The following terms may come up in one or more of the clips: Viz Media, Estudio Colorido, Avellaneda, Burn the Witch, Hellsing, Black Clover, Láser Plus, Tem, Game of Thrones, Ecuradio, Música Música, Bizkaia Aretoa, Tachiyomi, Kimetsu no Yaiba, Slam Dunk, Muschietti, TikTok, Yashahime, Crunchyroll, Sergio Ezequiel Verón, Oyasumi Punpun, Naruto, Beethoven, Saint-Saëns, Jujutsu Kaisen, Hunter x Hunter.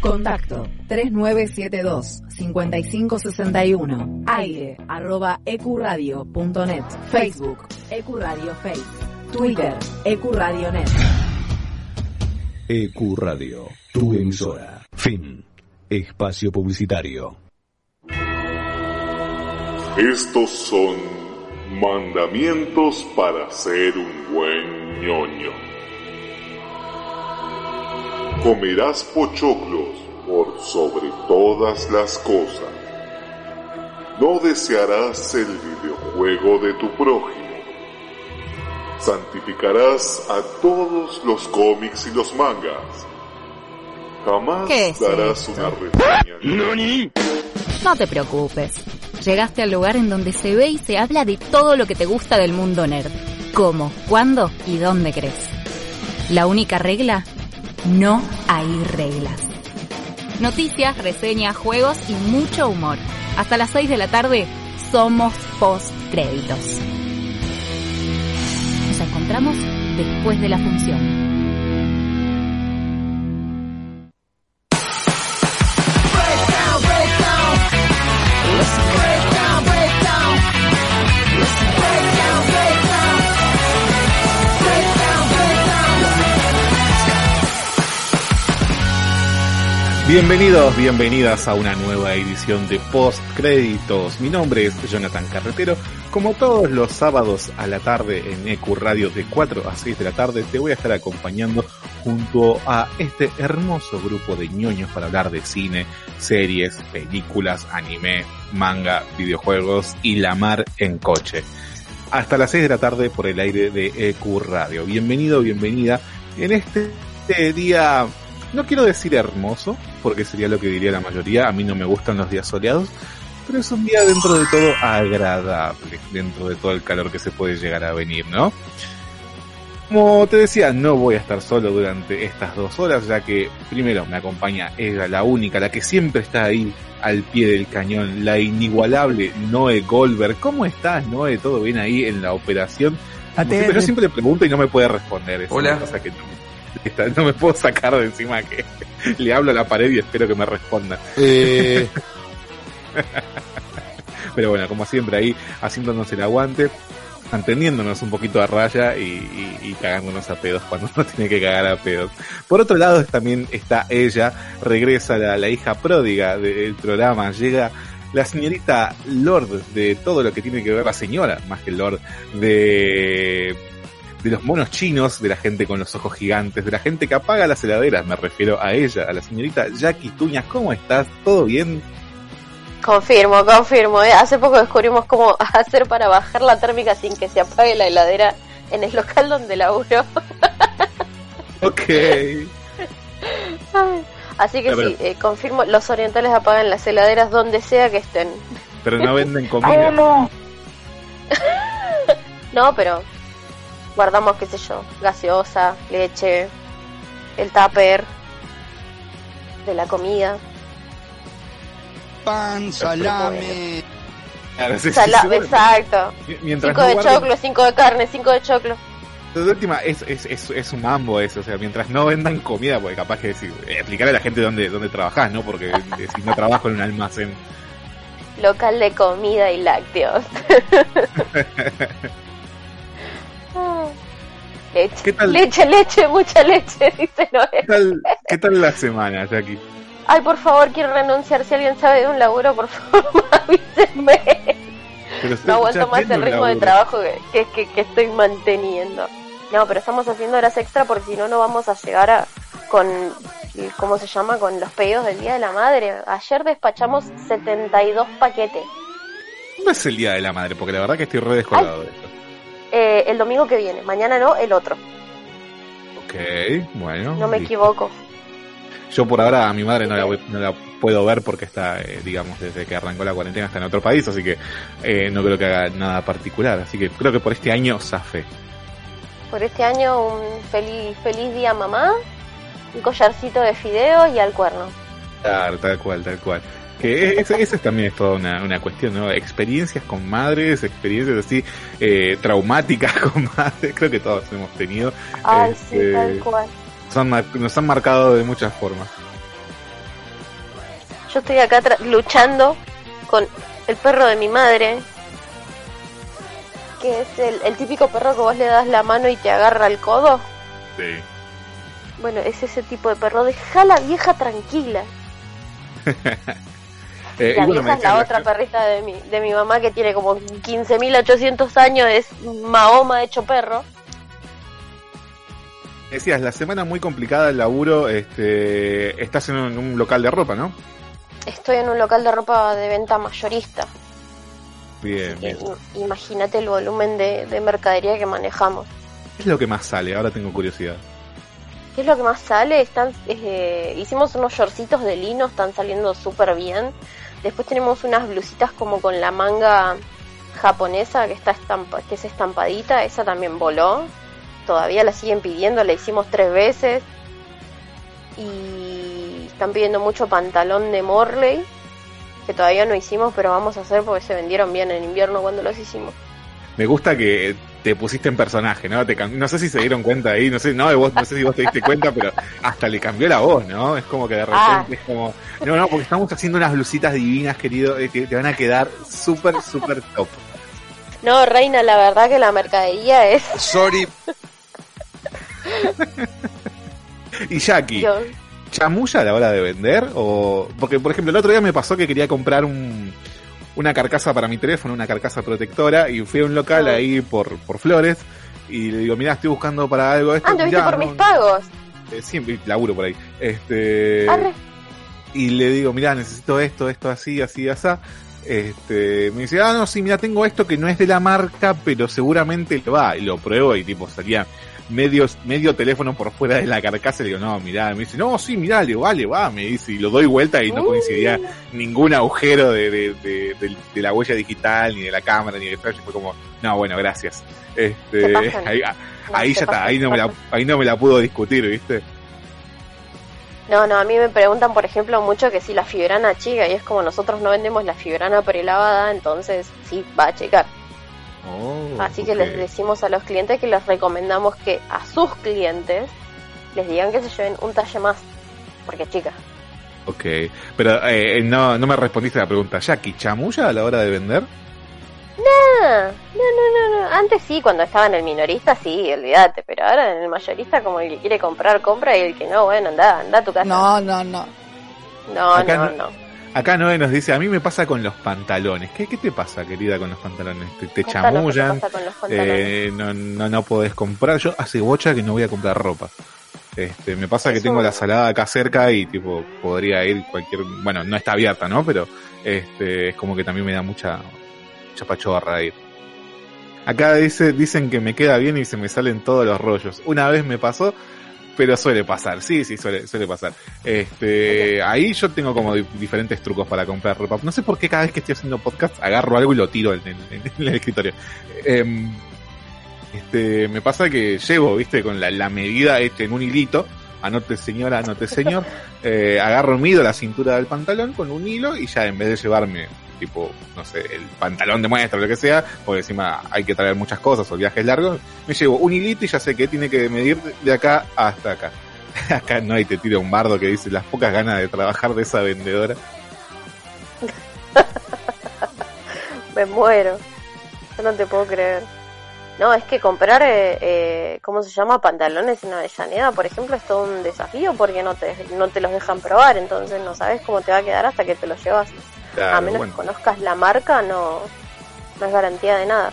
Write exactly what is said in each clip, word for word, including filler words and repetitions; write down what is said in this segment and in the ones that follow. Contacto tres nueve siete dos cinco cinco seis uno aire arroba ecuradio punto net, Facebook Ecuradio Face, Twitter Ecuradio punto net. Ecuradio, tu emisora. Fin. Espacio publicitario. Estos son mandamientos para ser un buen ñoño. Comerás pochoclos por sobre todas las cosas. No desearás el videojuego de tu prójimo. Santificarás a todos los cómics y los mangas. Jamás es darás esto? Una reseña. ¿Nani? No te preocupes. Llegaste al lugar en donde se ve y se habla de todo lo que te gusta del mundo nerd. Cómo, cuándo y dónde crees. La única regla... no hay reglas. Noticias, reseñas, juegos y mucho humor. Hasta las seis de la tarde somos postcréditos. Nos encontramos después de la función. Bienvenidos, bienvenidas a una nueva edición de Post Créditos. Mi nombre es Jonathan Carretero. Como todos los sábados a la tarde en E Q Radio de cuatro a seis de la tarde, te voy a estar acompañando junto a este hermoso grupo de ñoños para hablar de cine, series, películas, anime, manga, videojuegos y la mar en coche. Hasta las seis de la tarde por el aire de E Q Radio. Bienvenido, bienvenida en este, este día... no quiero decir hermoso, porque sería lo que diría la mayoría. A mí no me gustan los días soleados, pero es un día dentro de todo agradable, dentro de todo el calor que se puede llegar a venir, ¿no? Como te decía, no voy a estar solo durante estas dos horas, ya que primero me acompaña ella, la única, la que siempre está ahí al pie del cañón, la inigualable Noe Goldberg. ¿Cómo estás, Noe? ¿Todo bien ahí en la operación? Siempre, yo siempre le pregunto y no me puede responder. Es Hola. Una cosa que no... no me puedo sacar de encima que le hablo a la pared y espero que me responda. Eh... Pero bueno, como siempre ahí, haciéndonos el aguante, entendiéndonos un poquito a raya y, y, y cagándonos a pedos cuando uno tiene que cagar a pedos. Por otro lado también está ella, regresa la, la hija pródiga del programa, llega... la señorita Lord de todo lo que tiene que ver, la señora, más que Lord, de... de los monos chinos, de la gente con los ojos gigantes, de la gente que apaga las heladeras, me refiero a ella, a la señorita Jackie Tuñas. ¿Cómo estás? ¿Todo bien? Confirmo, confirmo. ¿eh? Hace poco descubrimos cómo hacer para bajar la térmica sin que se apague la heladera en el local donde laburo. Ok. Así que sí, eh, confirmo, los orientales apagan las heladeras donde sea que estén. Pero no venden comida. Ay, no. No, pero... guardamos, qué sé yo, gaseosa, leche, el tupper de la comida. Pan, salame. Claro, sí, salame, sí, exacto. Mientras cinco no de guarden... choclo, cinco de carne, cinco de choclo. La última es, es, es, es un mambo eso, o sea, mientras no vendan comida, porque capaz que decir, explicarle a la gente dónde, dónde trabajás, ¿no? Porque si no trabajo en un almacén. Local de comida y lácteos. Leche. ¿Qué tal? Leche, leche, mucha leche, dice Noé. ¿Qué tal, ¿Qué tal la semana, Jackie? Ay, por favor, quiero renunciar. Si alguien sabe de un laburo, por favor, avísenme. No aguanto más el ritmo de trabajo que, que, que estoy manteniendo. No, pero estamos haciendo horas extra porque si no, no vamos a llegar a con, ¿cómo se llama? Con los pedidos del Día de la Madre. Ayer despachamos setenta y dos paquetes. ¿Cuándo es el Día de la Madre? Porque la verdad que estoy re descolgado de esto. Eh, el domingo que viene, mañana no, el otro. Ok, bueno. No me listo. equivoco. Yo por ahora a mi madre no la, voy, no la puedo ver porque está, eh, digamos, desde que arrancó la cuarentena está en otro país, así que eh, no creo que haga nada particular. Así que creo que por este año, zafé. Por este año, un feliz, feliz día mamá, un collarcito de fideos y al cuerno. Claro, tal cual, tal cual. Que esa es, también es toda una, una cuestión, ¿no? Experiencias con madres, experiencias así eh, traumáticas con madres, creo que todos hemos tenido. Ay, este, sí, tal cual. Nos han, nos han marcado de muchas formas. Yo estoy acá tra- luchando con el perro de mi madre, que es el, el típico perro que vos le das la mano y te agarra el codo. Sí. Bueno, es ese tipo de perro. Dejá la vieja tranquila. Eh, la vieja es la otra que... perrita de mi, de mi mamá, que tiene como quince mil ochocientos años, es Mahoma hecho perro. Decías, la semana muy complicada del laburo, este, estás en un, en un local de ropa, ¿no? Estoy en un local de ropa de venta mayorista. Bien, bien. Imagínate el volumen de, de mercadería que manejamos. ¿Qué es lo que más sale? Ahora tengo curiosidad. ¿Qué es lo que más sale? Están, eh, hicimos unos shortcitos de lino, están saliendo súper bien. Después tenemos unas blusitas como con la manga japonesa que está estampa, que es estampadita, esa también voló. Todavía la siguen pidiendo, la hicimos tres veces. Y están pidiendo mucho pantalón de Morley, que todavía no hicimos, pero vamos a hacer porque se vendieron bien en invierno cuando los hicimos. Me gusta que te pusiste en personaje, ¿no? Te cam... No sé si se dieron cuenta ahí, no sé, no, vos, no sé si vos te diste cuenta, pero hasta le cambió la voz, ¿no? Es como que de repente ah. es como... No, no, porque estamos haciendo unas blusitas divinas, querido, que te van a quedar súper, súper top. No, reina, la verdad que la mercadería es... Sorry. Y Jackie... Yo... ¿chamulla a la hora de vender? O porque, por ejemplo, el otro día me pasó que quería comprar un, una carcasa para mi teléfono, una carcasa protectora, y fui a un local oh. ahí por, por Flores, y le digo, mirá, estoy buscando para algo esto. Ah, ¿lo viste ya, por no, mis pagos? Eh, siempre laburo por ahí. Este, Arre. Y le digo, mirá, necesito esto, esto, así, así, así. Este, me dice, ah, no, sí, mirá, tengo esto que no es de la marca, pero seguramente lo va. Y lo pruebo y tipo, salía... Medio, medio teléfono por fuera de la carcasa. Le digo, no, mirá, me dice, no, sí, mirá, le digo, vale, va, me dice, y lo doy vuelta y no coincidía ningún agujero de, de, de, de, de la huella digital, ni de la cámara, ni del flash, y fue como, no, bueno, gracias. Este, ahí, no, ahí ya pasan, está, ahí no, me la, ahí no me la pudo discutir, ¿viste? No, no, a mí me preguntan, por ejemplo, mucho que si la fibrana chica, y es como nosotros no vendemos la fibrana prelavada, entonces sí, va a checar. Oh, así que okay. les decimos a los clientes que les recomendamos que a sus clientes les digan que se lleven un talle más, porque chica. Ok, pero eh, no, no me respondiste a la pregunta. ¿Jackie chamulla a la hora de vender? No, no, no, no, no. Antes sí, cuando estaba en el minorista sí, olvídate, pero ahora en el mayorista como el que quiere comprar, compra, y el que no, bueno, anda, anda a tu casa. No, no, no. No, acá no, no. no. Acá Noé nos dice, a mí me pasa con los pantalones. ¿Qué, qué te pasa, querida, con los pantalones? ¿Te, te chamullan? ¿Qué pasa con los pantalones? Eh, no, no, no podés comprar. Yo hace bocha que no voy a comprar ropa. Este, me pasa es que un... tengo la salada acá cerca y tipo podría ir cualquier... Bueno, no está abierta, ¿no? Pero este, es como que también me da mucha, mucha pachorra ir. Acá dice, dicen que me queda bien y se me salen todos los rollos. Una vez me pasó... Pero suele pasar, sí, sí, suele, suele pasar. Este, okay. Ahí yo tengo como di- diferentes trucos para comprar ropa. No sé por qué cada vez que estoy haciendo podcast agarro algo y lo tiro en, en, en el escritorio. Eh, este, me pasa que llevo, viste, con la, la medida este, en un hilito. Anote señora, anote señor. Eh, agarro, mido la cintura del pantalón con un hilo y ya en vez de llevarme, tipo, no sé, el pantalón de muestra o lo que sea, porque encima hay que traer muchas cosas o viajes largos, me llevo un hilito y ya sé que tiene que medir de acá hasta acá. Acá no hay, te tira un bardo que dice las pocas ganas de trabajar de esa vendedora. Me muero. Yo no te puedo creer. No, es que comprar, eh, eh, ¿cómo se llama? Pantalones en Avellaneda, por ejemplo, es todo un desafío porque no te, no te los dejan probar, entonces no sabes cómo te va a quedar hasta que te los llevas. Claro, a menos bueno. que conozcas la marca, no, no es garantía de nada.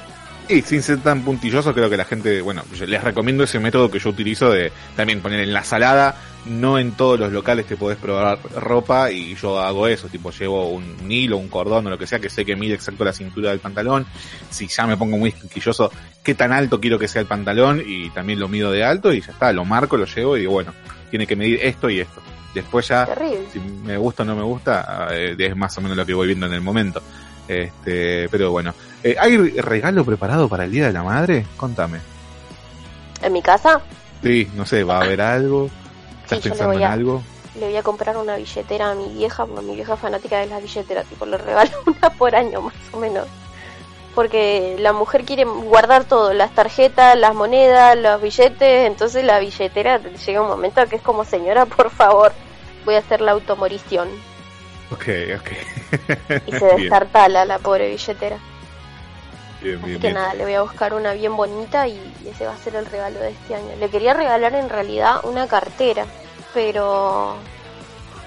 Y sin ser tan puntilloso, creo que la gente, bueno, yo les recomiendo ese método que yo utilizo de también poner en la salada, no en todos los locales te podés probar ropa, y yo hago eso, tipo llevo un hilo, un cordón o lo que sea, que sé que mide exacto la cintura del pantalón, si ya me pongo muy quisquilloso, qué tan alto quiero que sea el pantalón, y también lo mido de alto, y ya está, lo marco, lo llevo, y digo, bueno, tiene que medir esto y esto. Después ya, terrible. Si me gusta o no me gusta, es más o menos lo que voy viendo en el momento. Este, pero bueno, eh, ¿hay regalo preparado para el Día de la Madre? Contame. ¿En mi casa? Sí, no sé, ¿va a haber algo? ¿Estás sí, pensando en a, algo? Le voy a comprar una billetera a mi vieja, a mi vieja fanática de las billeteras, tipo le regalo una por año más o menos. Porque la mujer quiere guardar todo, las tarjetas, las monedas, los billetes, entonces la billetera llega un momento que es como, señora, por favor, voy a hacer la automorición. Ok, ok. Y se destartala la pobre billetera. Bien, Así bien, que bien. nada, le voy a buscar una bien bonita y ese va a ser el regalo de este año. Le quería regalar en realidad una cartera, pero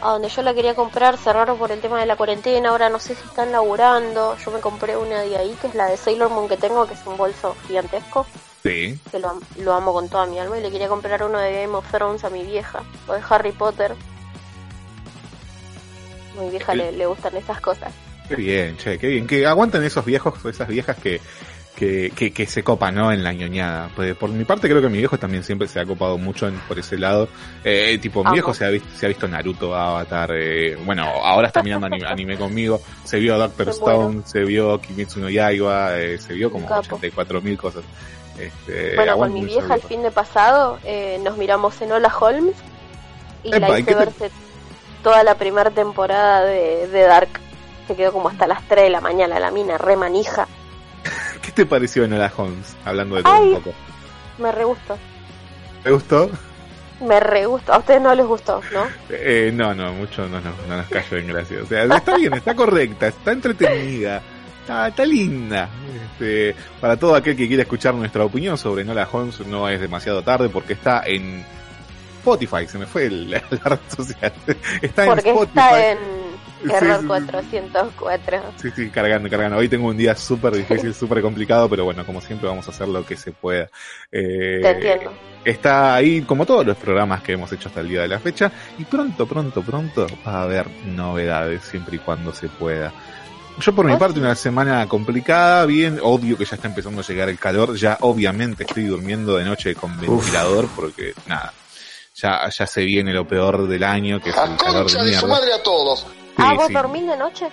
a donde yo la quería comprar cerraron por el tema de la cuarentena. Ahora no sé si están laburando. Yo me compré una de ahí, que es la de Sailor Moon que tengo, que es un bolso gigantesco. Sí. Que lo, lo amo con toda mi alma. Y le quería comprar uno de Game of Thrones a mi vieja, o de Harry Potter. A mi vieja le, le gustan esas cosas. Qué bien, che, qué bien. Que aguanten esos viejos, esas viejas que, que, que, que se copan, ¿no? En la ñoñada. Pues por mi parte creo que mi viejo también siempre se ha copado mucho en, por ese lado. Eh, tipo, mi Ajá. viejo se ha visto, se ha visto Naruto, Avatar, eh, bueno, ahora está mirando anime, anime conmigo. Se vio Doctor Stone, se vio Kimetsu no Yaiba, eh, se vio como ochenta y cuatro mil cosas. Este, bueno, con mi vieja el fin de pasado eh, nos miramos en Nola Holmes y Epa, la hice verse te... toda la primera temporada de, de Dark. Se quedó como hasta las tres de la mañana la mina, re manija. ¿Qué te pareció Nola Holmes? Hablando de todo Ay, un poco. Me re gustó. ¿Te gustó? Me re gustó. A ustedes no les gustó, ¿no? Eh, no, no, mucho no, no, no nos cayó en gracia. O sea, está bien, está correcta, está entretenida. Está, está linda. Este, para todo aquel que quiera escuchar nuestra opinión sobre Nola Holmes, no es demasiado tarde porque está en Spotify. Se me fue el, la red social. Está porque en Spotify. Está en error sí, cuatrocientos cuatro. Sí, sí, cargando, cargando. Hoy tengo un día súper difícil, súper complicado, pero bueno, como siempre vamos a hacer lo que se pueda. Eh, Te entiendo. Está ahí como todos los programas que hemos hecho hasta el día de la fecha. Y pronto, pronto, pronto va a haber novedades siempre y cuando se pueda. Yo por mi parte una semana complicada, bien, obvio que ya está empezando a llegar el calor, ya obviamente estoy durmiendo de noche con ventilador Uf. porque nada, ya ya se viene lo peor del año, que es el calor de mierda. De su madre a todos. Sí, ¿Ah, vos sí. dormís de noche?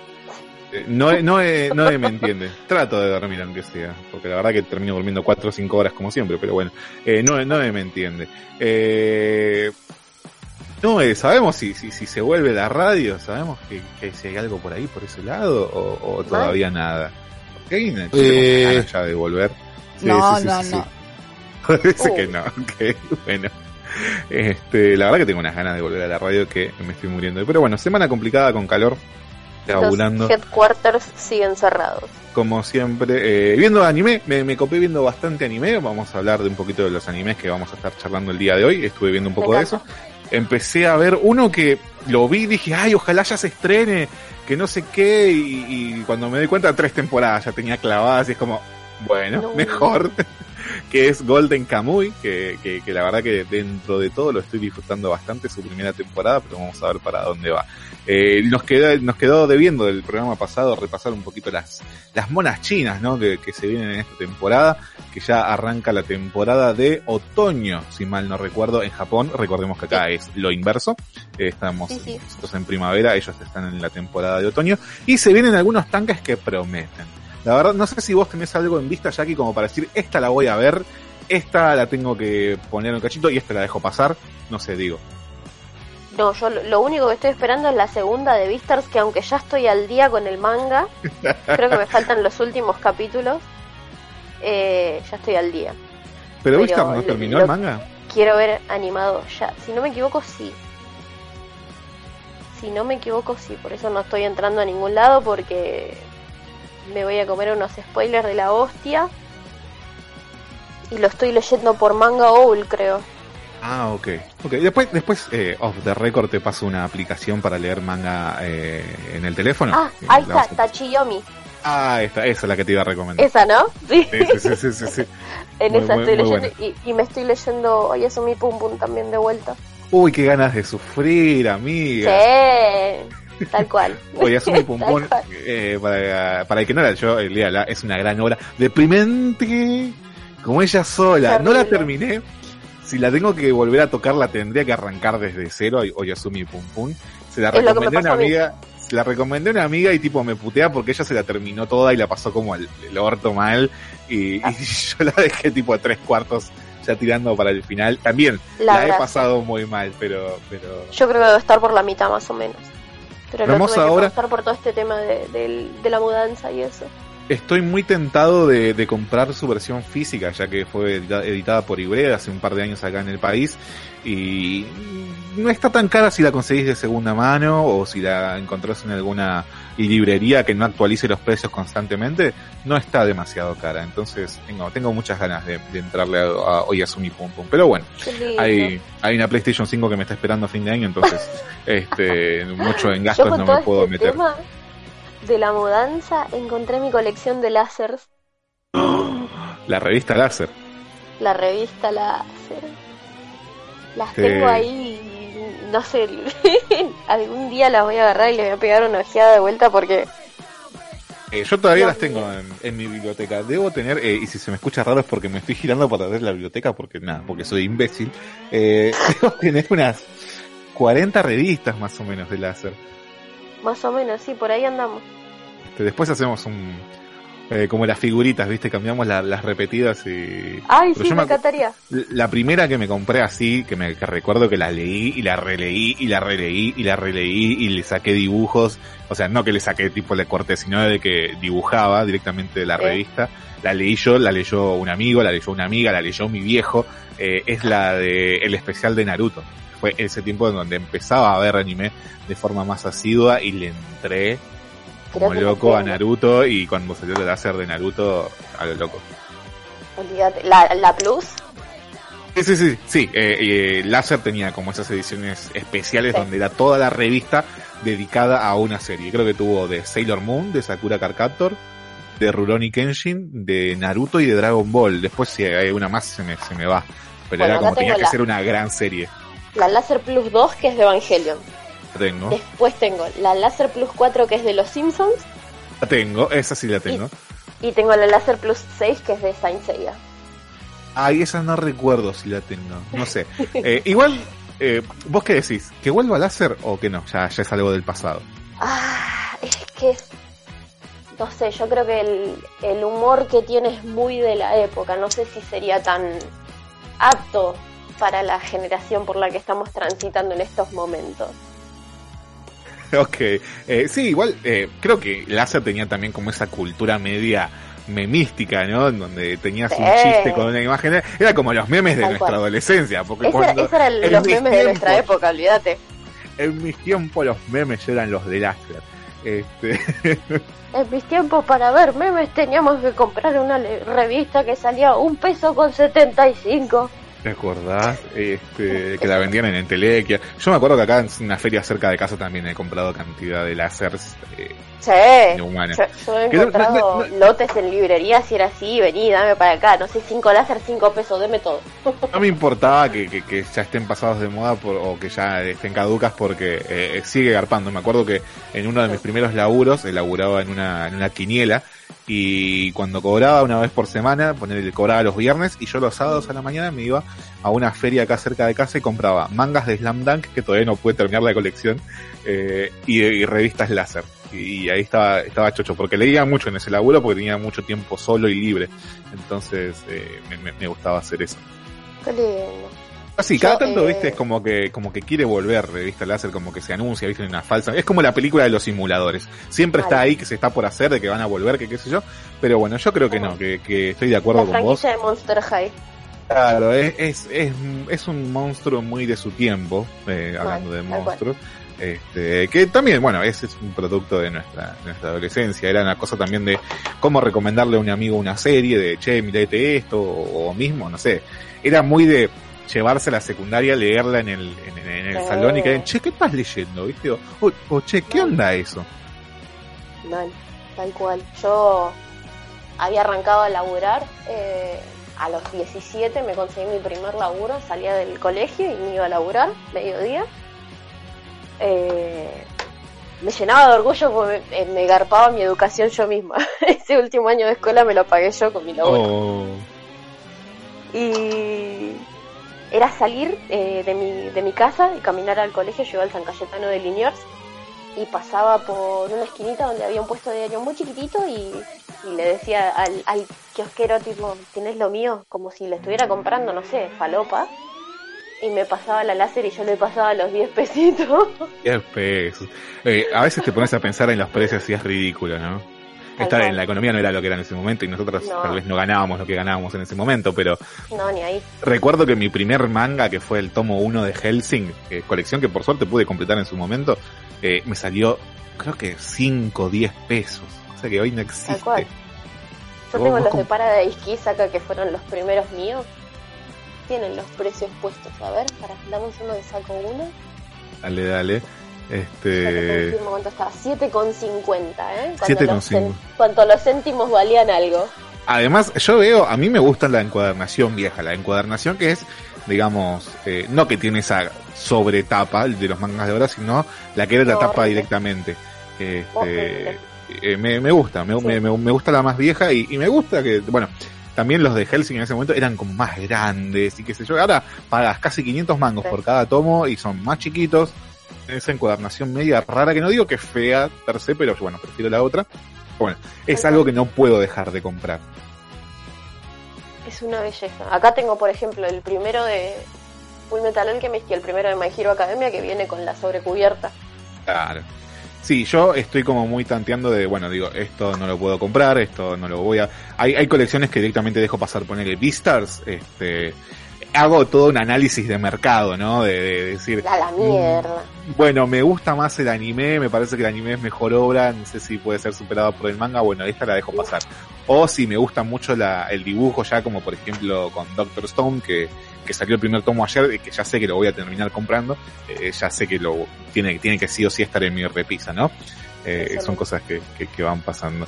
Eh, no, no, eh, no me entiende, trato de dormir aunque sea, porque la verdad que termino durmiendo cuatro o cinco horas como siempre, pero bueno, eh, no, no me entiende. Eh... No, eh, sabemos si, si, si se vuelve la radio, sabemos que, que si hay algo por ahí, por ese lado, o, o todavía ¿Vale? nada. ¿Ok? ¿Tenemos eh... ganas ya de volver? Sí, no, sí, sí, no, sí, no. Parece uh. que no, ok, bueno. Este, la verdad que tengo unas ganas de volver a la radio que me estoy muriendo. Pero bueno, semana complicada con calor. Los headquarters siguen cerrados. Como siempre, eh, viendo anime, me, me copé viendo bastante anime. Vamos a hablar de un poquito de los animes que vamos a estar charlando el día de hoy. Estuve viendo un poco de eso. Empecé a ver uno que lo vi y dije, ay, ojalá ya se estrene, que no sé qué, y, y cuando me doy cuenta, tres temporadas ya tenía clavadas, y es como, bueno, no. mejor, que es Golden Kamuy, que, que, que la verdad que dentro de todo lo estoy disfrutando bastante, su primera temporada, pero vamos a ver para dónde va. Eh, nos quedó, nos quedó debiendo del programa pasado repasar un poquito las, las monas chinas, ¿no? Que, que se vienen en esta temporada, que ya arranca la temporada de otoño, si mal no recuerdo, en Japón. Recordemos que acá sí. es lo inverso. Eh, estamos sí, sí. nosotros en primavera, ellos están en la temporada de otoño. Y se vienen algunos tanques que prometen. La verdad, no sé si vos tenés algo en vista, Jackie, como para decir, esta la voy a ver, esta la tengo que poner en el cachito y esta la dejo pasar. No sé, digo. No, yo lo único que estoy esperando es la segunda de Beastars, que aunque ya estoy al día con el manga, creo que me faltan los últimos capítulos, eh, ya estoy al día. ¿Pero Beastars no terminó el manga? Quiero ver animado ya, si no me equivoco sí. Si no me equivoco sí, por eso no estoy entrando a ningún lado porque me voy a comer unos spoilers de la hostia y lo estoy leyendo por Manga Owl, creo. Ah, ok. okay. Después, después eh, off the record te paso una aplicación para leer manga eh, en el teléfono. Ah, ahí está, a... Tachiyomi. Ah, esta, esa es la que te iba a recomendar. Esa, ¿no? Sí, sí, sí, sí, sí, sí. En muy, esa muy, estoy muy leyendo bueno. y, y me estoy leyendo Oyasumi Punpun también de vuelta. Uy, qué ganas de sufrir, amiga. Sí. Tal cual. Oyasumi Punpun, eh, para, para el que no la yo, el día la, es una gran obra. Deprimente como ella sola. Terrible. No la terminé. Si la tengo que volver a tocar, la tendría que arrancar desde cero, Oyasumi Punpun. Se la recomendé a una amiga, se la recomendé a una amiga y tipo me putea porque ella se la terminó toda y la pasó como el, el orto mal. Y, ah. y yo la dejé tipo a tres cuartos ya tirando para el final. También la, la he pasado muy mal, pero, pero... Yo creo que debe estar por la mitad más o menos. Pero no tuve que pasar por todo este tema de, de, de la mudanza y eso. Estoy muy tentado de, de comprar su versión física, ya que fue editada por Ibrea hace un par de años acá en el país, y no está tan cara si la conseguís de segunda mano o si la encontrás en alguna librería que no actualice los precios constantemente. No está demasiado cara, entonces no, tengo muchas ganas de, de entrarle a, a Oyasumi Punpun. Pero bueno, hay, hay una PlayStation cinco que me está esperando a fin de año, entonces este mucho en gastos no me puedo meter. Tema... de la mudanza, encontré mi colección de lásers. La revista Láser. La revista Láser. Las sí. tengo ahí, no sé, algún día las voy a agarrar y les voy a pegar una ojeada de vuelta porque... Eh, yo todavía no, las tengo en, en mi biblioteca. Debo tener, eh, y si se me escucha raro es porque me estoy girando para ver la biblioteca porque nada, porque soy imbécil. Eh, debo tener unas cuarenta revistas más o menos de Láser. Más o menos, sí, por ahí andamos. Este, después hacemos un... Eh, como las figuritas, ¿viste? Cambiamos la, las repetidas y... Ay, pero sí, me encantaría. Me, la primera que me compré así, que me que recuerdo que la leí y la releí y la releí y la releí y le saqué dibujos. O sea, no que le saqué tipo le corté, sino de que dibujaba directamente de la eh. revista. La leí yo, la leyó un amigo, la leyó una amiga, la leyó mi viejo. Eh, es la de el especial de Naruto. Fue ese tiempo en donde empezaba a ver anime de forma más asidua y le entré como loco a Naruto, y cuando salió el láser de Naruto, a lo loco. Olvídate, ¿La, la Plus? Sí, sí, sí, sí. Eh, eh, Láser tenía como esas ediciones especiales sí. donde era toda la revista dedicada a una serie. Creo que tuvo de Sailor Moon, de Sakura Card Captor, de Rurouni Kenshin, de Naruto y de Dragon Ball. Después si hay una más se me, se me va. Pero bueno, era como tenía la... que ser una gran serie. La Láser Plus dos, que es de Evangelion. La tengo. Después tengo la Láser Plus cuatro, que es de Los Simpsons. La tengo, esa sí la tengo. Y, y tengo la Láser Plus seis, que es de Saint Seiya. Ay, esa no recuerdo si la tengo, no sé. eh, igual, eh, ¿vos qué decís? ¿Que vuelva a Láser o que no? Ya, ya es algo del pasado. Ah, es que... No sé, yo creo que el, el humor que tiene es muy de la época. No sé si sería tan apto para la generación por la que estamos transitando en estos momentos. Ok, eh, sí, igual eh, creo que Láser tenía también como esa cultura media memística, ¿no? En donde tenías sí. un chiste con una imagen, era como los memes de Tal nuestra cual. adolescencia. Porque esa, esos eran los memes tiempos, de nuestra época, olvídate. En mis tiempos los memes eran los de Láser. Este... En mis tiempos para ver memes teníamos que comprar una revista que salía un peso con setenta y cinco. ¿Te acordás? Este, que la vendían en Entelequia. Yo me acuerdo que acá en una feria cerca de casa también he comprado cantidad de lásers eh, sí, humanos. Yo, yo he encontrado no, no, no, lotes en librerías y era así, vení, dame para acá. No sé, cinco láser, cinco pesos, deme todo. No me importaba que, que, que ya estén pasados de moda por, o que ya estén caducas porque eh, sigue garpando. Me acuerdo que en uno de mis primeros laburos, laburaba en una, en una quiniela. Y cuando cobraba una vez por semana, ponerle, cobraba los viernes, y yo los sábados a la mañana me iba a una feria acá cerca de casa y compraba mangas de Slam Dunk, que todavía no pude terminar la colección, eh, y, y revistas láser. Y, y ahí estaba, estaba chocho, porque leía mucho en ese laburo, porque tenía mucho tiempo solo y libre. Entonces, eh, me, me, me gustaba hacer eso. Qué lindo. Así, yo, cada tanto, eh... viste, es como que, como que quiere volver Revista Láser, como que se anuncia, viste, en una falsa. Es como la película de los simuladores. Siempre vale. está ahí, que se está por hacer, de que van a volver, que qué sé yo. Pero bueno, yo creo que no, que, que estoy de acuerdo la con vos. La franquicia de Monster High. Claro, es, es, es, es un monstruo muy de su tiempo, eh, vale, hablando de monstruos. Este, que también, bueno, ese es un producto de nuestra, nuestra adolescencia. Era una cosa también de cómo recomendarle a un amigo una serie, de che, mirate esto, o, o mismo, no sé. Era muy de llevarse a la secundaria, leerla en el, en, en el eh. salón y caer, che, ¿qué estás leyendo? ¿Viste? O, o, o che, ¿qué Mal. onda eso? Mal, tal cual. Yo había arrancado a laburar eh, a los diecisiete, me conseguí mi primer laburo, salía del colegio y me iba a laburar, mediodía. Eh, me llenaba de orgullo porque me, me garpaba mi educación yo misma. Ese último año de escuela me lo pagué yo con mi laburo. Oh. Y... era salir eh, de mi de mi casa y caminar al colegio. Yo iba al San Cayetano de Liniers y pasaba por una esquinita donde había un puesto de diario muy chiquitito y, y le decía al, al kiosquero, tipo, ¿tienes lo mío? Como si le estuviera comprando, no sé, falopa. Y me pasaba la láser y yo le pasaba los diez pesitos. diez pesos. Eh, a veces te pones a pensar en los precios y es ridículo, ¿no? Estar en la economía no era lo que era en ese momento, y nosotros no. tal vez no ganábamos lo que ganábamos en ese momento, pero... No, ni ahí. Recuerdo que mi primer manga, que fue el tomo uno de Hellsing, eh, colección que por suerte pude completar en su momento, eh, me salió, creo que cinco o diez pesos. O sea que hoy no existe. Tal cual. Yo tengo los de Paradise Kiss acá, que fueron los primeros míos. Tienen los precios puestos. A ver, para, dame un segundo que saco uno. Dale, dale. Este... Ya te confirmo cuánto estaba. siete con cincuenta, ¿eh? siete con cincuenta. Cuando los céntimos valían algo. Además, yo veo, a mí me gusta la encuadernación vieja. La encuadernación que es, digamos, eh, no que tiene esa sobretapa de los mangas de ahora, sino la que era no, la tapa horrible. directamente. Este... Eh, me, me gusta, me, sí. me, me, me gusta la más vieja y, y me gusta que, bueno, también los de Hellsing en ese momento eran como más grandes y qué sé yo. Ahora pagas casi quinientos mangos sí. por cada tomo y son más chiquitos. Esa encuadernación media rara, que no digo que es fea per se, pero bueno, prefiero la otra. Bueno, es algo que no puedo dejar de comprar. Es una belleza. Acá tengo, por ejemplo, el primero de Fullmetal Alchemist y el primero de My Hero Academia, que viene con la sobrecubierta. Claro. Sí, yo estoy como muy tanteando de, bueno, digo, esto no lo puedo comprar, esto no lo voy a... Hay, hay colecciones que directamente dejo pasar, ponerle Beastars, este... hago todo un análisis de mercado, ¿no? De, de decir... A la mierda. Bueno, me gusta más el anime, me parece que el anime es mejor obra, no sé si puede ser superado por el manga, bueno, esta la dejo pasar. O si me gusta mucho la, el dibujo, ya como por ejemplo con Doctor Stone, que, que salió el primer tomo ayer, y que ya sé que lo voy a terminar comprando, eh, ya sé que lo tiene, tiene que sí o sí estar en mi repisa, ¿no? Eh, son cosas que, que, que van pasando.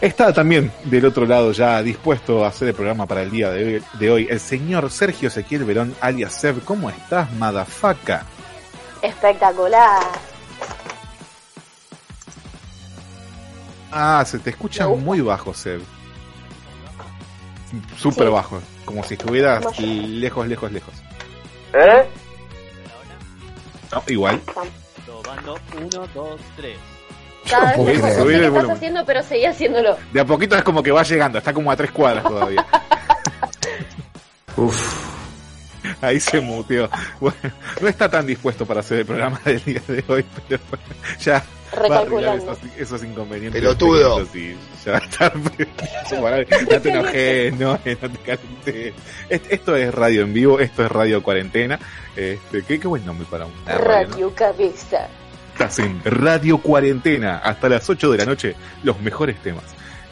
Está también del otro lado ya dispuesto a hacer el programa para el día de hoy, de hoy el señor Sergio Ezequiel Verón, alias Seb. ¿Cómo estás, madafaca? Espectacular. Ah, se te escucha no. muy bajo, Seb. Súper sí. bajo, como si estuvieras no, lejos, lejos, lejos. ¿Eh? No, igual. Probando uno, dos, tres. Cada vez mejor, no sé qué estás haciendo, pero seguí haciéndolo. De a poquito es como que va llegando, está como a tres cuadras todavía. Uff, ahí se muteó. Bueno, no está tan dispuesto para hacer el programa del día de hoy, pero bueno, ya va a arreglar esos, esos inconvenientes. Pelotudo. Y ya va a estar. No te enojes, no, no te calentes. Esto es radio en vivo, esto es radio cuarentena. Este, qué, qué buen nombre para un radio. Radio, ¿no? Cabeza. Estás en Radio Cuarentena hasta las ocho de la noche, los mejores temas.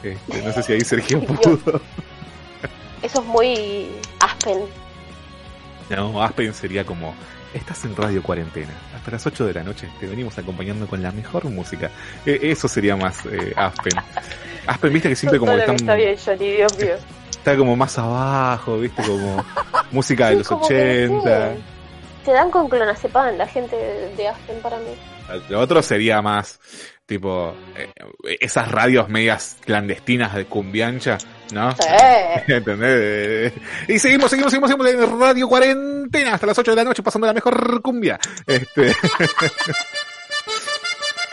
Este, no sé si ahí Sergio pudo. Eso es muy Aspen. No, Aspen sería como, estás en Radio Cuarentena hasta las ocho de la noche, te venimos acompañando con la mejor música. Eh, eso sería más eh, Aspen. Aspen, viste que siempre como están, está bien, Johnny, Dios mío. Está como más abajo, viste, como música de sí, los ochenta. Se dan con clonazepam la gente de Aspen para mí. Lo otro sería más, tipo, eh, esas radios medias clandestinas de cumbiancha, ¿no? Sí. ¿Entendés? Y seguimos, seguimos, seguimos, seguimos en Radio Cuarentena hasta las ocho de la noche pasando la mejor cumbia. Este.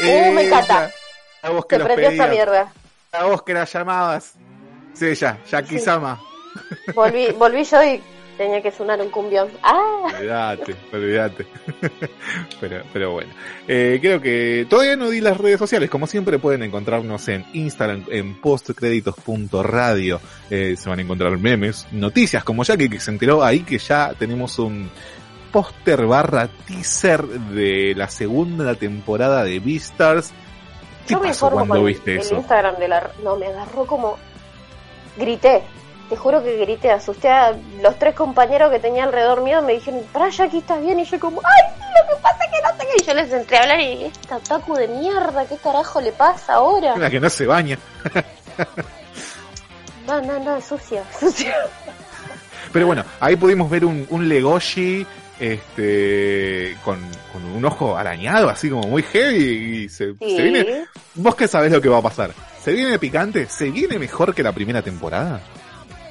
¡Uh, me cata! La voz que los pedías. Te prendió esa mierda. La voz que las llamabas. Sí, ya, Jackie Sama. Sí. Volví, volví yo y... tenía que sonar un cumbión. ¡Ah! Olvídate, olvídate. Pero, pero bueno. Eh, creo que todavía no di las redes sociales. Como siempre pueden encontrarnos en Instagram, en postcreditos punto radio. Eh, se van a encontrar memes, noticias, como Jackie, que se enteró ahí que ya tenemos un póster barra teaser de la segunda temporada de Beastars. ¿Qué Yo pasó me cuando viste el, eso? El Instagram de la... No, me agarró como... Grité. Te juro que grité, asusté a los tres compañeros que tenía alrededor mío, me dijeron, pará, Jackie, ¿estás bien? Y yo como, ¡ay, lo que pasa es que no sé qué! Y yo les entré a hablar y dije, esta otaku de mierda, ¿qué carajo le pasa ahora? La que no se baña. No, no, no, sucia, sucia. Pero bueno, ahí pudimos ver un, un Legoshi este con, con un ojo arañado, así como muy heavy, y se, sí. se viene... ¿Vos qué sabés lo que va a pasar? ¿Se viene picante? ¿Se viene mejor que la primera temporada?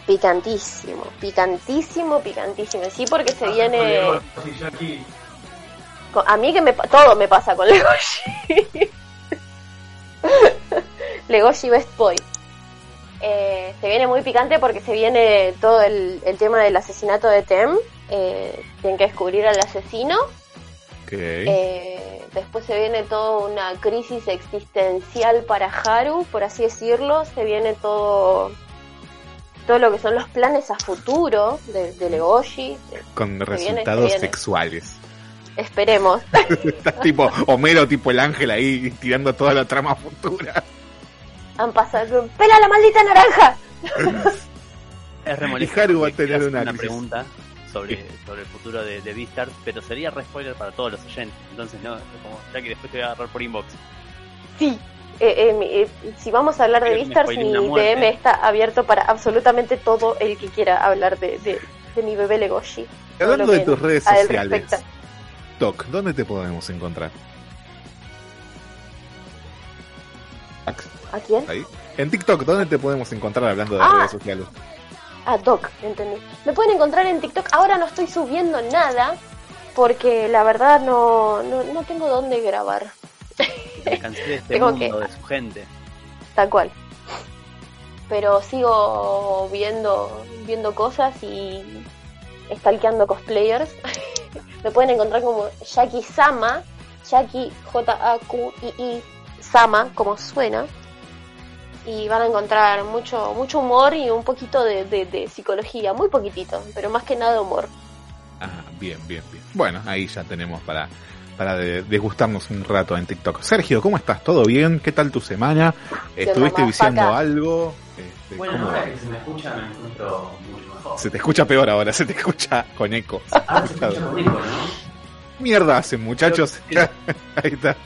Picantísimo, picantísimo, picantísimo. Sí, porque se viene... A mí que me... todo me pasa con Legoshi. Legoshi Best Boy. Eh, se viene muy picante porque se viene todo el, el tema del asesinato de Tem. Eh, tienen que descubrir al asesino. Okay. Eh, después se viene toda una crisis existencial para Haru, por así decirlo, se viene todo todo lo que son los planes a futuro de, de Legoshi. Con se resultados viene, se sexuales. Viene. Esperemos. Estás tipo Homero, tipo el ángel ahí, tirando toda la trama futura. Han pasado... ¡Pela la maldita naranja! Es remolista. Y Haru va a tener una, una pregunta sobre, sobre el futuro de, de Beastars, pero sería re spoiler para todos los oyentes. Entonces, no, como ya que después te voy a agarrar por inbox. Sí. Eh, eh, eh, si vamos a hablar de Beastars, mi D M está abierto para absolutamente todo el que quiera hablar de, de, de mi bebé Legoshi. Hablando de tus redes sociales, Toc, ¿dónde te podemos encontrar? ¿A quién? Ahí. En TikTok, ¿dónde te podemos encontrar hablando de ah, redes sociales? Ah, Doc, entendí. Me pueden encontrar en TikTok. Ahora no estoy subiendo nada porque la verdad no, no, no tengo dónde grabar. Me cansé de este tengo mundo, que... de su gente. Tal cual. Pero sigo viendo viendo cosas y stalkeando cosplayers. Me pueden encontrar como Jackie Sama, Jackie J A Q I I Sama, como suena. Y van a encontrar mucho mucho humor y un poquito de, de, de psicología, muy poquitito, pero más que nada humor. Ah, bien, bien, bien. Bueno, ahí ya tenemos para... para desgustarnos un rato en TikTok. Sergio, ¿cómo estás? ¿Todo bien? ¿Qué tal tu semana? ¿Estuviste viciando faca. algo? Este, bueno, ahora que se me escucha me encuentro mucho mejor. Se te escucha peor ahora, se te escucha con eco. Ah, se te escucha con eco, ¿no? Mierda hacen, muchachos. Pero, ahí está.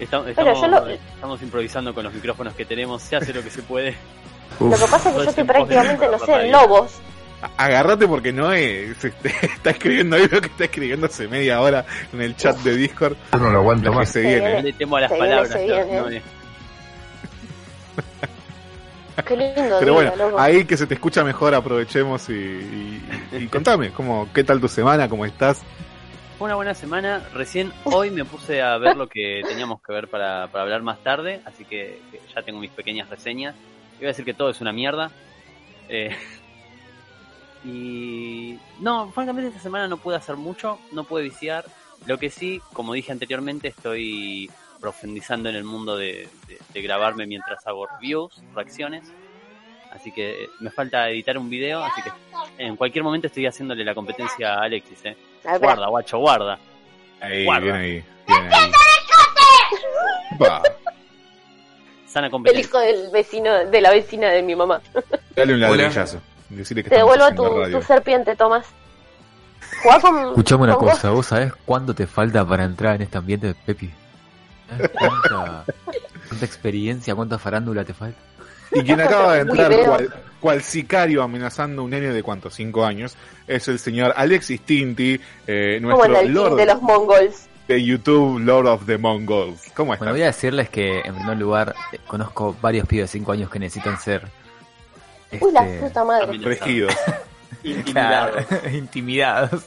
Estamos, estamos, lo... estamos improvisando con los micrófonos que tenemos, se hace lo que se puede. Uf. Lo que pasa es que yo estoy prácticamente, no sé, en lobos. Agárrate porque no es, está escribiendo ahí lo que está escribiendo hace media hora en el chat de Discord. Yo no lo aguanto más. Se viene. Le temo a las palabras. Qué lindo. Pero bueno, ahí que se te escucha mejor, aprovechemos y, y, y contame, ¿cómo, qué tal tu semana? ¿Cómo estás? Fue una buena semana. Recién hoy me puse a ver lo que teníamos que ver para, para hablar más tarde, así que ya tengo mis pequeñas reseñas. Iba a decir que todo es una mierda. Eh... Y no, francamente esta semana no pude hacer mucho, no pude viciar. Lo que sí, como dije anteriormente, estoy profundizando en el mundo de, de, de grabarme mientras hago reviews, reacciones. Así que me falta editar un video, así que en cualquier momento estoy haciéndole la competencia a Alexis, eh. Guarda, guacho, guarda. Ahí, guarda. Bien ahí, bien ahí. Bah. Sana competencia. El hijo del vecino, de la vecina de mi mamá. Dale un ladrillazo. Que te devuelvo tu, tu serpiente, Tomás. Jugá con... Escuchame una con cosa, vos. ¿Vos sabés cuánto te falta para entrar en este ambiente de Pepi? ¿Cuánta, cuánta experiencia, cuánta farándula te falta? Y quien acaba de entrar cual, cual sicario amenazando a un nene de cuántos, cinco años, es el señor Alexis Tinti, eh, nuestro Lord de los Mongols. De YouTube, Lord of the Mongols. ¿Cómo estás? Bueno, voy a decirles que, en primer lugar, eh, conozco varios pibes de cinco años que necesitan ser... Este... Uy, la puta madre. Regidos. Intimidados. Claro, intimidados.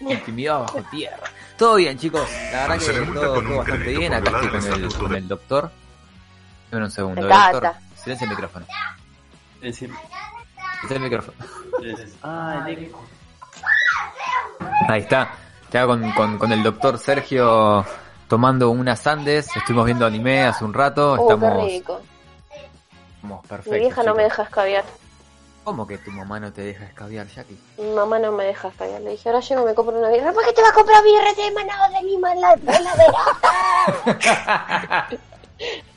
Intimidados bajo tierra. Todo bien, chicos. La verdad que todo, todo bastante bien. Acá estoy con el, con el doctor. Dame un segundo. El doctor. Silencio el micrófono. Silencio el micrófono. Ahí está. Ya con, con, con el doctor Sergio tomando unas sandes. Estuvimos viendo anime hace un rato. Oh, Estamos... qué rico. Perfecto, mi vieja no chico. me deja escabiar. ¿Cómo que tu mamá no te deja escabiar, Jackie? Mi mamá no me deja escabiar. Le dije, ahora llego, me compro una birra. ¿Por qué te vas a comprar birra? Te he mandado de Lima en la heladera.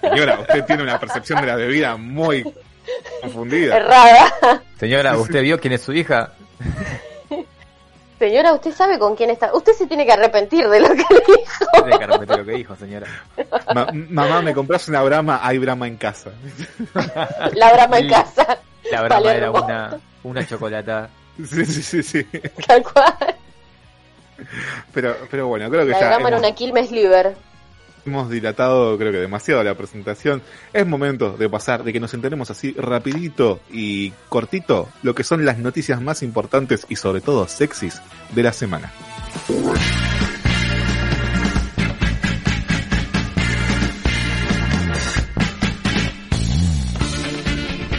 Señora, usted tiene una percepción de la bebida muy confundida. Errada. Señora, ¿usted vio quién es su hija? Señora, ¿usted sabe con quién está? Usted se tiene que arrepentir de lo que dijo. Tiene que arrepentir de lo que dijo, señora. Ma- mamá, ¿me compras una brama? Hay brama en casa. La brama en casa. La brama vale, era hermoso. una una chocolatada. Sí, sí, sí, sí. Tal cual. Pero, pero bueno, creo que la ya... La brama era una Quilmes Liver. Hemos dilatado, creo que demasiado, la presentación. Es momento de pasar, de que nos enteremos así rapidito y cortito lo que son las noticias más importantes y sobre todo sexys de la semana.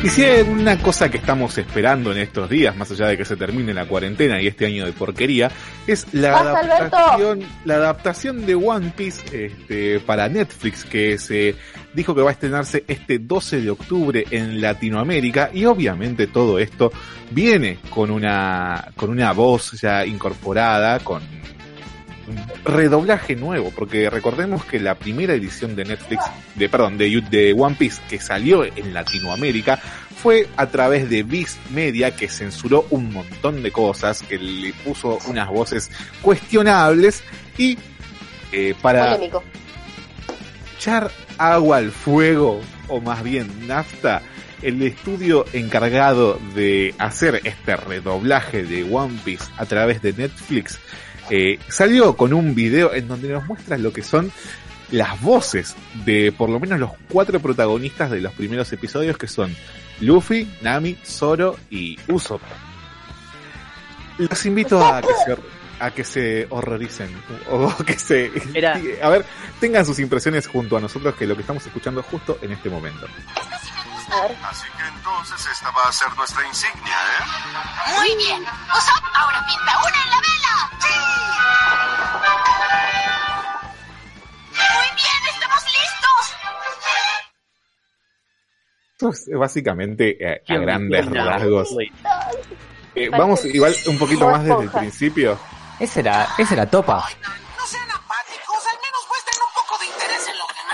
Y si hay alguna cosa que estamos esperando en estos días, más allá de que se termine la cuarentena y este año de porquería, es la adaptación, la adaptación de One Piece este, para Netflix, que se dijo que va a estrenarse este doce de octubre en Latinoamérica, y obviamente todo esto viene con una, con una voz ya incorporada, con redoblaje nuevo, porque recordemos que la primera edición de Netflix, de perdón, de, de One Piece que salió en Latinoamérica fue a través de Viz Media, que censuró un montón de cosas, que le puso unas voces cuestionables y eh, para polémico. Echar agua al fuego, o más bien nafta, el estudio encargado de hacer este redoblaje de One Piece a través de Netflix Eh, salió con un video en donde nos muestra lo que son las voces de por lo menos los cuatro protagonistas de los primeros episodios, que son Luffy, Nami, Zoro y Usopp. Los invito a que se, a que se horroricen o que se... Era. A ver, tengan sus impresiones junto a nosotros, que es lo que estamos escuchando justo en este momento. Así que entonces esta va a ser nuestra insignia, ¿eh? Muy bien. Usopp ahora pinta una en la vela. ¡Sí! Muy bien, estamos listos. Esto es básicamente eh, a grandes rasgos. Eh, vamos igual un poquito más desde el principio. Esa era, esa era Topa.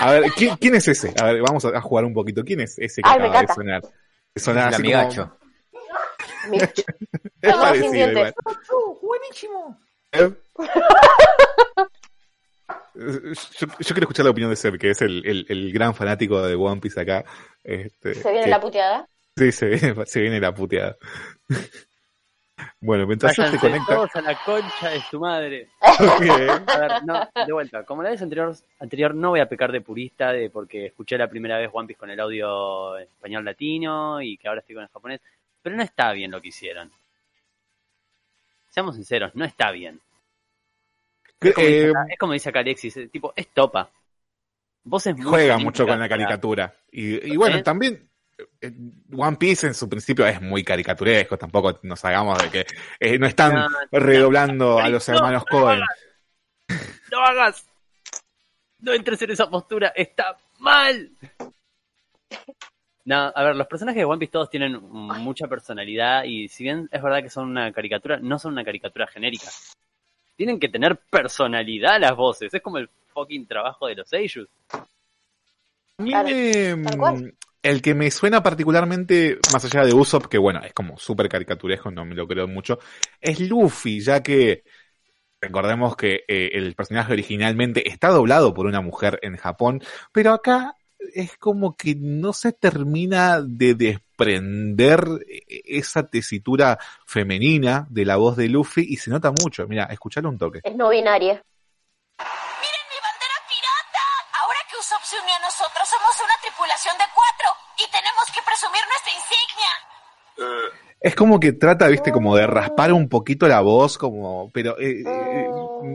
A ver, ¿quién, ¿quién es ese? A ver, vamos a jugar un poquito. ¿Quién es ese que Ay, acaba de sonar? Que sonaba así como... Mi... es no, parecido igual. Oh, buenísimo. ¿Eh? yo, yo quiero escuchar la opinión de Seb, que es el, el, el gran fanático de One Piece acá. Este, ¿Se viene que... la puteada? Sí, se viene, se viene la puteada. Bueno, mientras Vayan, se conecta... todos a la concha de tu madre. Okay. A ver, no, de vuelta. Como la vez anterior, anterior no voy a pecar de purista de porque escuché la primera vez One Piece con el audio español latino y que ahora estoy con el japonés. Pero no está bien lo que hicieron. Seamos sinceros, no está bien. Es como, eh, dice, es como dice acá Alexis, es, tipo, es Topa. Vos es juega mucho con la caricatura. Y, y bueno, ¿Eh? también... One Piece en su principio es muy caricaturesco, tampoco nos hagamos de que eh, no están no, no, redoblando no, a los hermanos no, Coen. No, no hagas, no entres en esa postura, está mal. No, a ver, los personajes de One Piece todos tienen mucha personalidad y si bien es verdad que son una caricatura, no son una caricatura genérica. Tienen que tener personalidad las voces, es como el fucking trabajo de los seiyuu. El que me suena particularmente, más allá de Usopp, que bueno, es como súper caricaturesco, no me lo creo mucho, es Luffy, ya que recordemos que eh, el personaje originalmente está doblado por una mujer en Japón, pero acá es como que no se termina de desprender esa tesitura femenina de la voz de Luffy y se nota mucho. Mira, escuchalo un toque. Es no binaria. Usopp se unió a nosotros, somos una tripulación de cuatro y tenemos que presumir nuestra insignia. Es como que trata, viste, como de raspar un poquito la voz, como, pero... Eh, eh,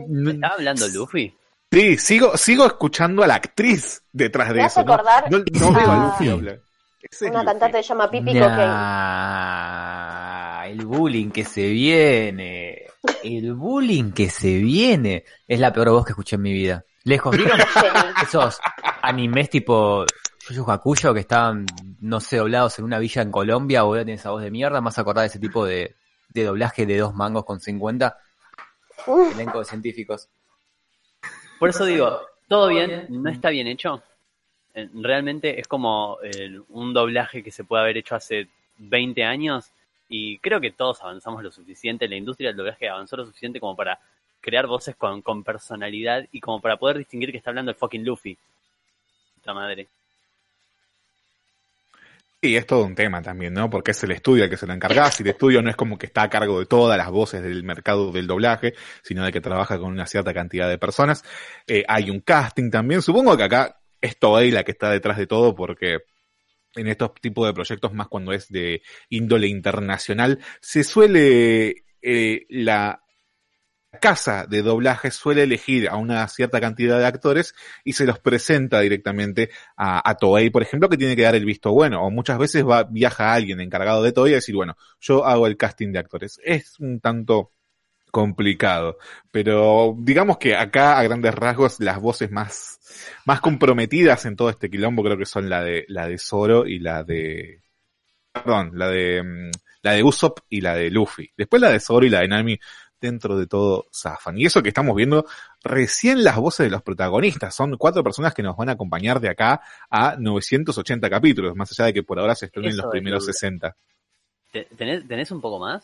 ¿Me estaba hablando Luffy? Sí, sigo, sigo escuchando a la actriz detrás de eso. ¿No? No, no veo a Luffy hablar. Ese una cantante que se llama Pipi nah, Cocaine. El bullying que se viene. El bullying que se viene. Es la peor voz que escuché en mi vida. Lejos, ¿vieron esos animes tipo Jujutsu Kaisen que estaban, no sé, doblados en una villa en Colombia? Ahora tienen esa voz de mierda. Más acordada de ese tipo de, de doblaje de dos mangos con cincuenta. Uh. Elenco de científicos. Por eso digo, todo bien, no está bien hecho. Realmente es como eh, un doblaje que se puede haber hecho hace veinte años. Y creo que todos avanzamos lo suficiente. La industria del doblaje avanzó lo suficiente como para crear voces con, con personalidad y como para poder distinguir que está hablando el fucking Luffy. Puta madre. Y es todo un tema también, ¿no? Porque es el estudio al que se lo encargás, y el estudio no es como que está a cargo de todas las voces del mercado del doblaje, sino de que trabaja con una cierta cantidad de personas. Eh, hay un casting también. Supongo que acá es Toei la que está detrás de todo, porque en estos tipos de proyectos, más cuando es de índole internacional, se suele eh, la... casa de doblaje suele elegir a una cierta cantidad de actores y se los presenta directamente a, a Toei, por ejemplo, que tiene que dar el visto bueno, o muchas veces va, viaja alguien encargado de Toei a decir, bueno, yo hago el casting de actores. Es un tanto complicado, pero digamos que acá a grandes rasgos las voces más, más comprometidas en todo este quilombo creo que son la de la de Zoro y la de perdón, la de la de Usopp y la de Luffy. Después la de Zoro y la de Nami dentro de todo zafan. Y eso que estamos viendo recién las voces de los protagonistas. Son cuatro personas que nos van a acompañar de acá a novecientos ochenta capítulos, más allá de que por ahora se estrenen los primeros sesenta. ¿Tenés, tenés un poco más?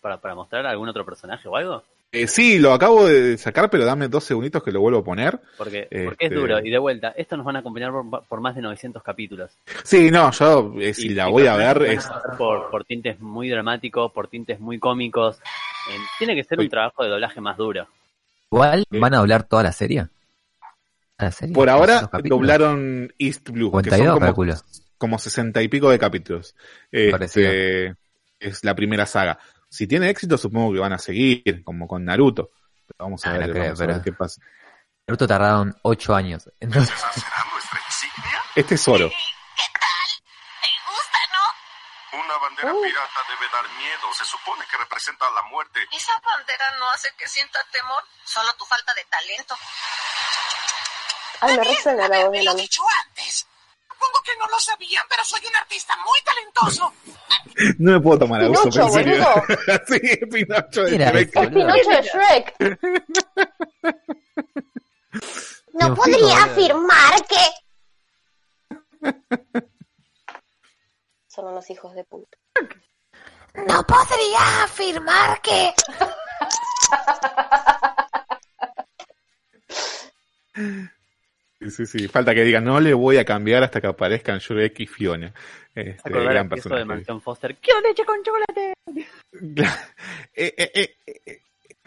Para, para mostrar algún otro personaje o algo? Eh, sí, lo acabo de sacar, pero dame dos segunditos que lo vuelvo a poner. Porque, porque este... es duro, y de vuelta, estos nos van a acompañar por, por más de novecientos capítulos. Sí, no, yo eh, si y, la y voy a ver... Es... Por, por tintes muy dramáticos, por tintes muy cómicos. Eh, tiene que ser Uy. un trabajo de doblaje más duro. Igual van a doblar toda la serie. ¿La serie? Por ahora doblaron East Blue, cincuenta y dos, que son como, calculo. como sesenta y pico de capítulos. Este, es la primera saga. Si tiene éxito, supongo que van a seguir, como con Naruto. Pero vamos a ver, no creo, vamos a ver qué pasa. Naruto tardaron ocho años. Entonces... Este es Zoro. ¿Qué tal? ¿Te gusta, no? Una bandera uh. pirata debe dar miedo. Se supone que representa la muerte. Esa bandera no hace que sienta temor. Solo tu falta de talento. Ay, me resuena la voz de la dicho antes. Supongo que no lo sabían, pero soy un artista muy talentoso. No me puedo tomar a gusto, Pinocho, boludo. Sí, es Pinocho de Mira, Shrek. Es Pinocho de Shrek. No, no podría tío, afirmar que... Son unos hijos de puta. No podría afirmar que... Sí, sí, falta que digan, no le voy a cambiar hasta que aparezcan Shrek y Fiona. Este, gran personaje de Mansión Foster. ¡Quiero leche con chocolate! eh, eh, eh,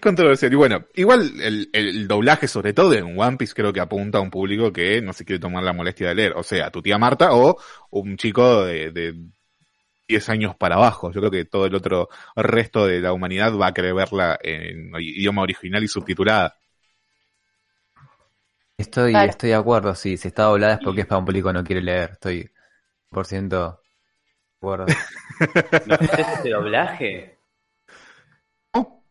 controversial. Y bueno, igual el, el doblaje, sobre todo en One Piece, creo que apunta a un público que no se quiere tomar la molestia de leer. O sea, tu tía Marta o un chico de, de diez años para abajo. Yo creo que todo el otro resto de la humanidad va a querer verla en idioma original y subtitulada. Estoy, claro. estoy de acuerdo, sí, si está doblada es porque es para un público que no quiere leer, estoy por ciento de acuerdo. ¿Me ofreces este doblaje? ¿No?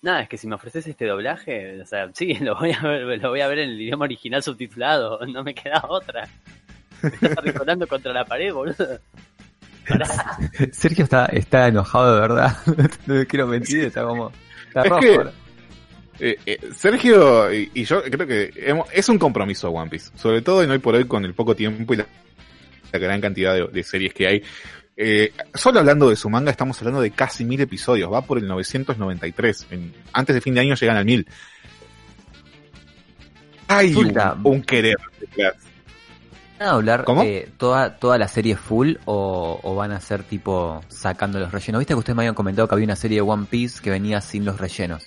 Nada, es que si me ofreces este doblaje, o sea, sí, lo voy a ver, lo voy a ver en el idioma original subtitulado, no me queda otra. Me estás arrinconando contra la pared, boludo. Pará. Sergio está, está enojado de verdad, no me quiero mentir, está como... Está rojo, es que... Eh, eh, Sergio y, y yo creo que hemos, es un compromiso One Piece, sobre todo en hoy por hoy con el poco tiempo y la, la gran cantidad de, de series que hay. Eh, solo hablando de su manga estamos hablando de casi mil episodios, va por el novecientos noventa y tres, en, antes de fin de año llegan al mil. Hay un, un querer. ¿Van a hablar eh, toda, toda la serie full o, o van a ser tipo sacando los rellenos? Viste que ustedes me habían comentado que había una serie de One Piece que venía sin los rellenos.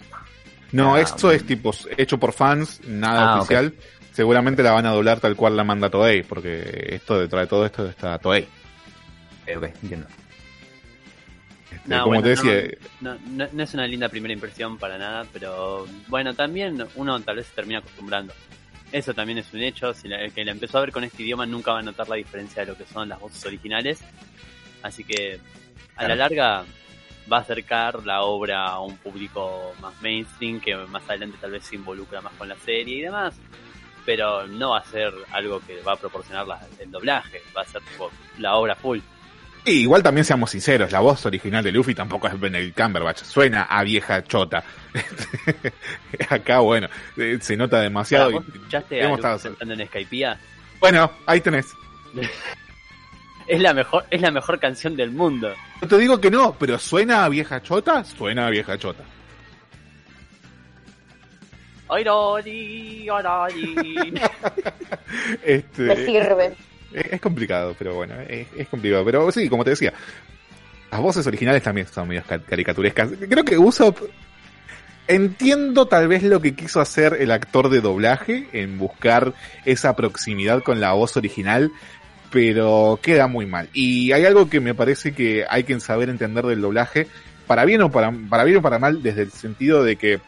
No, ah, esto es tipo hecho por fans, nada ah, oficial. Okay. Seguramente la van a doblar tal cual la manda Toei, porque esto detrás de todo esto está Toei. Ok, entiendo. Este, no, como bueno, te decía... No, no, no es una linda primera impresión para nada, pero bueno, también uno tal vez se termina acostumbrando. Eso también es un hecho. Si la, el que la empezó a ver con este idioma nunca va a notar la diferencia de lo que son las voces originales. Así que a claro. la larga... va a acercar la obra a un público más mainstream, que más adelante tal vez se involucra más con la serie y demás, pero no va a ser algo que va a proporcionar la, el doblaje, va a ser tipo la obra full. Y igual también seamos sinceros, la voz original de Luffy tampoco es Benedict Cumberbatch, suena a vieja chota. Acá, bueno, se nota demasiado. Ahora, ¿vos escuchaste a Luffy sentando en Skypiea? Bueno, ahí tenés. Es la mejor, es la mejor canción del mundo. No te digo que no, pero suena a vieja chota, suena a vieja chota. Orori, orori. Este, Me sirve. Es, es complicado, pero bueno, es, es complicado. Pero sí, como te decía, las voces originales también son medio caricaturescas. Creo que Usopp... Entiendo tal vez lo que quiso hacer el actor de doblaje en buscar esa proximidad con la voz original, pero queda muy mal. Y hay algo que me parece que hay que saber entender del doblaje, para bien o para, para bien o para mal, desde el sentido de que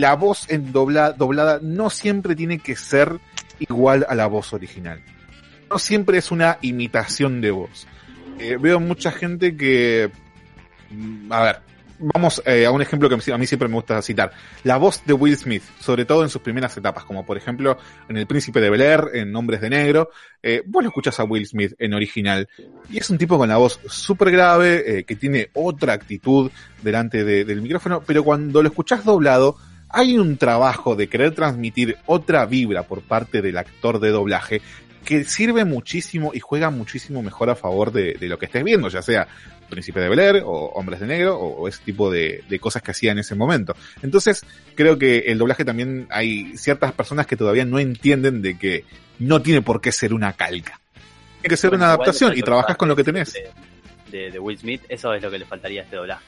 la voz en dobla, doblada no siempre tiene que ser igual a la voz original. No siempre es una imitación de voz. Eh, veo mucha gente que... A ver, vamos eh, a un ejemplo que a mí siempre me gusta citar. La voz de Will Smith, sobre todo en sus primeras etapas, como por ejemplo en El Príncipe de Bel-Air, en Hombres de Negro. Eh, vos lo escuchás a Will Smith en original y es un tipo con la voz súper grave, eh, que tiene otra actitud delante de, del micrófono, pero cuando lo escuchás doblado, hay un trabajo de querer transmitir otra vibra por parte del actor de doblaje que sirve muchísimo y juega muchísimo mejor a favor de, de lo que estés viendo, ya sea Príncipe de Bel-Air o Hombres de Negro o, o ese tipo de, de cosas que hacía en ese momento. Entonces, creo que el doblaje también hay ciertas personas que todavía no entienden de que no tiene por qué ser una calca. Tiene que ser bueno, una adaptación y trabajás con lo que tenés. De, de, de Will Smith, eso es lo que le faltaría a este doblaje.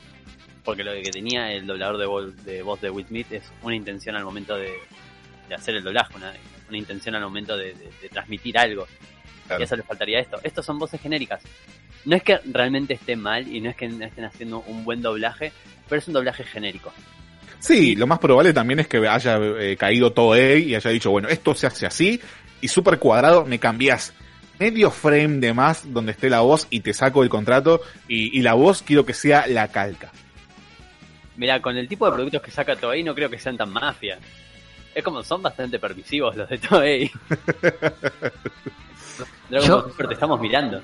Porque lo que tenía el doblador de voz de, voz de Will Smith es una intención al momento de, de hacer el doblaje, una una intención al momento de, de, de transmitir algo. Claro. Y eso les faltaría a esto. Estos son voces genéricas. No es que realmente esté mal y no es que estén haciendo un buen doblaje, pero es un doblaje genérico. Sí, lo más probable también es que haya eh, caído Toei y haya dicho, bueno, esto se hace así y súper cuadrado, me cambiás medio frame de más donde esté la voz y te saco el contrato y, y la voz quiero que sea la calca. Mirá, con el tipo de productos que saca Toei no creo que sean tan mafia. Es como, son bastante permisivos los de Toei. Dragon Yo, Ball, te estamos mirando.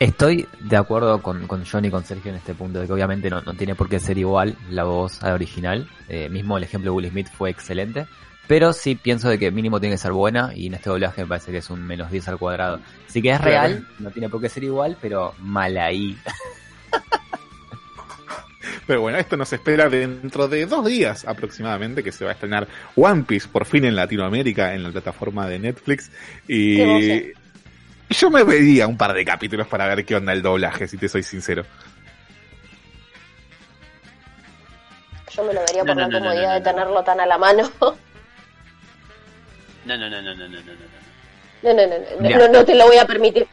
Estoy de acuerdo con, con John y con Sergio en este punto, de que obviamente no, no tiene por qué ser igual la voz a la original. Eh, mismo el ejemplo de Will Smith fue excelente. Pero sí pienso de que mínimo tiene que ser buena, y en este doblaje me parece que es un menos diez al cuadrado. Así que es real, no tiene por qué ser igual, pero mal ahí. Pero bueno, esto nos espera dentro de dos días aproximadamente, que se va a estrenar One Piece por fin en Latinoamérica, en la plataforma de Netflix. Y yo me pedía un par de capítulos para ver qué onda el doblaje, si te soy sincero. Yo me lo vería por la comodidad de tenerlo tan a la mano. No, no, no, no, no, no, no, no, no, no, no, no, no te lo voy a permitir.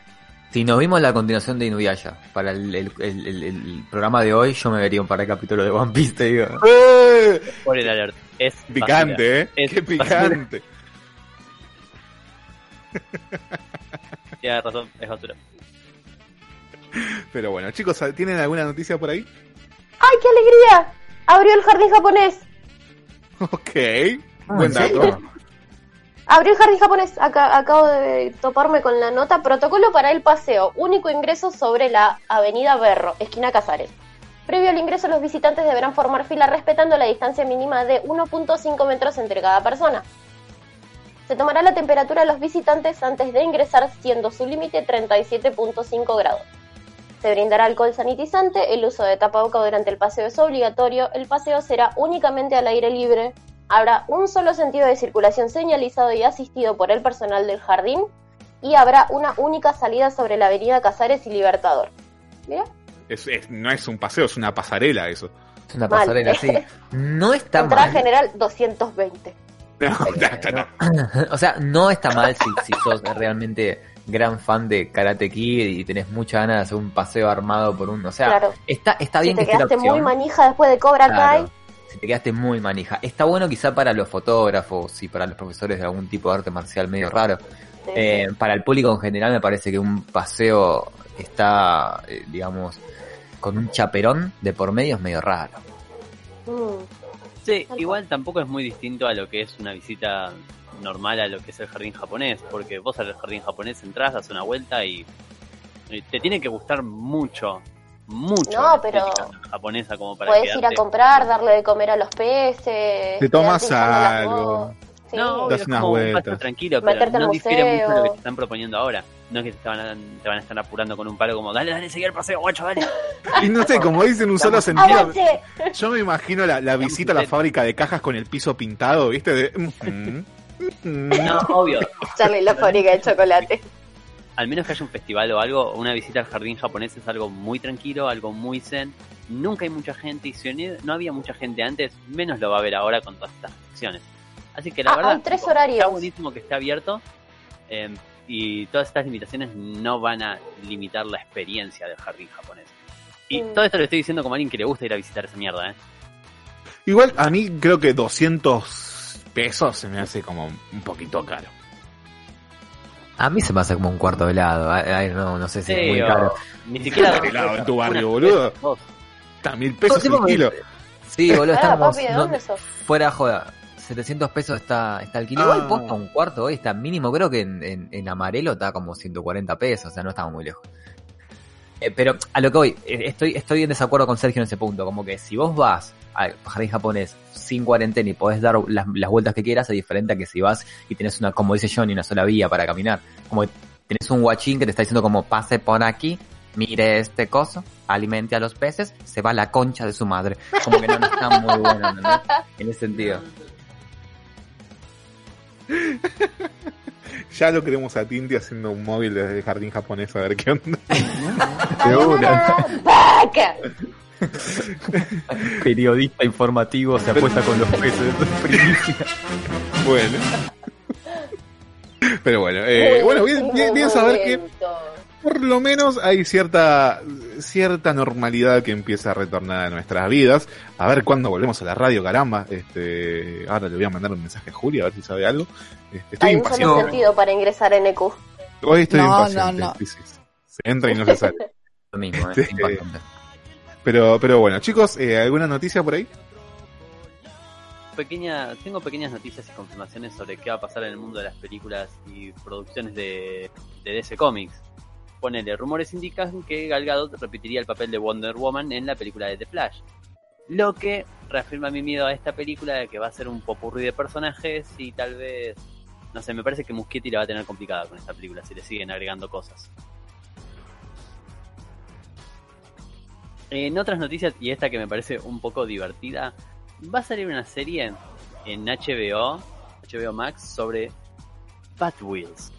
Si nos vimos la continuación de Inuyasha para el, el, el, el, el programa de hoy, yo me vería un par de capítulos de One Piece, te digo. ¡Eh! Por el alert. Es picante, basura. ¿Eh? Es ¡qué picante! Tienes razón, es basura. Pero bueno, chicos, ¿tienen alguna noticia por ahí? ¡Ay, qué alegría! Abrió el jardín japonés. Ok, ah, buen dato. ¿Sí? Abrí el jardín japonés, acá, acabo de toparme con la nota. Protocolo para el paseo, único ingreso sobre la avenida Berro, esquina Casares. Previo al ingreso, los visitantes deberán formar fila respetando la distancia mínima de uno punto cinco metros entre cada persona. Se tomará la temperatura de los visitantes antes de ingresar, siendo su límite treinta y siete punto cinco grados. Se brindará alcohol sanitizante, el uso de tapabocas durante el paseo es obligatorio, el paseo será únicamente al aire libre. Habrá un solo sentido de circulación señalizado y asistido por el personal del jardín, y habrá una única salida sobre la avenida Casares y Libertador. ¿Mira? Es, es, no es un paseo, es una pasarela eso. Es una pasarela, mal. Sí. No está Entrada mal. Entrada general doscientos veinte. No, eh, no. O sea, no está mal si, si sos realmente gran fan de Karate Kid y tenés mucha ganas de hacer un paseo armado por un... O sea, claro. está, está bien que esté la opción. Si te quedaste muy manija después de Cobra Kai... Claro. Si te quedaste muy manija. Está bueno quizá para los fotógrafos y para los profesores de algún tipo de arte marcial medio raro. Sí, eh, sí. Para el público en general me parece que un paseo está, eh, digamos, con un chaperón de por medio es medio raro. Sí, igual tampoco es muy distinto a lo que es una visita normal a lo que es el jardín japonés. Porque vos al jardín japonés entras, das una vuelta y te tiene que gustar mucho. Mucho no, pero japonesa como para podés quedarte. Ir a comprar, darle de comer a los peces, te tomas algo, sí. No, das unas vueltas, tranquilo, pero no difiere mucho lo que te están proponiendo ahora. No es que te van a, te van a estar apurando con un palo como dale, dale, seguí el paseo, guacho, dale. Y no sé, como dicen un solo sentido. Yo me imagino la, la visita a la fábrica de cajas con el piso pintado, ¿viste? De, mm, mm. No, obvio. Charlie, la fábrica de chocolate. Al menos que haya un festival o algo, una visita al jardín japonés es algo muy tranquilo, algo muy zen. Nunca hay mucha gente, y si no había mucha gente antes, menos lo va a haber ahora con todas estas acciones. Así que la ah, verdad, tres horarios. Está buenísimo que esté abierto, eh, y todas estas limitaciones no van a limitar la experiencia del jardín japonés. Y mm. todo esto lo estoy diciendo como alguien que le gusta ir a visitar esa mierda, ¿eh? Igual a mí creo que doscientos pesos se me hace como un poquito caro. A mí se me hace como un cuarto de helado. Ay, no, no sé si sí, es muy caro. Ni siquiera un helado en tu barrio, boludo. Está mil pesos el kilo. Sí, boludo, estamos... No, fuera joda. setecientos pesos está, está el kilo. Ah. Igual posta un cuarto hoy está mínimo. Creo que en, en, en Amarelo está como ciento cuarenta pesos. O sea, no estamos muy lejos. Eh, pero a lo que voy, estoy, estoy en desacuerdo con Sergio en ese punto. Como que si vos vas al jardín japonés sin cuarentena y podés dar las, las vueltas que quieras, es diferente a que si vas y tenés una, como dice Johnny, una sola vía para caminar. Como que tenés un guachín que te está diciendo como pase por aquí, mire este coso, alimente a los peces, se va la concha de su madre. Como que no, no está muy bueno, ¿no? En ese sentido. Ya lo queremos a Tinti haciendo un móvil desde el jardín japonés a ver qué onda. De una. Periodista informativo se apuesta con los peces. Bueno. Pero bueno, eh, bueno, bien, bien, bien saber que por lo menos hay cierta cierta normalidad que empieza a retornar a nuestras vidas. A ver cuándo volvemos a la radio, caramba. Este, ahora le voy a mandar un mensaje a Julia a ver si sabe algo. Este, estoy hay impaciente. No solo sentido para ingresar en E Q. Hoy estoy no, impaciente. No, no. Sí, sí, sí. Se entra y no se sale. Lo mismo, ¿eh? Este, pero, pero bueno, chicos, eh, ¿alguna noticia por ahí? Pequeña, tengo pequeñas noticias y confirmaciones sobre qué va a pasar en el mundo de las películas y producciones de, de D C Comics. Ponele, rumores indican que Gal Gadot repetiría el papel de Wonder Woman en la película de The Flash, lo que reafirma mi miedo a esta película de que va a ser un popurrí de personajes y tal vez, no sé, me parece que Muschietti la va a tener complicada con esta película si le siguen agregando cosas. En otras noticias, y esta que me parece un poco divertida, va a salir una serie en H B O, H B O Max, sobre Batwheels,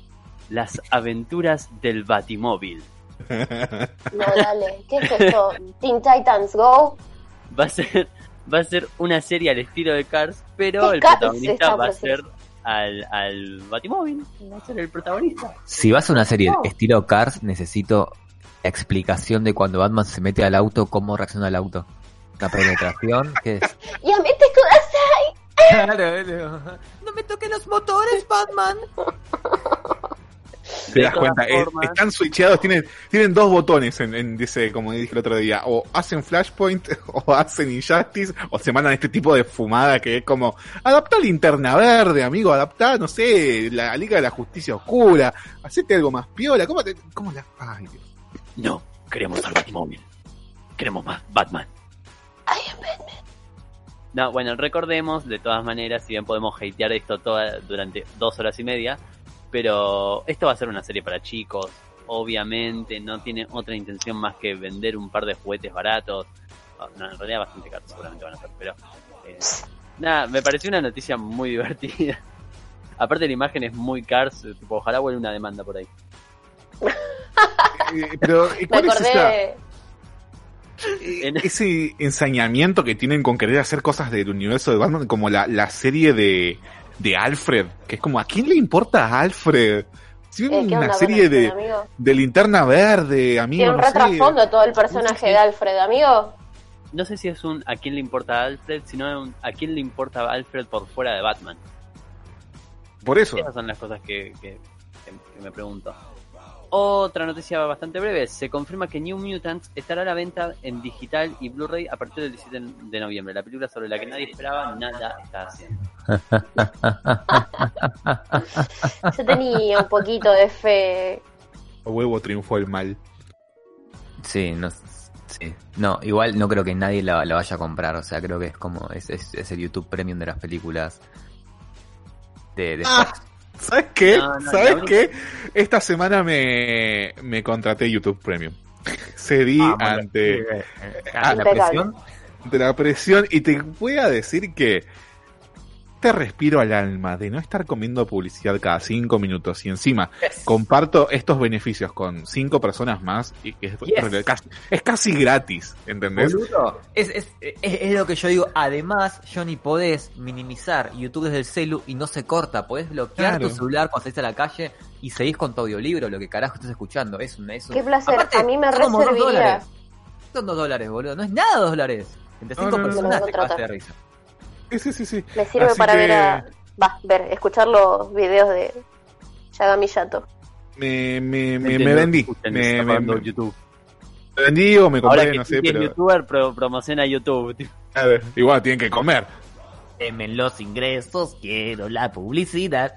las aventuras del Batimóvil. No, dale, ¿qué es esto? Teen Titans Go. Va a ser, va a ser una serie al estilo de Cars, pero el protagonista va a ser al, al Batimóvil, va a ser el protagonista. Si vas a una serie no. estilo Cars, necesito la explicación de cuando Batman se mete al auto, cómo reacciona el auto. La penetración, ¿qué es? ¡Ya me te cudasai! Claro, no me toquen los motores, Batman. Te das cuenta, es, están switcheados, tienen, tienen dos botones en, en dice, como dije el otro día, o hacen Flashpoint, o hacen Injustice, o se mandan este tipo de fumada que es como, adaptá Linterna Verde, amigo, adaptá, no sé, la Liga de la Justicia Oscura, hacete algo más piola, ¿cómo te, cómo la? Ay, Dios. No, queremos al Batmóvil, queremos más Batman. I am Batman. No, bueno, recordemos, de todas maneras, si bien podemos hatear esto toda, durante dos horas y media, pero esto va a ser una serie para chicos, obviamente, no tiene otra intención más que vender un par de juguetes baratos. No, en realidad bastante caros seguramente van a ser, pero... Eh, nada, me pareció una noticia muy divertida. Aparte la imagen es muy Cars, tipo, ojalá vuelva una demanda por ahí. eh, pero, ¿y cuál es esta? Ese ensañamiento que tienen con querer hacer cosas del universo de Batman, como la, la serie de, de Alfred, que es como, ¿a quién le importa a Alfred? Si eh, una serie de, de Linterna Verde, amigo. Tiene un no retrasfondo todo el personaje de Alfred, amigo. No sé si es un ¿a quién le importa a Alfred? Sino un, ¿a quién le importa a Alfred por fuera de Batman? Por eso. Esas son las cosas que, que, que, que me pregunto. Otra noticia bastante breve, se confirma que New Mutants estará a la venta en digital y Blu-ray a partir del diecisiete de noviembre. La película sobre la que nadie esperaba, nada está haciendo. Yo tenía un poquito de fe. A huevo triunfó el mal. Sí, no, sí. No, igual no creo que nadie la, la vaya a comprar, o sea, creo que es como, es, es, es el YouTube Premium de las películas de, de Fox. ¡Ah! ¿Sabes qué? No, no, ¿Sabes no, qué? No. Esta semana me, me contraté YouTube Premium. Cedí ah, bueno, ante eh, eh, eh, ah, la presión. Ante la presión. Y te voy a decir que te respiro al alma de no estar comiendo publicidad cada cinco minutos. Y encima yes. comparto estos beneficios con cinco personas más. Y es, yes. casi, es casi gratis, ¿entendés? Es, es, es, es lo que yo digo. Además, Johnny, podés minimizar YouTube desde el celu y no se corta. Podés bloquear claro. tu celular cuando salís a la calle y seguís con tu audiolibro, lo que carajo estás escuchando. Es un, es un... Qué placer. Aparte, a mí me reservaría. Son dos dólares, boludo. No es nada dos dólares. Entre cinco no, no, personas no, no, no, no, no, no, te cagaste de risa. Sí, sí, sí, sí. Me sirve Así para que... ver, a, bah, ver, escuchar los videos de Yagami Yato. Me, me, me, me vendí. Me, me, me, YouTube. me vendí o me compré, Ahora que no sé. Pero... youtuber pro, promociona YouTube. Tío. A ver, igual tienen que comer. Temen los ingresos, quiero la publicidad.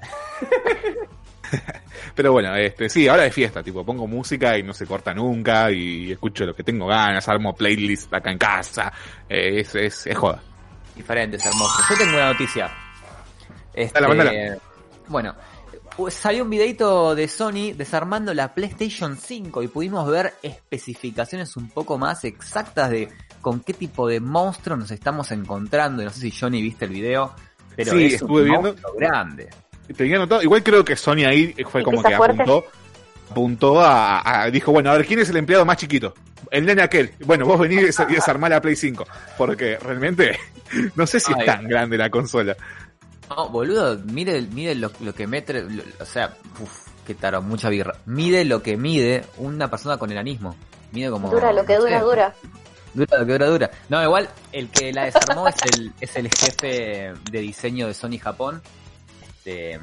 Pero bueno, este sí, ahora es fiesta, tipo, pongo música y no se corta nunca, y escucho lo que tengo ganas, armo playlist acá en casa, eh, es, es, es joda. Diferentes, hermosos. Yo tengo una noticia. Este, dale, dale. Bueno, salió un videito de Sony desarmando la PlayStation cinco y pudimos ver especificaciones un poco más exactas de con qué tipo de monstruo nos estamos encontrando. No sé si Johnny viste el video, pero sí, es un monstruo grande. Tenía notado, igual creo que Sony ahí fue como que apuntó, apuntó a, a, dijo, bueno, a ver, ¿quién es el empleado más chiquito? El nene aquel. Bueno, vos venís y desarmar la Play cinco, porque realmente no sé si Ay, es tan grande la consola. No, boludo, mire, mire lo, lo que mete, lo, o sea, uff, qué taro, mucha birra. Mide lo que mide una persona con enanismo. Mide como... Dura lo que dura, dura. Dura lo que dura, dura. No, igual, el que la desarmó es el, es el jefe de diseño de Sony Japón.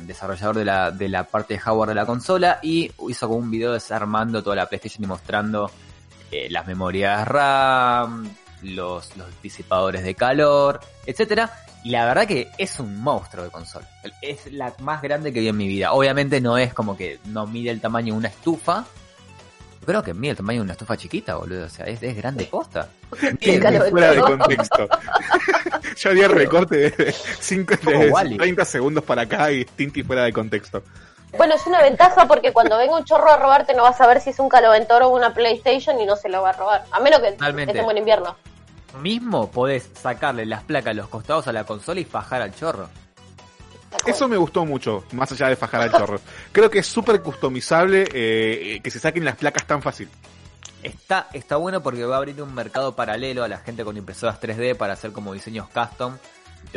Desarrollador de la, de la parte de hardware de la consola, y hizo como un video desarmando toda la PlayStation y mostrando eh, las memorias RAM, los, los disipadores de calor, etcétera. Y la verdad que es un monstruo de consola. Es la más grande que vi en mi vida. Obviamente no es como que no mide el tamaño de una estufa. Creo que mide el tamaño de una estufa chiquita, boludo. O sea, es, es grande posta. Bien, fuera de contexto. Yo haría recorte de, cinco, de treinta segundos para acá y Tinti fuera de contexto. Bueno, es una ventaja porque cuando venga un chorro a robarte no vas a ver si es un caloventor o una PlayStation y no se lo va a robar. A menos que estemos en invierno. Mismo podés sacarle las placas a los costados a la consola y fajar al chorro. Eso me gustó mucho, más allá de fajar al chorro. Creo que es súper customizable eh, que se saquen las placas tan fácil. Está, está bueno porque va a abrir un mercado paralelo a la gente con impresoras tres D para hacer como diseños custom.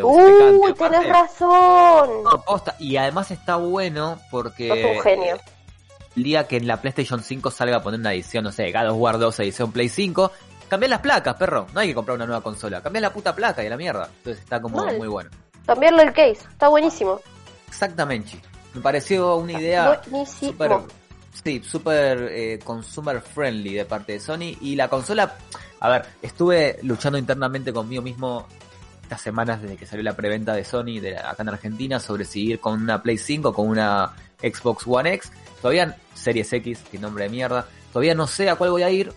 ¡Uy, tenés razón! No, posta. Y además está bueno porque... Sos un genio. El día que en la PlayStation cinco salga a poner una edición, no sé, God of War dos edición Play cinco, cambiá las placas, perro. No hay que comprar una nueva consola. Cambiá la puta placa y la mierda. Entonces está como Mal. muy bueno. Cambiarlo el case, está buenísimo. Exactamente, me pareció una idea super, sí, super eh, consumer friendly de parte de Sony. Y la consola, a ver, estuve luchando internamente conmigo mismo estas semanas desde que salió la preventa de Sony de acá en Argentina sobre si ir con una Play cinco, con una Xbox One X, todavía Series X, qué nombre de mierda, todavía no sé a cuál voy a ir,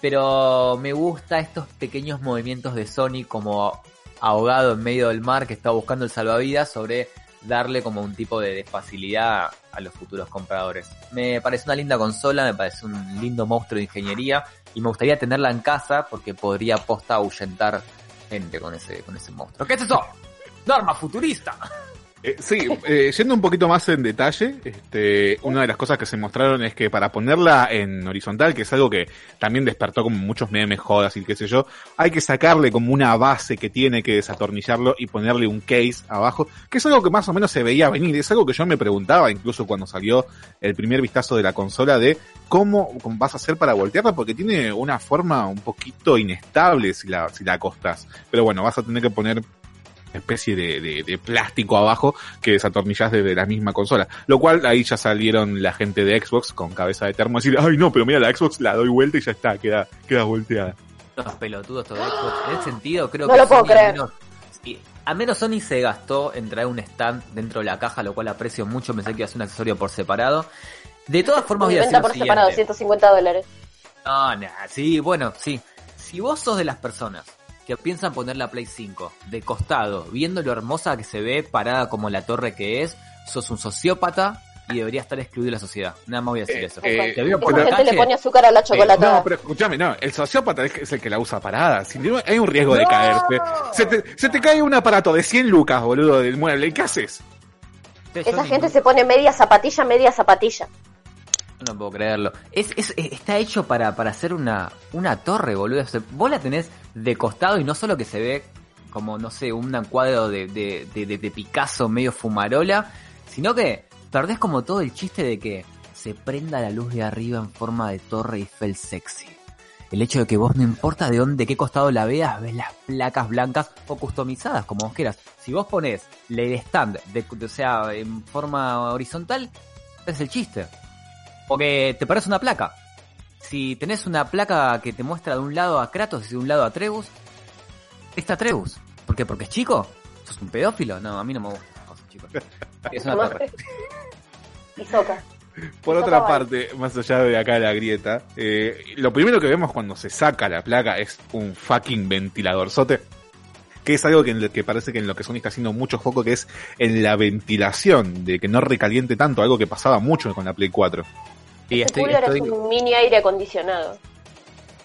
pero me gusta estos pequeños movimientos de Sony como... ahogado en medio del mar que está buscando el salvavidas sobre darle como un tipo de facilidad a los futuros compradores. Me parece una linda consola, me parece un lindo monstruo de ingeniería y me gustaría tenerla en casa porque podría posta ahuyentar gente con ese, con ese monstruo. ¿Qué es eso? ¡Norma futurista! Eh, sí, eh, yendo un poquito más en detalle, este, una de las cosas que se mostraron es que para ponerla en horizontal, que es algo que también despertó como muchos memes, jodas y qué sé yo, hay que sacarle como una base que tiene que desatornillarlo y ponerle un case abajo, que es algo que más o menos se veía venir, es algo que yo me preguntaba incluso cuando salió el primer vistazo de la consola de cómo vas a hacer para voltearla, porque tiene una forma un poquito inestable si la, si la acostás, pero bueno, vas a tener que poner especie de, de, de plástico abajo que desatornillás desde la misma consola, lo cual ahí ya salieron la gente de Xbox con cabeza de termo a decir, ay no, pero mira, la Xbox la doy vuelta y ya está, queda, queda volteada. Los pelotudos todos de Xbox, en ese sentido creo no que... No lo puedo creer. Al menos, sí, al menos Sony se gastó en traer un stand dentro de la caja, lo cual aprecio mucho, pensé que iba a ser un accesorio por separado. De todas formas voy a decir por separado, ciento cincuenta dólares. No, no, sí, bueno, sí. Si vos sos de las personas que piensan poner la Play cinco de costado, viendo lo hermosa que se ve parada como la torre que es, sos un sociópata y deberías estar excluido de la sociedad. Nada más voy a decir eh, eso. Eh, ¿Te veo por la gente calle? Le pone azúcar a la chocolatada. Eh, no, pero escúchame, no, el sociópata es el que la usa parada. Si no, hay un riesgo no. de caerte. Se te, se te cae un aparato de cien lucas, boludo, del mueble. ¿Y qué haces? Esa gente se pone media zapatilla, media zapatilla. No puedo creerlo. Es, es, está hecho para, para hacer una, una torre, boludo. O sea, vos la tenés de costado y no solo que se ve como, no sé, un cuadro de, de, de, de Picasso medio fumarola, sino que perdés como todo el chiste de que se prenda la luz de arriba en forma de torre Eiffel sexy. el hecho de que vos, no importa de dónde, de qué costado la veas, ves las placas blancas o customizadas, como vos quieras. Si vos ponés el stand, de, de, o sea, en forma horizontal, es el chiste. Porque te parece una placa. Si tenés una placa que te muestra de un lado a Kratos y de un lado a Trebus, está Trebus. ¿Por qué? ¿Porque es chico? ¿Sos un pedófilo? No, a mí no me gustan las cosas, chicos. Es una torre. Y soca. Por otra no, parte, más allá de acá la grieta, eh, lo primero que vemos cuando se saca la placa es un fucking ventiladorzote, que es algo que, en lo que parece que en lo que Sony está haciendo mucho foco, que es en la ventilación, de que no recaliente tanto, algo que pasaba mucho con la Play cuatro. Y este estoy, estoy... es un mini aire acondicionado.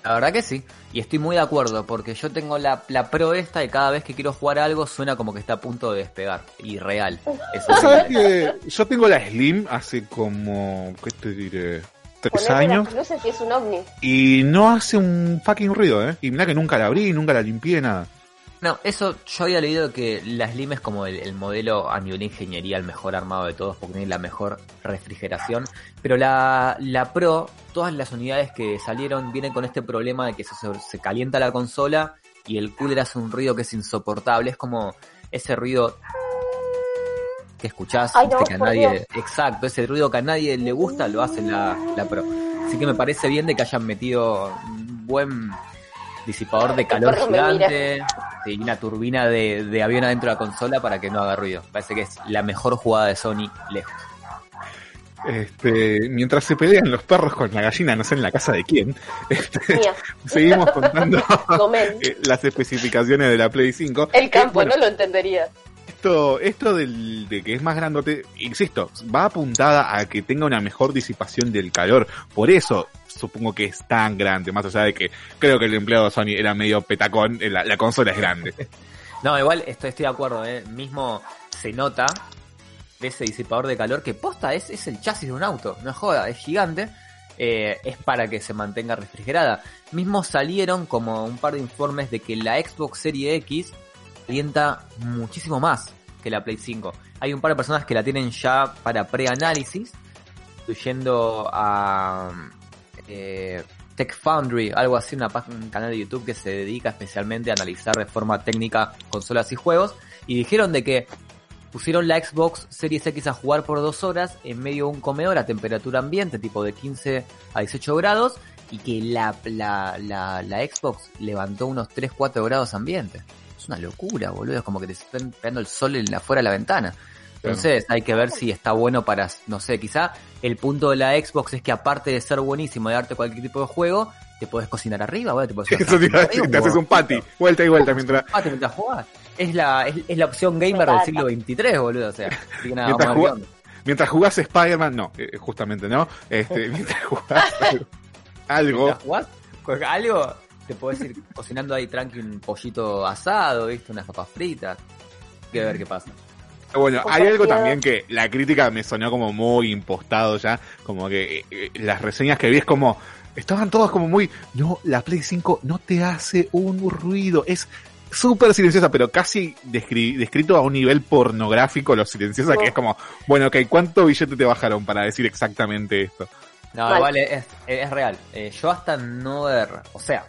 La verdad que sí, y estoy muy de acuerdo, porque yo tengo la, la pro esta y cada vez que quiero jugar algo suena como que está a punto de despegar, y real. Eso sí. que yo tengo la Slim hace como, ¿qué te diré? Tres años. No sé si es un ovni. Y no hace un fucking ruido, ¿eh? Y mirá que nunca la abrí, nunca la limpié, nada. No, eso yo había leído que la Slim es como el, el modelo a nivel ingeniería, el mejor armado de todos, porque tiene la mejor refrigeración. Pero la, la Pro, todas las unidades que salieron vienen con este problema de que se, se calienta la consola y el cooler hace un ruido que es insoportable. Es como ese ruido que escuchás, Ay, no, que a nadie, Dios. Exacto, ese ruido que a nadie le gusta lo hace la, la Pro. Así que me parece bien de que hayan metido un buen disipador de calor gigante y una turbina de, de avión adentro de la consola para que no haga ruido. Parece que es la mejor jugada de Sony lejos. Este, mientras se pelean los perros con la gallina, no sé en la casa de quién, este, seguimos contando las especificaciones de la Play cinco. El campo, eh, bueno, no lo entendería. Esto, esto del, de que es más grandote, insisto, va apuntada a que tenga una mejor disipación del calor. Por eso supongo que es tan grande, más allá de que creo que el empleado de Sony era medio petacón, la, la consola es grande. No, igual estoy, estoy de acuerdo, ¿eh? Mismo se nota de ese disipador de calor que posta es, es el chasis de un auto, no es joda, es gigante, eh, es para que se mantenga refrigerada. Mismo salieron como un par de informes de que la Xbox Series X calienta muchísimo más que la Play cinco. Hay un par de personas que la tienen ya para preanálisis, incluyendo a... Eh, Tech Foundry, algo así, una página, un canal de YouTube que se dedica especialmente a analizar de forma técnica consolas y juegos, y dijeron de que pusieron la Xbox Series X a jugar por dos horas en medio de un comedor a temperatura ambiente, tipo de quince a dieciocho grados, y que la, la, la, la Xbox levantó unos tres cuatro grados ambiente. Es una locura, boludo, es como que te están pegando el sol en afuera de la ventana. Entonces hay que ver si está bueno para, no sé, quizá el punto de la Xbox es que aparte de ser buenísimo, de darte cualquier tipo de juego, te podés cocinar arriba, ¿vale? Te podés cocinar Eso arriba, te, arriba, te haces un patty, vuelta y vuelta mientras... Patty mientras jugás. Es la, es, es la opción gamer del siglo veintitrés, boludo, o sea. Así que nada, mientras, jugás, mientras jugás Spider-Man, no, justamente no, este, mientras jugás algo... Mientras jugás algo, te podés ir cocinando ahí tranqui un pollito asado, ¿viste? Unas papas fritas, hay que ver qué pasa. Bueno, hay algo también que la crítica me sonó como muy impostado ya, como que eh, las reseñas que vi es como, estaban todos como muy, no, la Play cinco no te hace un ruido, es súper silenciosa, pero casi descri- descrito a un nivel pornográfico lo silenciosa, no. Que es como, bueno, ok, ¿cuánto billete te bajaron para decir exactamente esto? No, vale, vale es, es real, eh, yo hasta no ver, o sea...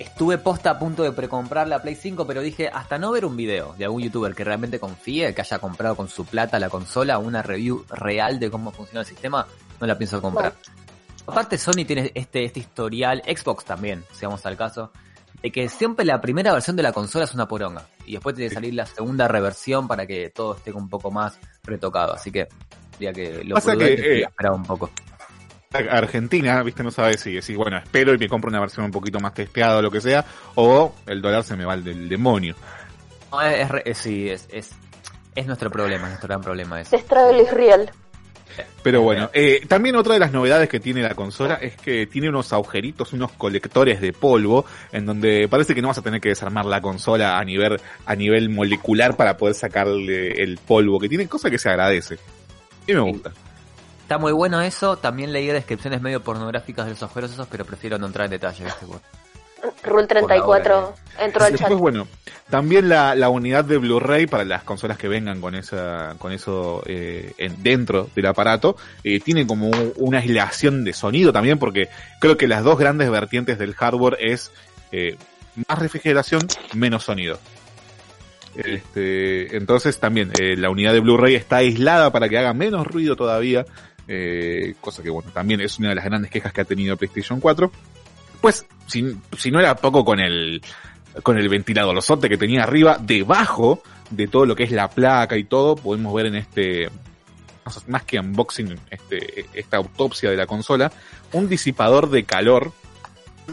Estuve posta a punto de precomprar la Play cinco, pero dije, hasta no ver un video de algún youtuber que realmente confíe, que haya comprado con su plata la consola, una review real de cómo funciona el sistema, no la pienso comprar. Bueno. Aparte Sony tiene este, este historial, Xbox también, si vamos al caso, de que siempre la primera versión de la consola es una poronga, y después tiene que salir la segunda reversión para que todo esté un poco más retocado, así que diría que lo prudente eh... esperaba un poco. Argentina, viste, no sabes si decís, bueno, espero y me compro una versión un poquito más testeada o lo que sea, o el dólar se me va del demonio. No, es, es, sí, es, es, es nuestro problema, es nuestro gran problema. Es Struggle is real. Pero bueno, eh, también otra de las novedades que tiene la consola es que tiene unos agujeritos, unos colectores de polvo, en donde parece que no vas a tener que desarmar la consola a nivel, a nivel molecular para poder sacarle el polvo que tiene, cosa que se agradece. Y me gusta. Está muy bueno eso, también leí descripciones medio pornográficas de los agujeros esos, pero prefiero no entrar en detalle. Este Rule treinta y cuatro entró al chat. Pues bueno, también la, la unidad de Blu-ray para las consolas que vengan con esa, con eso eh, en, dentro del aparato, eh, tiene como un, una aislación de sonido también, porque creo que las dos grandes vertientes del hardware es eh, más refrigeración, menos sonido. Este, entonces también eh, la unidad de Blu-ray está aislada para que haga menos ruido todavía, eh, cosa que bueno, también es una de las grandes quejas que ha tenido PlayStation cuatro. Pues, si, si no era poco con el, con el ventiladorzote que tenía arriba, debajo de todo lo que es la placa y todo, podemos ver en este, más que unboxing, este, esta autopsia de la consola, un disipador de calor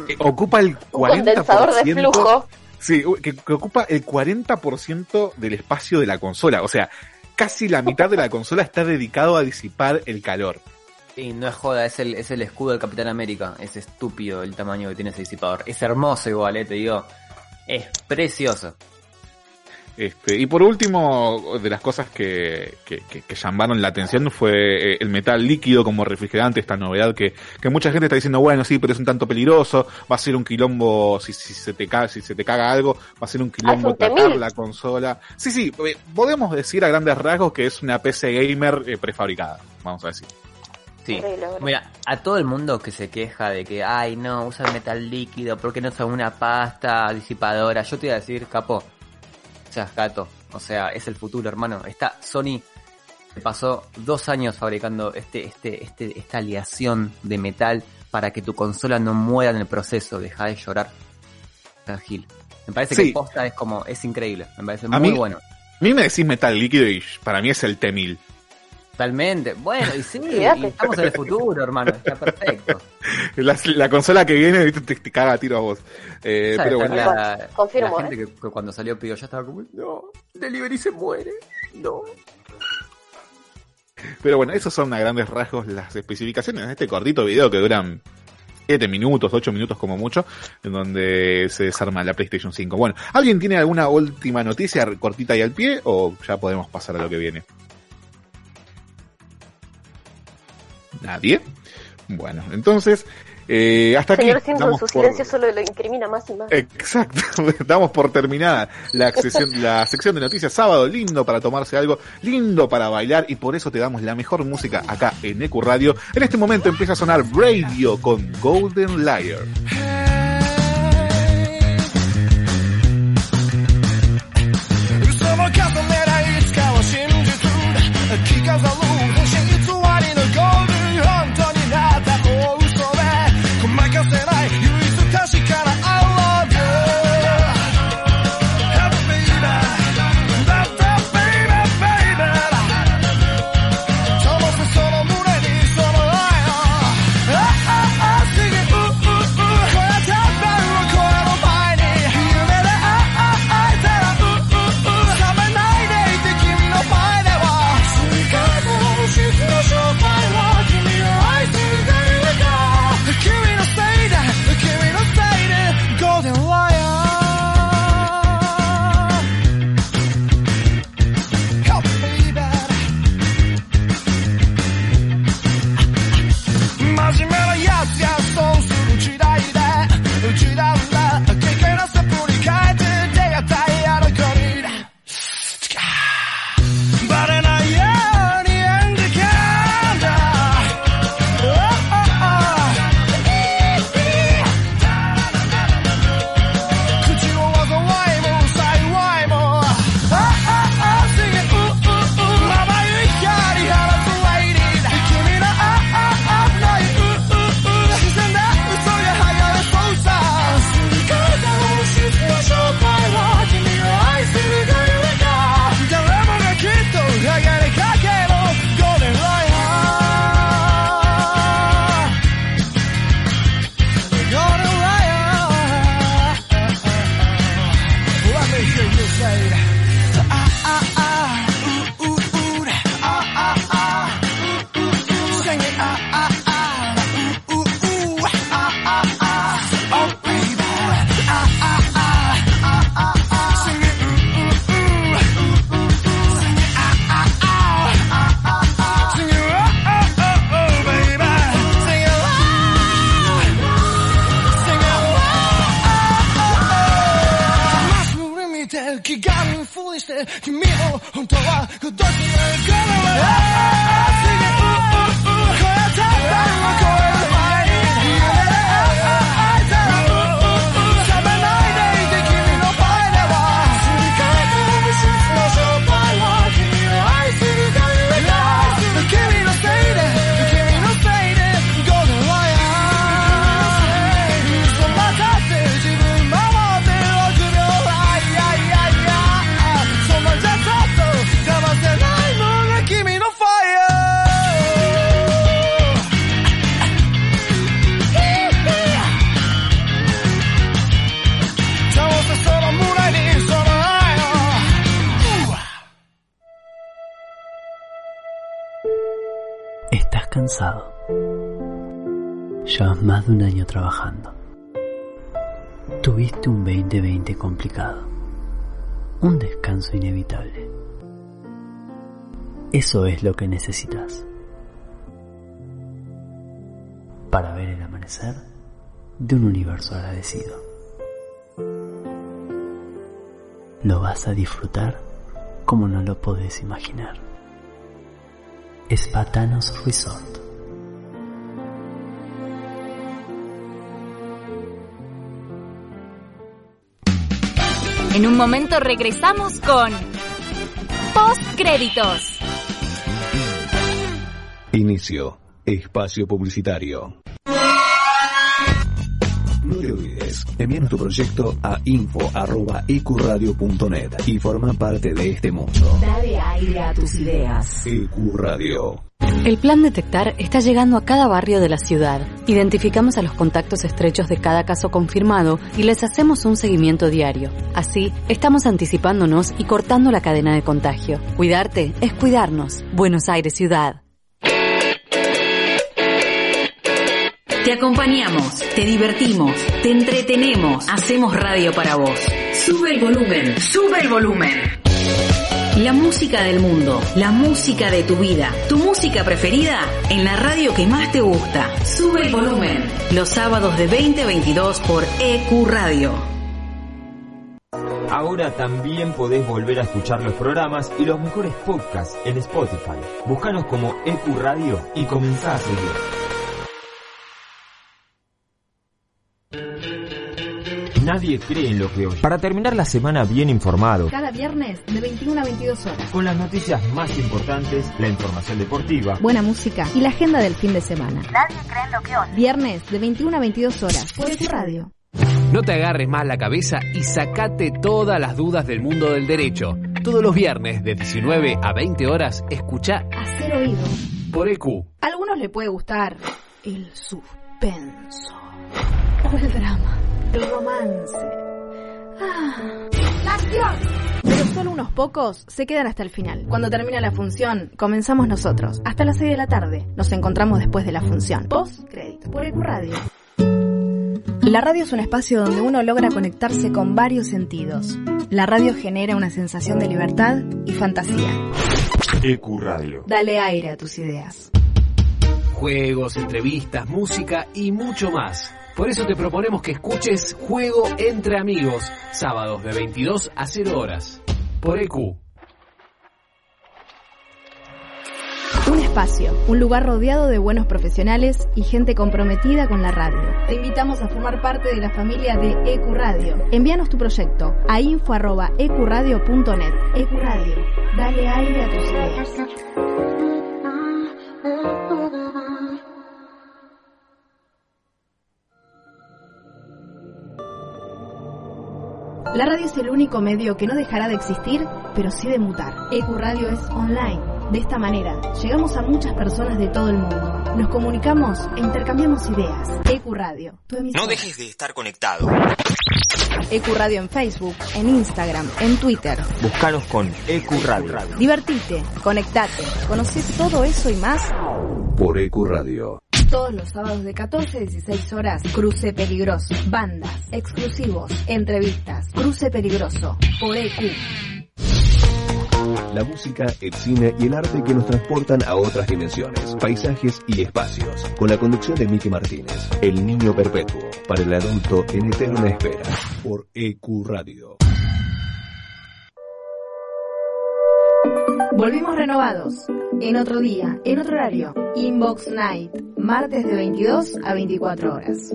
que ocupa el cuarenta por ciento. Un condensador de flujo. Sí, que, que ocupa el cuarenta por ciento del espacio de la consola. O sea, casi la mitad de la consola está dedicado a disipar el calor. Y no es joda, es el, es el escudo del Capitán América. Es estúpido el tamaño que tiene ese disipador. Es hermoso igual, eh, te digo. Es precioso. Este, y por último, de las cosas que, que, que, que llamaron la atención fue el metal líquido como refrigerante, esta novedad que, que mucha gente está diciendo, bueno, sí, pero es un tanto peligroso, va a ser un quilombo, si, si se te caga, si se te caga algo, va a ser un quilombo tacar la consola. Sí, sí, podemos decir a grandes rasgos que es una P C gamer eh, prefabricada, vamos a decir. Sí, mira, a todo el mundo que se queja de que, ay, no, usa el metal líquido, ¿por qué no usa una pasta disipadora? Yo te iba a decir, capo, seas gato, o sea, es el futuro, hermano. Está Sony, se pasó dos años fabricando este, este, este, esta aleación de metal para que tu consola no muera en el proceso. Deja de llorar, Gil. Me parece sí. que posta es como, es increíble, me parece a muy mí, bueno. A mí me decís metal líquido y para mí es el T mil. Totalmente, bueno, y sí, y estamos en el futuro, hermano, está perfecto. La, la consola que viene te, te caga a tiro a vos. Eh, ¿Sabes? Pero bueno, la, confirmo, la gente eh. que, que cuando salió pidió, ya estaba como, no, Delivery se muere, no. Pero bueno, esos son a grandes rasgos las especificaciones de este cortito video que duran siete minutos, ocho minutos como mucho, en donde se desarma la PlayStation cinco. Bueno, ¿alguien tiene alguna última noticia cortita y al pie o ya podemos pasar a lo que viene? Nadie. Bueno, entonces eh, hasta Señor aquí. Señor Simpson, su silencio por... solo lo incrimina más y más. Exacto. Damos por terminada la sección, la sección de noticias. Sábado lindo para tomarse algo, lindo para bailar, y por eso te damos la mejor música acá en E Q Radio. En este momento empieza a sonar Radio con Golden Liar. 君を本当は届けないから超えたらcansado. Llevas más de un año trabajando. Tuviste un veinte veinte complicado. Un descanso inevitable. Eso es lo que necesitas. Para ver el amanecer de un universo agradecido. Lo vas a disfrutar como no lo podés imaginar. Espatanos Resort. En un momento regresamos con Postcréditos. Inicio. Espacio publicitario. No te olvides, envíanos tu proyecto a info arroba e q radio punto net y forma parte de este mundo. Dale aire a tus ideas. E Q Radio. El plan Detectar está llegando a cada barrio de la ciudad. Identificamos a los contactos estrechos de cada caso confirmado y les hacemos un seguimiento diario. Así, estamos anticipándonos y cortando la cadena de contagio. Cuidarte es cuidarnos. Buenos Aires Ciudad. Te acompañamos, te divertimos, te entretenemos, hacemos radio para vos. Sube el volumen, sube el volumen. La música del mundo, la música de tu vida, tu música preferida en la radio que más te gusta. Sube el volumen, los sábados de veinte a veintidós por E Q Radio. Ahora también podés volver a escuchar los programas y los mejores podcasts en Spotify. Búscanos como E Q Radio y comenzá a seguir. Nadie cree en lo que oye. Para terminar la semana bien informado. Cada viernes de veintiuno a veintidós horas. Con las noticias más importantes, la información deportiva, buena música y la agenda del fin de semana. Nadie cree en lo que oye. Viernes de veintiuno a veintidós horas. Por tu radio. No te agarres más la cabeza y sacate todas las dudas del mundo del derecho. Todos los viernes de diecinueve a veinte horas, escucha Hacer Oído. Por E Q. A algunos le puede gustar el suspenso o el drama. El romance. Ah. ¡La acción! Pero solo unos pocos se quedan hasta el final. Cuando termina la función, comenzamos nosotros. Hasta las seis de la tarde. Nos encontramos después de la función. Post crédito por E Q Radio. La radio es un espacio donde uno logra conectarse con varios sentidos. La radio genera una sensación de libertad y fantasía. E Q Radio. Dale aire a tus ideas. Juegos, entrevistas, música y mucho más. Por eso te proponemos que escuches Juego Entre Amigos, sábados de veintidós a cero horas, por E Q. Un espacio, un lugar rodeado de buenos profesionales y gente comprometida con la radio. Te invitamos a formar parte de la familia de E Q Radio. Envíanos tu proyecto a info arroba e q radio punto net. E Q Radio, dale aire a tus ideas. La radio es el único medio que no dejará de existir, pero sí de mutar. E Q Radio es online. De esta manera, llegamos a muchas personas de todo el mundo. Nos comunicamos e intercambiamos ideas. E Q Radio, tu emisora. No dejes de estar conectado. E Q Radio en Facebook, en Instagram, en Twitter. Búscanos con E Q Radio. Divertite, conectate, conocé todo eso y más por E Q Radio. Todos los sábados de catorce a dieciséis horas, Cruce Peligroso. Bandas, exclusivos, entrevistas. Cruce Peligroso, por E Q. La música, el cine y el arte que nos transportan a otras dimensiones, paisajes y espacios. Con la conducción de Miki Martínez, El Niño Perpetuo, para el adulto en eterna espera, por E Q Radio. Volvimos renovados, en otro día, en otro horario. Inbox Night, martes de veintidós a veinticuatro horas.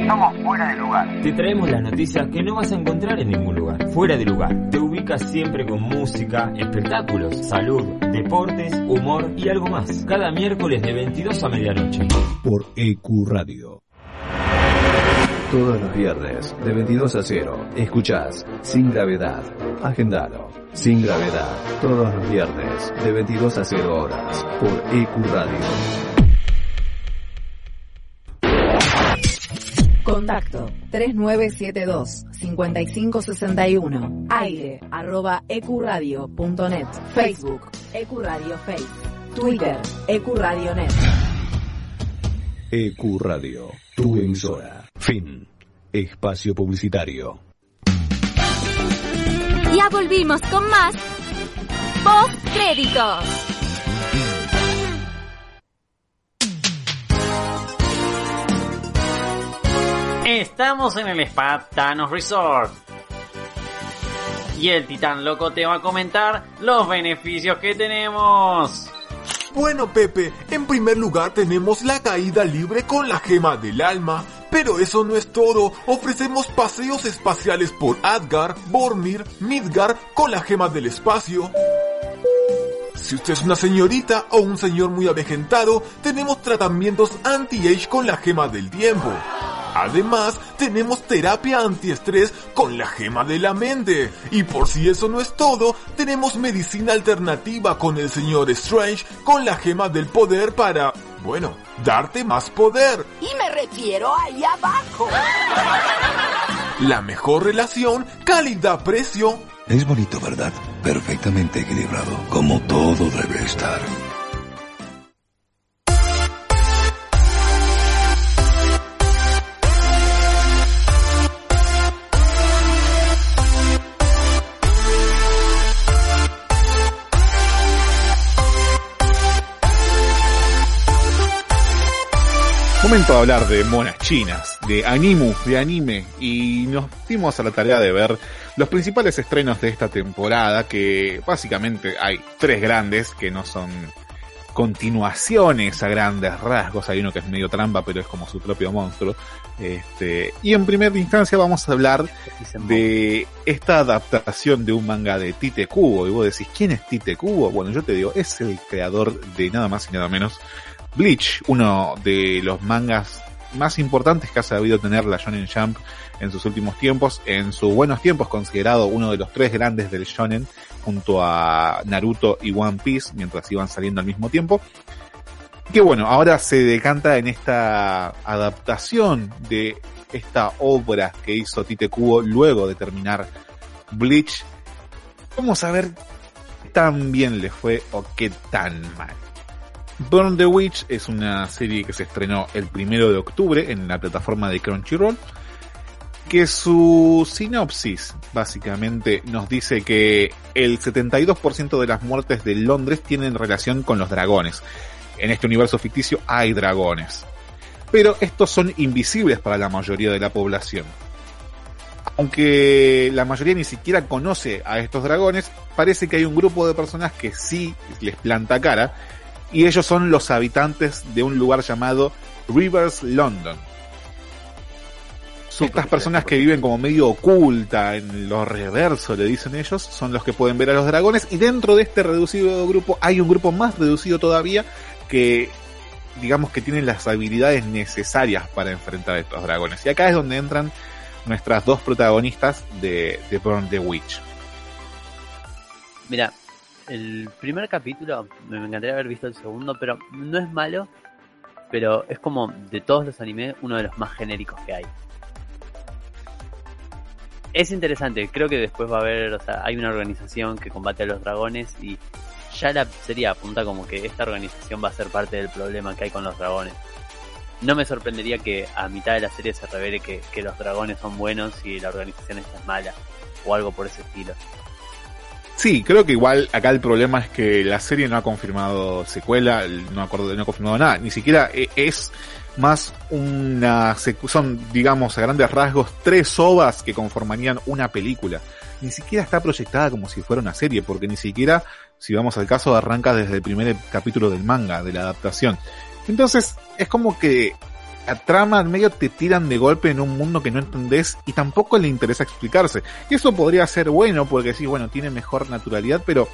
Estamos fuera de lugar. Te traemos las noticias que no vas a encontrar en ningún lugar. Fuera de lugar. Te ubicas siempre con música, espectáculos, salud, deportes, humor y algo más. Cada miércoles de veintidós a medianoche. Por E Q Radio. Todos los viernes de veintidós a cero. Escuchás Sin Gravedad. Agendalo. Sin Gravedad. Todos los viernes de veintidós a cero horas. Por E Q Radio. Contacto tres nueve siete dos cinco cinco seis uno. Aire arroba ecuradio punto net. Facebook Ecuradio Face. Twitter Ecuradionet. Ecuradio, tu emisora. Fin. Espacio publicitario. Ya volvimos con más Post Créditos. Estamos en el Spa Thanos Resort y el Titán Loco te va a comentar los beneficios que tenemos. Bueno, Pepe, en primer lugar tenemos la caída libre con la Gema del Alma. Pero eso no es todo, ofrecemos paseos espaciales por Asgard, Vormir, Midgard con la Gema del Espacio. Si usted es una señorita o un señor muy avejentado, tenemos tratamientos anti-age con la Gema del Tiempo. Además, tenemos terapia antiestrés con la Gema de la Mente. Y por si eso no es todo, tenemos medicina alternativa con el señor Strange con la Gema del Poder para, bueno, darte más poder. Y me refiero ahí abajo. La mejor relación, calidad-precio. Es bonito, ¿verdad? Perfectamente equilibrado, como todo debe estar. Momento de hablar de monas chinas, de animu, de anime, y nos dimos a la tarea de ver los principales estrenos de esta temporada, que básicamente hay tres grandes que no son continuaciones a grandes rasgos. Hay uno que es medio trampa, pero es como su propio monstruo. Este, y en primera instancia vamos a hablar de esta adaptación de un manga de Tite Kubo. Y vos decís, ¿quién es Tite Kubo? Bueno, yo te digo, es el creador de nada más y nada menos Bleach, uno de los mangas más importantes que ha sabido tener la Shonen Jump en sus últimos tiempos, en sus buenos tiempos considerado uno de los tres grandes del Shonen, junto a Naruto y One Piece, mientras iban saliendo al mismo tiempo. Que bueno, ahora se decanta en esta adaptación de esta obra que hizo Tite Kubo luego de terminar Bleach. Vamos a ver qué tan bien le fue o qué tan mal. Burn the Witch es una serie que se estrenó el primero de octubre en la plataforma de Crunchyroll, que su sinopsis básicamente nos dice que el setenta y dos por ciento de las muertes de Londres tienen relación con los dragones. En este universo ficticio hay dragones, pero estos son invisibles para la mayoría de la población. Aunque la mayoría ni siquiera conoce a estos dragones, parece que hay un grupo de personas que sí les planta cara, y ellos son los habitantes de un lugar llamado Rivers London. Estas personas que viven como medio oculta, en lo reverso le dicen ellos, son los que pueden ver a los dragones. Y dentro de este reducido grupo hay un grupo más reducido todavía que, digamos, que tienen las habilidades necesarias para enfrentar a estos dragones. Y acá es donde entran nuestras dos protagonistas de, de Burn the Witch. Mirá, el primer capítulo, me encantaría haber visto el segundo, pero no es malo, pero es como de todos los animes uno de los más genéricos que hay. Es interesante, creo que después va a haber, o sea, hay una organización que combate a los dragones y ya la serie apunta como que esta organización va a ser parte del problema que hay con los dragones. No me sorprendería que a mitad de la serie se revele que, que los dragones son buenos y la organización esta es mala, o algo por ese estilo. Sí, creo que igual acá el problema es que la serie no ha confirmado secuela, no, acuerdo, no ha confirmado nada, ni siquiera es más una secu- son, digamos, a grandes rasgos, tres ovas que conformarían una película. ni siquiera está proyectada como si fuera una serie, porque ni siquiera, si vamos al caso, arranca desde el primer capítulo del manga, de la adaptación. Entonces, es como que la trama en medio te tiran de golpe en un mundo que no entendés y tampoco le interesa explicarse. Y eso podría ser bueno, porque sí, bueno, tiene mejor naturalidad, pero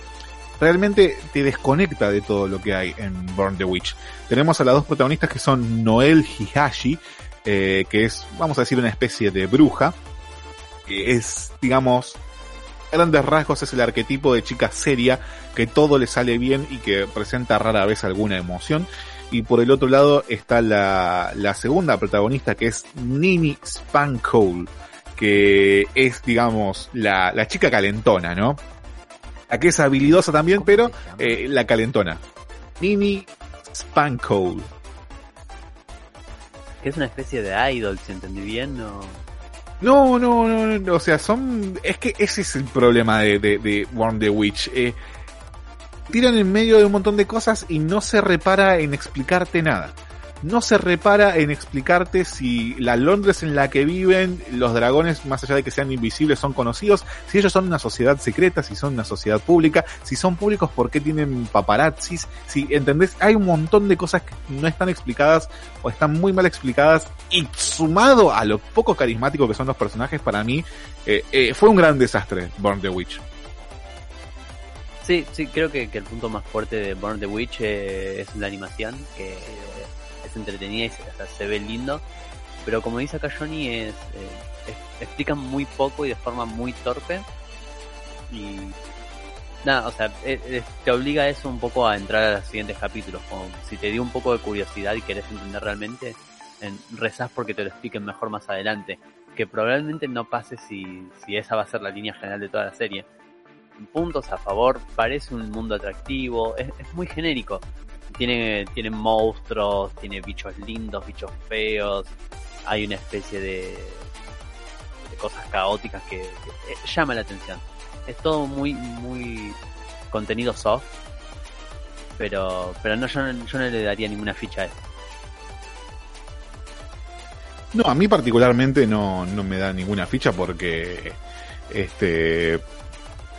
realmente te desconecta de todo lo que hay en Burn the Witch. Tenemos a las dos protagonistas que son Noel Hihashi, eh, que es, vamos a decir, una especie de bruja. Que es, digamos, a grandes rasgos es el arquetipo de chica seria, que todo le sale bien y que presenta rara vez alguna emoción. Y por el otro lado está la, la segunda protagonista, que es Nini Spankhole, que es, digamos, la, la chica calentona, ¿no? La que es habilidosa también, pero eh, la calentona. Nini Spankhole. Que es una especie de idol, si entendí bien, ¿no? No, no, no, no, o sea, son... Es que ese es el problema de, de, de Burn the Witch. Eh, tiran en medio de un montón de cosas y no se repara en explicarte nada. No se repara en explicarte si la Londres en la que viven, los dragones, más allá de que sean invisibles, son conocidos, si ellos son una sociedad secreta, si son una sociedad pública, si son públicos, ¿por qué tienen paparazzis? Si, ¿entendés? Hay un montón de cosas que no están explicadas o están muy mal explicadas, y sumado a lo poco carismático que son los personajes, para mí, eh, eh, fue un gran desastre Burn the Witch. Sí, sí, creo que, que el punto más fuerte de Burn the Witch eh, es la animación, que... entretenida y se, o sea, se ve lindo, pero como dice acá Johnny, es, eh, es, explican muy poco y de forma muy torpe, y nada, o sea, es, es, te obliga a eso un poco a entrar a los siguientes capítulos, como si te dio un poco de curiosidad y querés entender realmente, en, rezás porque te lo expliquen mejor más adelante, que probablemente no pase si, si esa va a ser la línea general de toda la serie. Puntos a favor: parece un mundo atractivo, es, es muy genérico. Tiene, tiene monstruos, tiene bichos lindos, bichos feos, hay una especie de, de cosas caóticas que, que eh, llama la atención. Es todo muy muy contenido soft, pero pero no yo, yo no le daría ninguna ficha a esto. No, a mí particularmente no, no me da ninguna ficha porque este...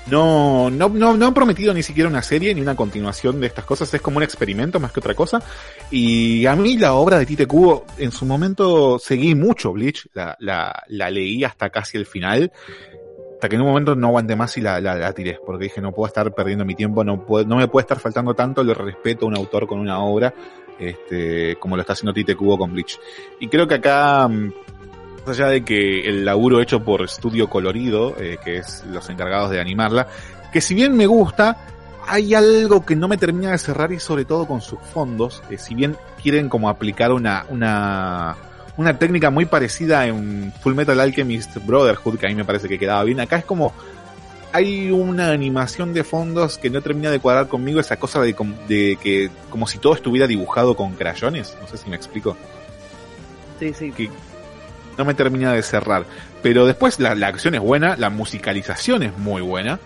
No, no, no, no han prometido ni siquiera una serie ni una continuación de estas cosas. Es como un experimento más que otra cosa. Y a mí la obra de Tite Kubo, en su momento seguí mucho Bleach, la, la, la leí hasta casi el final, hasta que en un momento no aguanté más y la, la, la tiré, porque dije, no puedo estar perdiendo mi tiempo, no puedo, no me puede estar faltando tanto el respeto a un autor con una obra, este, como lo está haciendo Tite Kubo con Bleach. Y creo que acá, más allá de que el laburo hecho por Estudio Colorido, eh, que es los encargados de animarla, que si bien me gusta, hay algo que no me termina de cerrar, y sobre todo con sus fondos. Eh, si bien quieren como aplicar una, una, una técnica muy parecida en Full Metal Alchemist Brotherhood, que a mí me parece que quedaba bien, acá es como, hay una animación de fondos que no termina de cuadrar conmigo, esa cosa de, de que como si todo estuviera dibujado con crayones, no sé si me explico. Sí, sí. Que, no me termina de cerrar. Pero después la, la acción es buena, la musicalización es muy buena.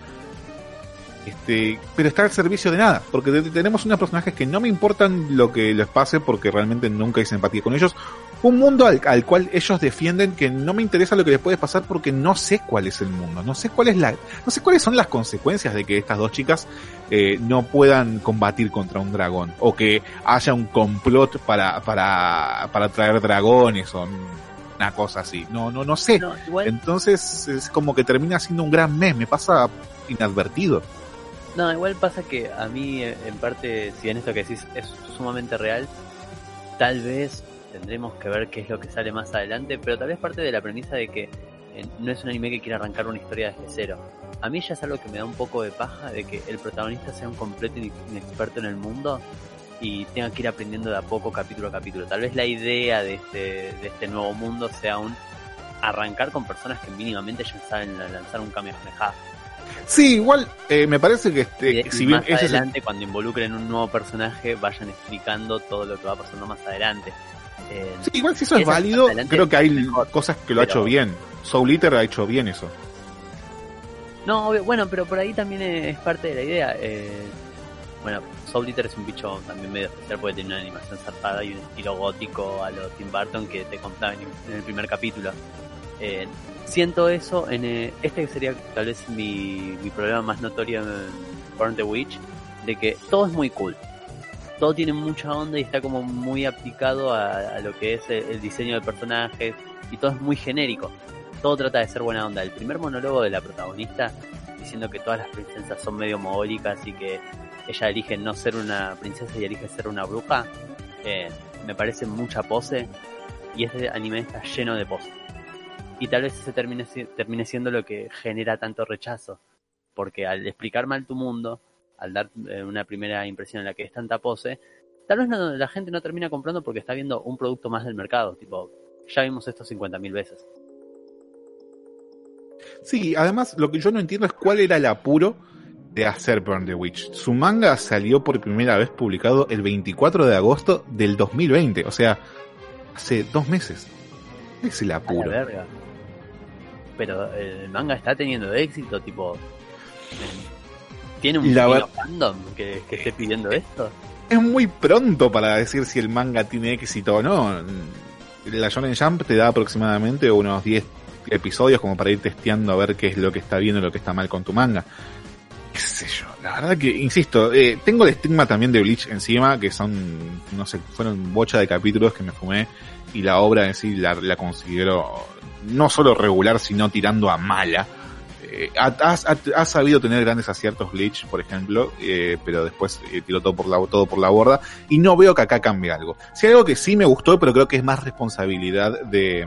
Este, pero está al servicio de nada, porque de, tenemos unos personajes que no me importan lo que les pase, porque realmente nunca hice empatía con ellos. Un mundo al, al cual ellos defienden, que no me interesa lo que les puede pasar, porque no sé cuál es el mundo, no sé cuál es la, no sé cuáles son las consecuencias de que estas dos chicas eh, no puedan combatir contra un dragón, o que haya un complot para para para traer dragones o una cosa así, no no no sé. No, igual, entonces es como que termina siendo un gran meme, me pasa inadvertido. No, igual pasa que a mí, en parte, si en esto que decís es sumamente real, tal vez tendremos que ver qué es lo que sale más adelante, pero tal vez parte de la premisa de que eh, no es un anime que quiera arrancar una historia desde cero. A mí ya es algo que me da un poco de paja, de que el protagonista sea un completo inexperto en el mundo y tenga que ir aprendiendo de a poco, capítulo a capítulo. Tal vez la idea de este, de este nuevo mundo sea un arrancar con personas que mínimamente ya saben lanzar un cambio manejado. Sí, igual eh, me parece que este, y, si y bien más adelante es... cuando involucren un nuevo personaje vayan explicando todo lo que va pasando más adelante. Eh, sí, igual si eso es válido, creo que hay mejor, cosas que lo pero... ha hecho bien. Soul Eater ha hecho bien eso. No, obvio, bueno, pero por ahí también es parte de la idea. Eh, bueno, Soul Eater es un bicho también medio especial porque tiene una animación zarpada y un estilo gótico a lo Tim Burton que te contaba en el primer capítulo. Eh, siento eso en eh, este que sería tal vez mi, mi problema más notorio en Burn the Witch, de que todo es muy cool, todo tiene mucha onda y está como muy aplicado a, a lo que es el, el diseño de personajes, y todo es muy genérico, todo trata de ser buena onda. El primer monólogo de la protagonista diciendo que todas las princesas son medio mogólicas y que ella elige no ser una princesa y elige ser una bruja, eh, me parece mucha pose, y este anime está lleno de pose. Y tal vez se termine, termine siendo lo que genera tanto rechazo, porque al explicar mal tu mundo, al dar eh, una primera impresión en la que es tanta pose, tal vez no, la gente no termina comprando porque está viendo un producto más del mercado, tipo, ya vimos esto cincuenta mil veces. Sí, además lo que yo no entiendo es cuál era el apuro de hacer Burn the Witch. Su manga salió por primera vez publicado el veinticuatro de agosto del dos mil veinte, o sea, hace dos meses. Es el apuro. A la verga. Pero el manga está teniendo éxito, tipo... ¿Tiene un ver... fandom que, que esté pidiendo esto? Es muy pronto para decir si el manga tiene éxito o no. La Shonen Jump te da aproximadamente unos diez episodios como para ir testeando a ver qué es lo que está bien o lo que está mal con tu manga. Qué sé yo, la verdad que, insisto, eh, tengo el estigma también de Bleach encima, que son, no sé, fueron bocha de capítulos que me fumé, y la obra en sí la, la considero no solo regular, sino tirando a mala. Eh, ha, ha, ha sabido tener grandes aciertos Bleach, por ejemplo, eh, pero después eh, tiró todo por, la, todo por la borda, y no veo que acá cambie algo. Sí, algo que sí me gustó, pero creo que es más responsabilidad de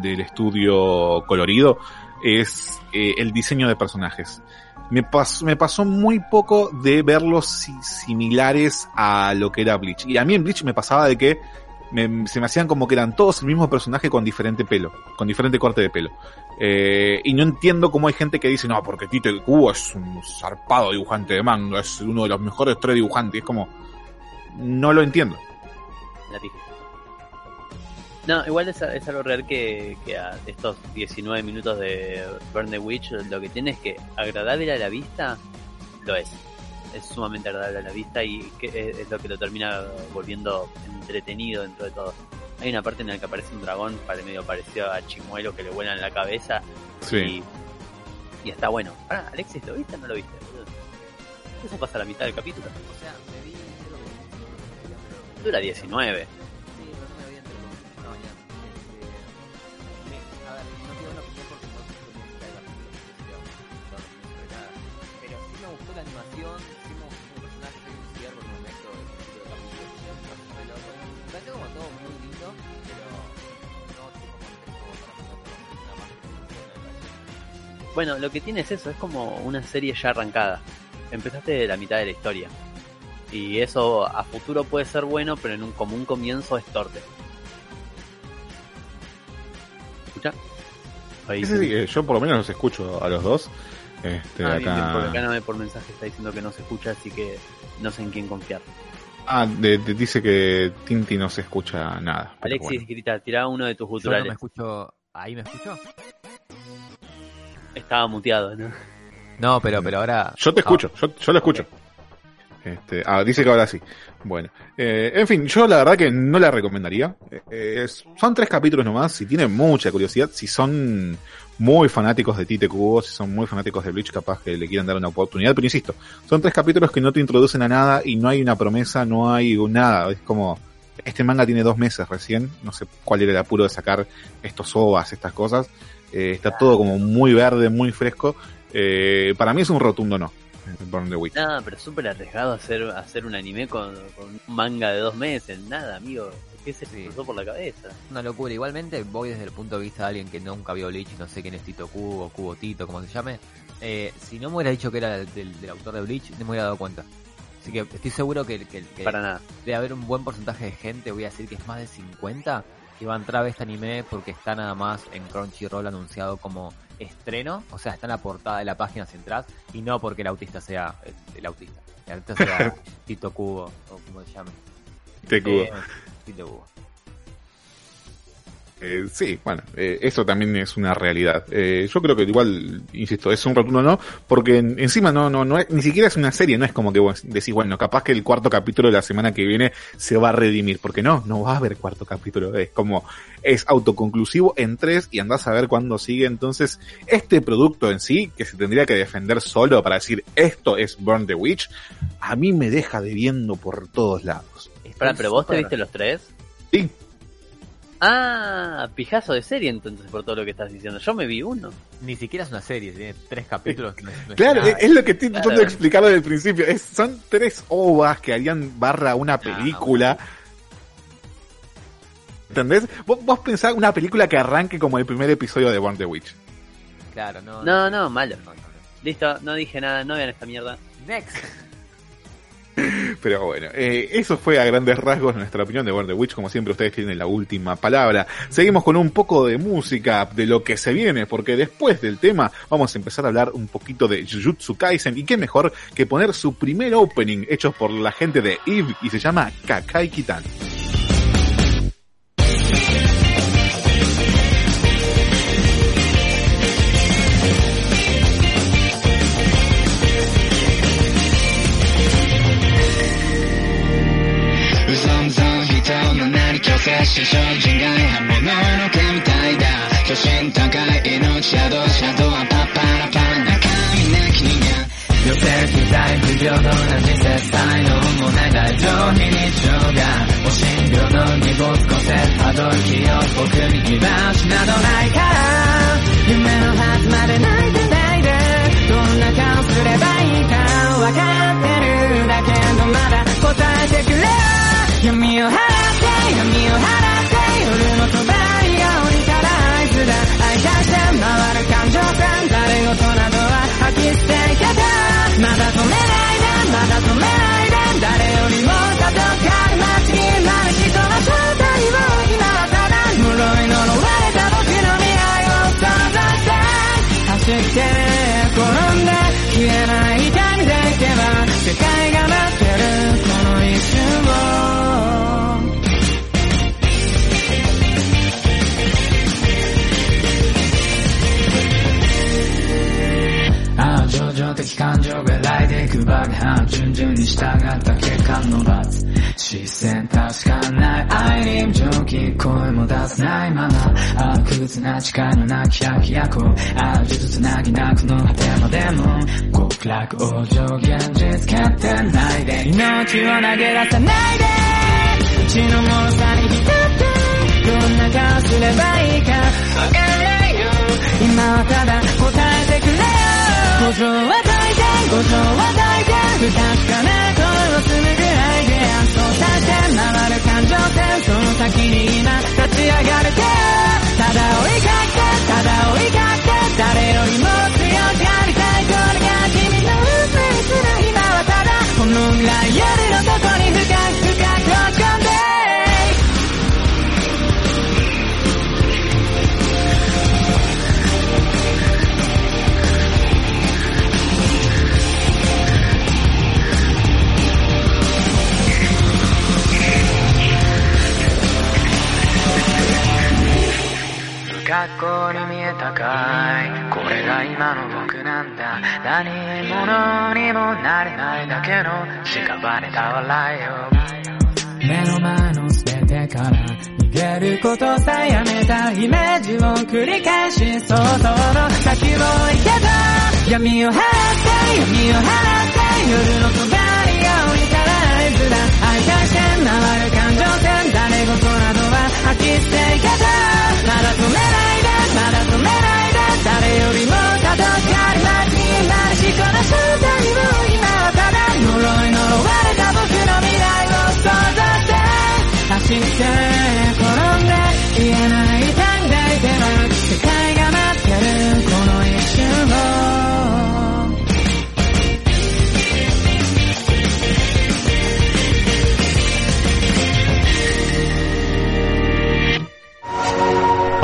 del estudio colorido, es eh, el diseño de personajes. Me pasó, me pasó muy poco de verlos si, similares a lo que era Bleach. Y a mí en Bleach me pasaba de que me, se me hacían como que eran todos el mismo personaje con diferente pelo, con diferente corte de pelo. Eh, y no entiendo cómo hay gente que dice, no, porque Tite Kubo es un zarpado dibujante de manga, es uno de los mejores tres dibujantes. Es como, no lo entiendo. La pija. No, igual es, es algo real que, que a estos diecinueve minutos de Burn the Witch lo que tiene es que agradable a la vista lo es. Es sumamente agradable a la vista y que es, es lo que lo termina volviendo entretenido dentro de todo. Hay una parte en la que aparece un dragón para medio parecido a Chimuelo que le vuela en la cabeza. Sí. Y, y está bueno. Pará, Alexis, ¿lo viste o no lo viste? Eso pasa a la mitad del capítulo. O sea, me vi... Dura diecinueve. Bueno, lo que tiene es eso, es como una serie ya arrancada. Empezaste de la mitad de la historia. Y eso a futuro puede ser bueno, pero en un común comienzo es torpe. ¿Escuchá? Ahí sí, sí, sí, yo por lo menos los escucho a los dos. Este, ah, acá... Bien, por acá no, por mensaje está diciendo que no se escucha, así que no sé en quién confiar. Ah, de, de, dice que Tinti no se escucha nada. Alexis, bueno, grita, tirá uno de tus guturales. Yo no me escucho... ¿Ahí me escucho? Estaba muteado, ¿no? No, pero, pero ahora... Yo te escucho, ah. yo, yo lo escucho. Este, ah, dice que ahora sí. Bueno, eh, en fin, yo la verdad que no la recomendaría. Eh, son tres capítulos nomás, si tienen mucha curiosidad, si son muy fanáticos de Tite Kubo, si son muy fanáticos de Bleach, capaz que le quieran dar una oportunidad, pero insisto, son tres capítulos que no te introducen a nada y no hay una promesa, no hay nada. Es como, este manga tiene dos meses recién, no sé cuál era el apuro de sacar estos ovas, estas cosas. Eh, está todo como muy verde, muy fresco. Eh, para mí es un rotundo no. Burn the Witch. Nada, pero súper arriesgado hacer, hacer un anime con, con un manga de dos meses. Nada, amigo. ¿Qué se sí. cruzó por la cabeza? Una locura. Igualmente, voy desde el punto de vista de alguien que nunca vio Bleach. No sé quién es Tito Kubo, Kubo Tito, como se llame. Eh, si no me hubiera dicho que era del, del, del autor de Bleach, no me hubiera dado cuenta. Así que estoy seguro que, que, que Para nada. debe haber un buen porcentaje de gente, voy a decir que es más de cincuenta. Que va a entrar a este anime porque está nada más en Crunchyroll anunciado como estreno, o sea, está en la portada de la página si entras, y no porque el autista sea el autista, el autista sea Tito Kubo, o como se llame. Tito Kubo. Eh, Tito Kubo. Eh, sí, bueno, eh, eso también es una realidad. Eh, yo creo que igual, insisto, es un rotundo no, porque en, encima no, no, no es, ni siquiera es una serie, no es como que vos decís, bueno, capaz que el cuarto capítulo de la semana que viene se va a redimir, porque no, no va a haber cuarto capítulo, es como, es autoconclusivo en tres y andás a ver cuándo sigue. Entonces, este producto en sí, que se tendría que defender solo para decir, esto es Burn the Witch, a mí me deja debiendo por todos lados. Espera, pero vos te viste los tres. Sí. Ah, pijazo de serie entonces por todo lo que estás diciendo. Yo me vi uno. Ni siquiera es una serie, tiene tres capítulos. No es, no es claro, nada. Es lo que estoy tratando de explicar desde el principio. Es, son tres ovas que harían barra una película. Ah, bueno. ¿Entendés? ¿Vos, vos pensás una película que arranque como el primer episodio de Burn the Witch? Claro, no. No, no, no malo. No, no, no. Listo, no dije nada, no vean esta mierda. Next. Pero bueno, eh, eso fue a grandes rasgos nuestra opinión de Burn the Witch. Como siempre, ustedes tienen la última palabra. Seguimos con un poco de música, de lo que se viene, porque después del tema vamos a empezar a hablar un poquito de Jujutsu Kaisen, y qué mejor que poner su primer opening hecho por la gente de Eve, y se llama Kakai Kitan.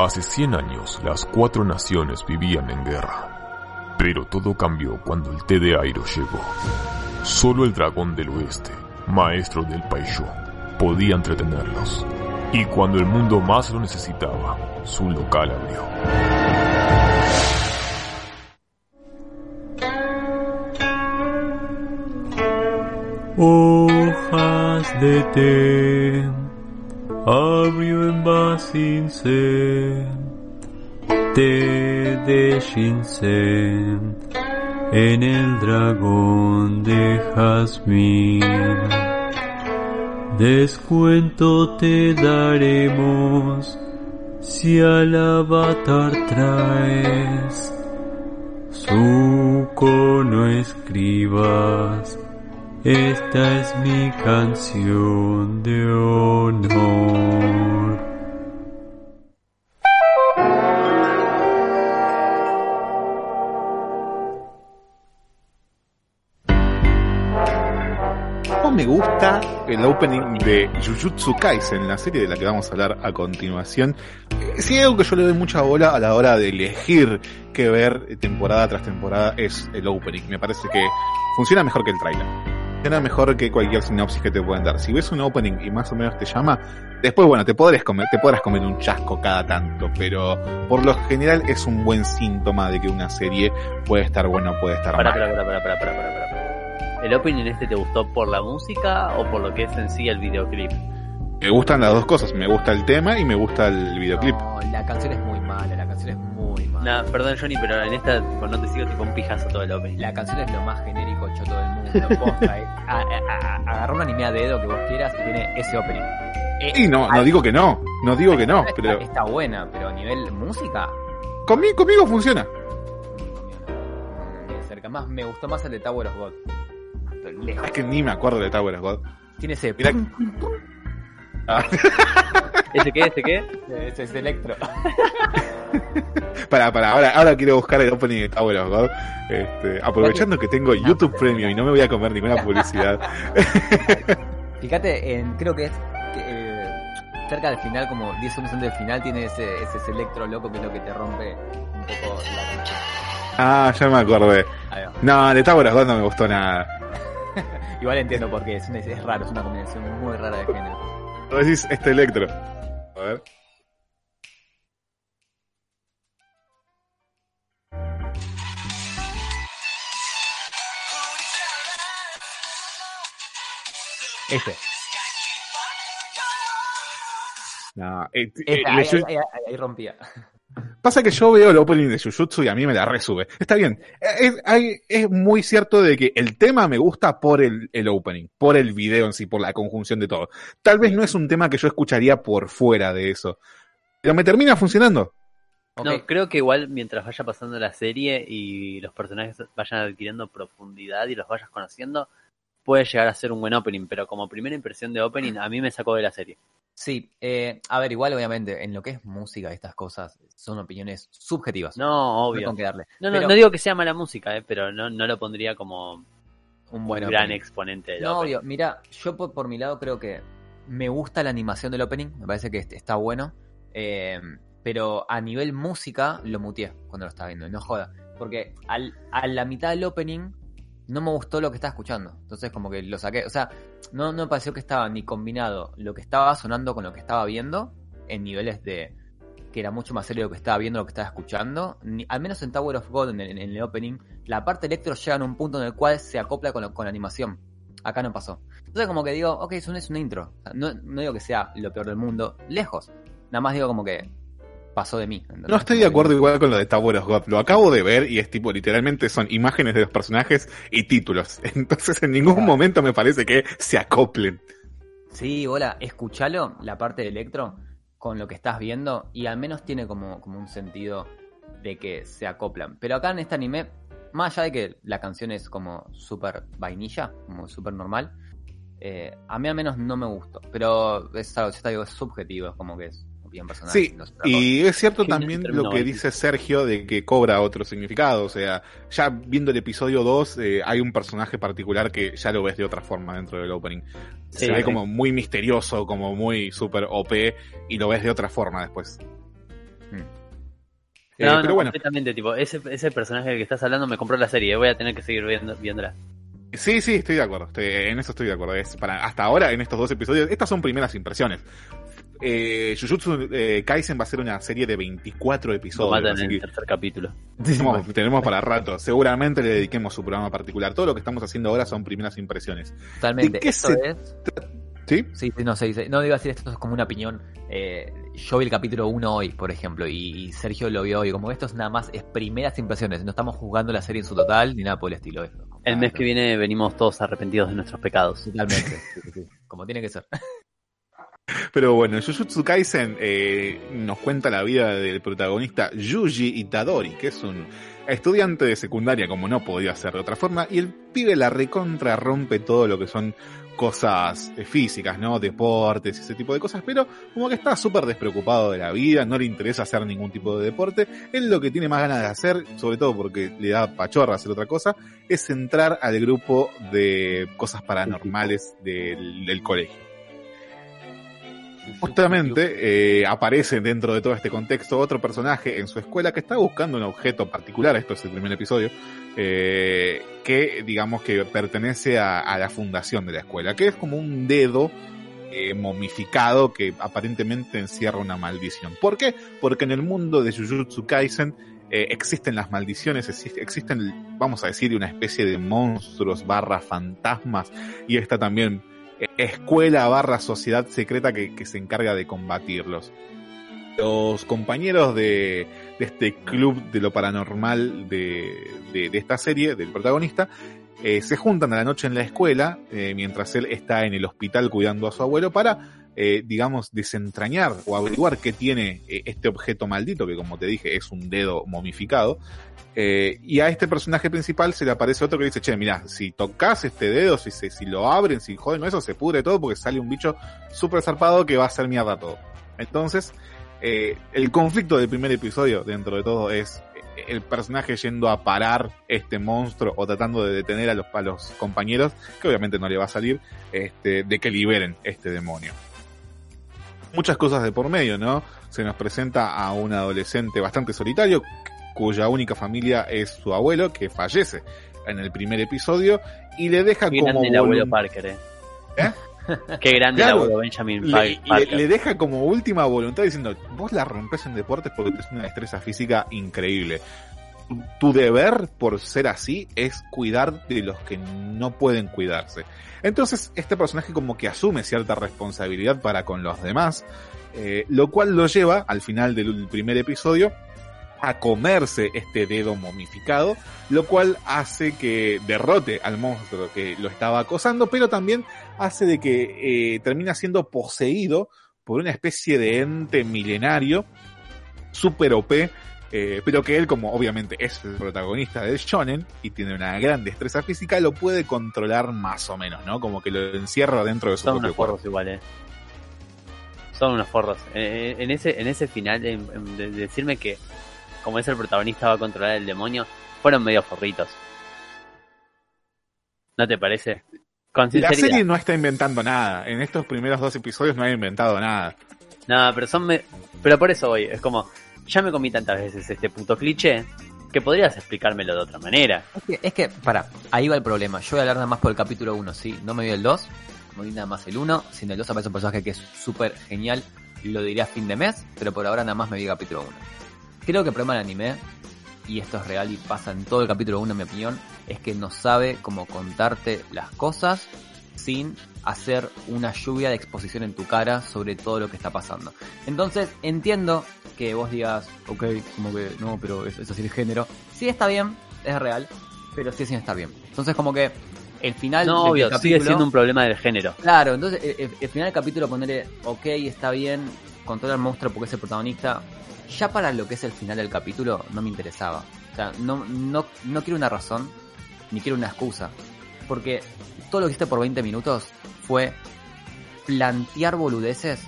Hace cien años, las cuatro naciones vivían en guerra. Pero todo cambió cuando el té de Airo llegó. Solo el dragón del oeste, maestro del Paisho, podía entretenerlos. Y cuando el mundo más lo necesitaba, su local abrió. Hojas de té abrió en Basinsen, té de Shinsen en el dragón de jazmín. Descuento te daremos si al avatar traes su cono escribas. Esta es mi canción de honor. Me gusta el opening de Jujutsu Kaisen, la serie de la que vamos a hablar a continuación. Si hay algo que yo le doy mucha bola a la hora de elegir qué ver temporada tras temporada es el opening. Me parece que funciona mejor que el trailer, funciona mejor que cualquier sinopsis que te puedan dar. Si ves un opening y más o menos te llama, después bueno, te podrás comer, te podrás comer un chasco cada tanto, pero por lo general es un buen síntoma de que una serie puede estar buena o puede estar mala. Para, para, para, para, para, para, para. ¿El opening este te gustó por la música o por lo que es en sí el videoclip? Me gustan las dos cosas, me gusta el tema y me gusta el videoclip. No, la canción es muy mala, la canción es muy mala. No, perdón Johnny, pero en esta tipo, no te sigo tipo un pijazo todo el opening. La canción es lo más genérico hecho todo el mundo, posta, eh. a, a, a, agarrá un anime a dedo que vos quieras y tiene ese opening. Eh, y no, no digo que no, no digo que no, pero... Está, está buena, pero a nivel música... Conmigo, conmigo funciona. De cerca, más me gustó más el de Tower of God. Lejos. Es que ni me acuerdo de Tower of God. Tiene ese. Mira... Ah. ¿Ese qué? ¿Ese qué? Ese es Electro. Pará, pará. Ahora, ahora quiero buscar el opening de Tower of God. Este, aprovechando que tengo YouTube Premium y no me voy a comer ninguna publicidad. Fíjate, en, creo que es eh, cerca del final, como diez segundos antes del final, tiene ese, ese Electro loco que es lo que te rompe un poco la cancha. Ah, ya me acordé. No, de Tower of God no me gustó nada. Igual entiendo por qué, es, una, es raro, es una combinación muy rara de género. ¿Vos decís este Electro? A ver. Este. No, eh, eh, ahí, yo... ahí, ahí, ahí rompía. Pasa que yo veo el opening de Jujutsu y a mí me la resube. Está bien, es, hay, es muy cierto de que el tema me gusta por el, el opening, por el video en sí, por la conjunción de todo. Tal vez no es un tema que yo escucharía por fuera de eso, pero me termina funcionando. Okay. No, creo que igual mientras vaya pasando la serie y los personajes vayan adquiriendo profundidad y los vayas conociendo, puede llegar a ser un buen opening, pero como primera impresión de opening a mí me sacó de la serie. Sí, eh, a ver, igual obviamente en lo que es música estas cosas son opiniones subjetivas. No, obvio. No, no, pero, no digo que sea mala música, eh, pero no, no lo pondría como un, buen un gran opening. Exponente del no, opening. Obvio, mira, yo por, por mi lado creo que me gusta la animación del opening, me parece que está bueno, eh, pero a nivel música lo muteé cuando lo estaba viendo, no joda, porque al, a la mitad del opening... no me gustó lo que estaba escuchando, entonces como que lo saqué, o sea, no, no me pareció que estaba ni combinado lo que estaba sonando con lo que estaba viendo, en niveles de que era mucho más serio lo que estaba viendo, lo que estaba escuchando, ni, al menos en Tower of God, en el, en el opening, la parte electro llega a un punto en el cual se acopla con, lo, con la animación, acá no pasó, entonces como que digo, ok, eso no es una intro, o sea, no, no digo que sea lo peor del mundo, lejos, nada más digo como que... pasó de mí. ¿Entendés? No estoy de acuerdo igual con lo de Tower of God. Lo acabo de ver y es tipo, literalmente son imágenes de los personajes y títulos. Entonces en ningún momento me parece que se acoplen. Sí, hola, escuchalo, la parte de Electro, con lo que estás viendo y al menos tiene como, como un sentido de que se acoplan. Pero acá en este anime, más allá de que la canción es como súper vainilla, como súper normal, eh, a mí al menos no me gustó. Pero es algo, yo te digo, es subjetivo, es como que es... bien personal. Sí, y es cierto también lo que dice Sergio de que cobra otro significado, o sea, ya viendo el episodio dos eh, hay un personaje particular que ya lo ves de otra forma dentro del opening. Sí, se ve sí. Como muy misterioso, como muy super O P y lo ves de otra forma después. Hmm. No, eh, no, pero bueno. Completamente, tipo, ese, ese personaje del que estás hablando me compró la serie, voy a tener que seguir viendo, viéndola. Sí, sí, estoy de acuerdo, estoy, en eso estoy de acuerdo. Es para, hasta ahora, en estos dos episodios, estas son primeras impresiones. Eh, Jujutsu eh, Kaisen va a ser una serie de veinticuatro episodios. Va a tener el tercer capítulo. Tenemos, tenemos para rato. Seguramente le dediquemos su programa particular. Todo lo que estamos haciendo ahora son primeras impresiones. Totalmente. ¿Qué esto se... es... ¿Sí? Sí, sí, no sé. Sí, sí. No, iba a decir, esto es como una opinión. Eh, yo vi el capítulo uno hoy, por ejemplo, y, y Sergio lo vio hoy. Como esto es nada más, es primeras impresiones. No estamos jugando la serie en su total ni nada por el estilo. Esto. El mes que viene venimos todos arrepentidos de nuestros pecados. Totalmente. Sí, sí, sí. Como tiene que ser. Pero bueno, Jujutsu Kaisen eh, nos cuenta la vida del protagonista Yuji Itadori, que es un estudiante de secundaria, como no podía ser de otra forma, y el pibe la recontra rompe todo lo que son cosas físicas, ¿no? Deportes y ese tipo de cosas, pero como que está súper despreocupado de la vida, no le interesa hacer ningún tipo de deporte. Él lo que tiene más ganas de hacer, sobre todo porque le da pachorra hacer otra cosa, es entrar al grupo de cosas paranormales del, del colegio. Justamente eh, aparece dentro de todo este contexto otro personaje en su escuela que está buscando un objeto particular. Esto es el primer episodio, eh, que digamos que pertenece a, a la fundación de la escuela, que es como un dedo eh, momificado que aparentemente encierra una maldición. ¿Por qué? Porque en el mundo de Jujutsu Kaisen eh, existen las maldiciones, existen, vamos a decir, una especie de monstruos barra fantasmas, y esta también escuela barra sociedad secreta que, que se encarga de combatirlos. Los compañeros de, de este club de lo paranormal de, de, de esta serie, del protagonista, eh, se juntan a la noche en la escuela, eh, mientras él está en el hospital cuidando a su abuelo, para, eh, digamos, desentrañar o averiguar qué tiene eh, este objeto maldito, que como te dije es un dedo momificado. Eh, y a este personaje principal se le aparece otro que dice, che, mirá, si tocas este dedo, si, si lo abren, si joden eso, se pudre todo porque sale un bicho súper zarpado que va a hacer mierda todo. Entonces, eh, el conflicto del primer episodio, dentro de todo, es el personaje yendo a parar este monstruo o tratando de detener a los, a los compañeros, que obviamente no le va a salir, este, de que liberen este demonio. Muchas cosas de por medio, ¿no? Se nos presenta a un adolescente bastante solitario, cuya única familia es su abuelo, que fallece en el primer episodio, y le deja Qué como... Grande el abuelo volun... Parker, ¿eh? ¿Eh? Qué grande claro, el abuelo Benjamin le, Parker. Le, le deja como última voluntad diciendo, vos la rompés en deportes porque tenés una destreza física increíble. Tu deber, por ser así, es cuidar de los que no pueden cuidarse. Entonces, este personaje como que asume cierta responsabilidad para con los demás, eh, lo cual lo lleva, al final del primer episodio, a comerse este dedo momificado, lo cual hace que derrote al monstruo que lo estaba acosando, pero también hace de que eh, termina siendo poseído por una especie de ente milenario super O P, eh, pero que él, como obviamente es el protagonista del shonen y tiene una gran destreza física, lo puede controlar más o menos, ¿no? Como que lo encierra dentro de su propio cuerpo. Igual, eh. Son unos forros. Eh, en ese en ese final, eh, de decirme que como es el protagonista va a controlar el demonio, fueron medio forritos. ¿No te parece? Con sinceridad. La serie no está inventando nada. En estos primeros dos episodios no ha inventado nada. No, pero son... Me... Pero por eso voy. Es como, ya me comí tantas veces este puto cliché que podrías explicármelo de otra manera. Es que, es que pará, ahí va el problema. Yo voy a hablar nada más por el capítulo uno, ¿sí? No me vi el dos, me vi nada más el uno. Si en el dos aparece un personaje que es súper genial, lo diré a fin de mes, pero por ahora nada más me vi el capítulo uno. Creo que el problema del anime, y esto es real y pasa en todo el capítulo uno en mi opinión, es que no sabe cómo contarte las cosas sin hacer una lluvia de exposición en tu cara sobre todo lo que está pasando. Entonces entiendo que vos digas, ok, como que no, pero es, es así el género. Sí está bien, es real, pero sí sin estar bien. Entonces como que el final no, del obvio, capítulo... sigue siendo un problema del género. Claro, entonces el, el final del capítulo ponerle, ok, está bien, controla al monstruo porque es el protagonista... Ya para lo que es el final del capítulo no me interesaba. O sea, no, no, no quiero una razón, ni quiero una excusa. Porque todo lo que hiciste por veinte minutos fue plantear boludeces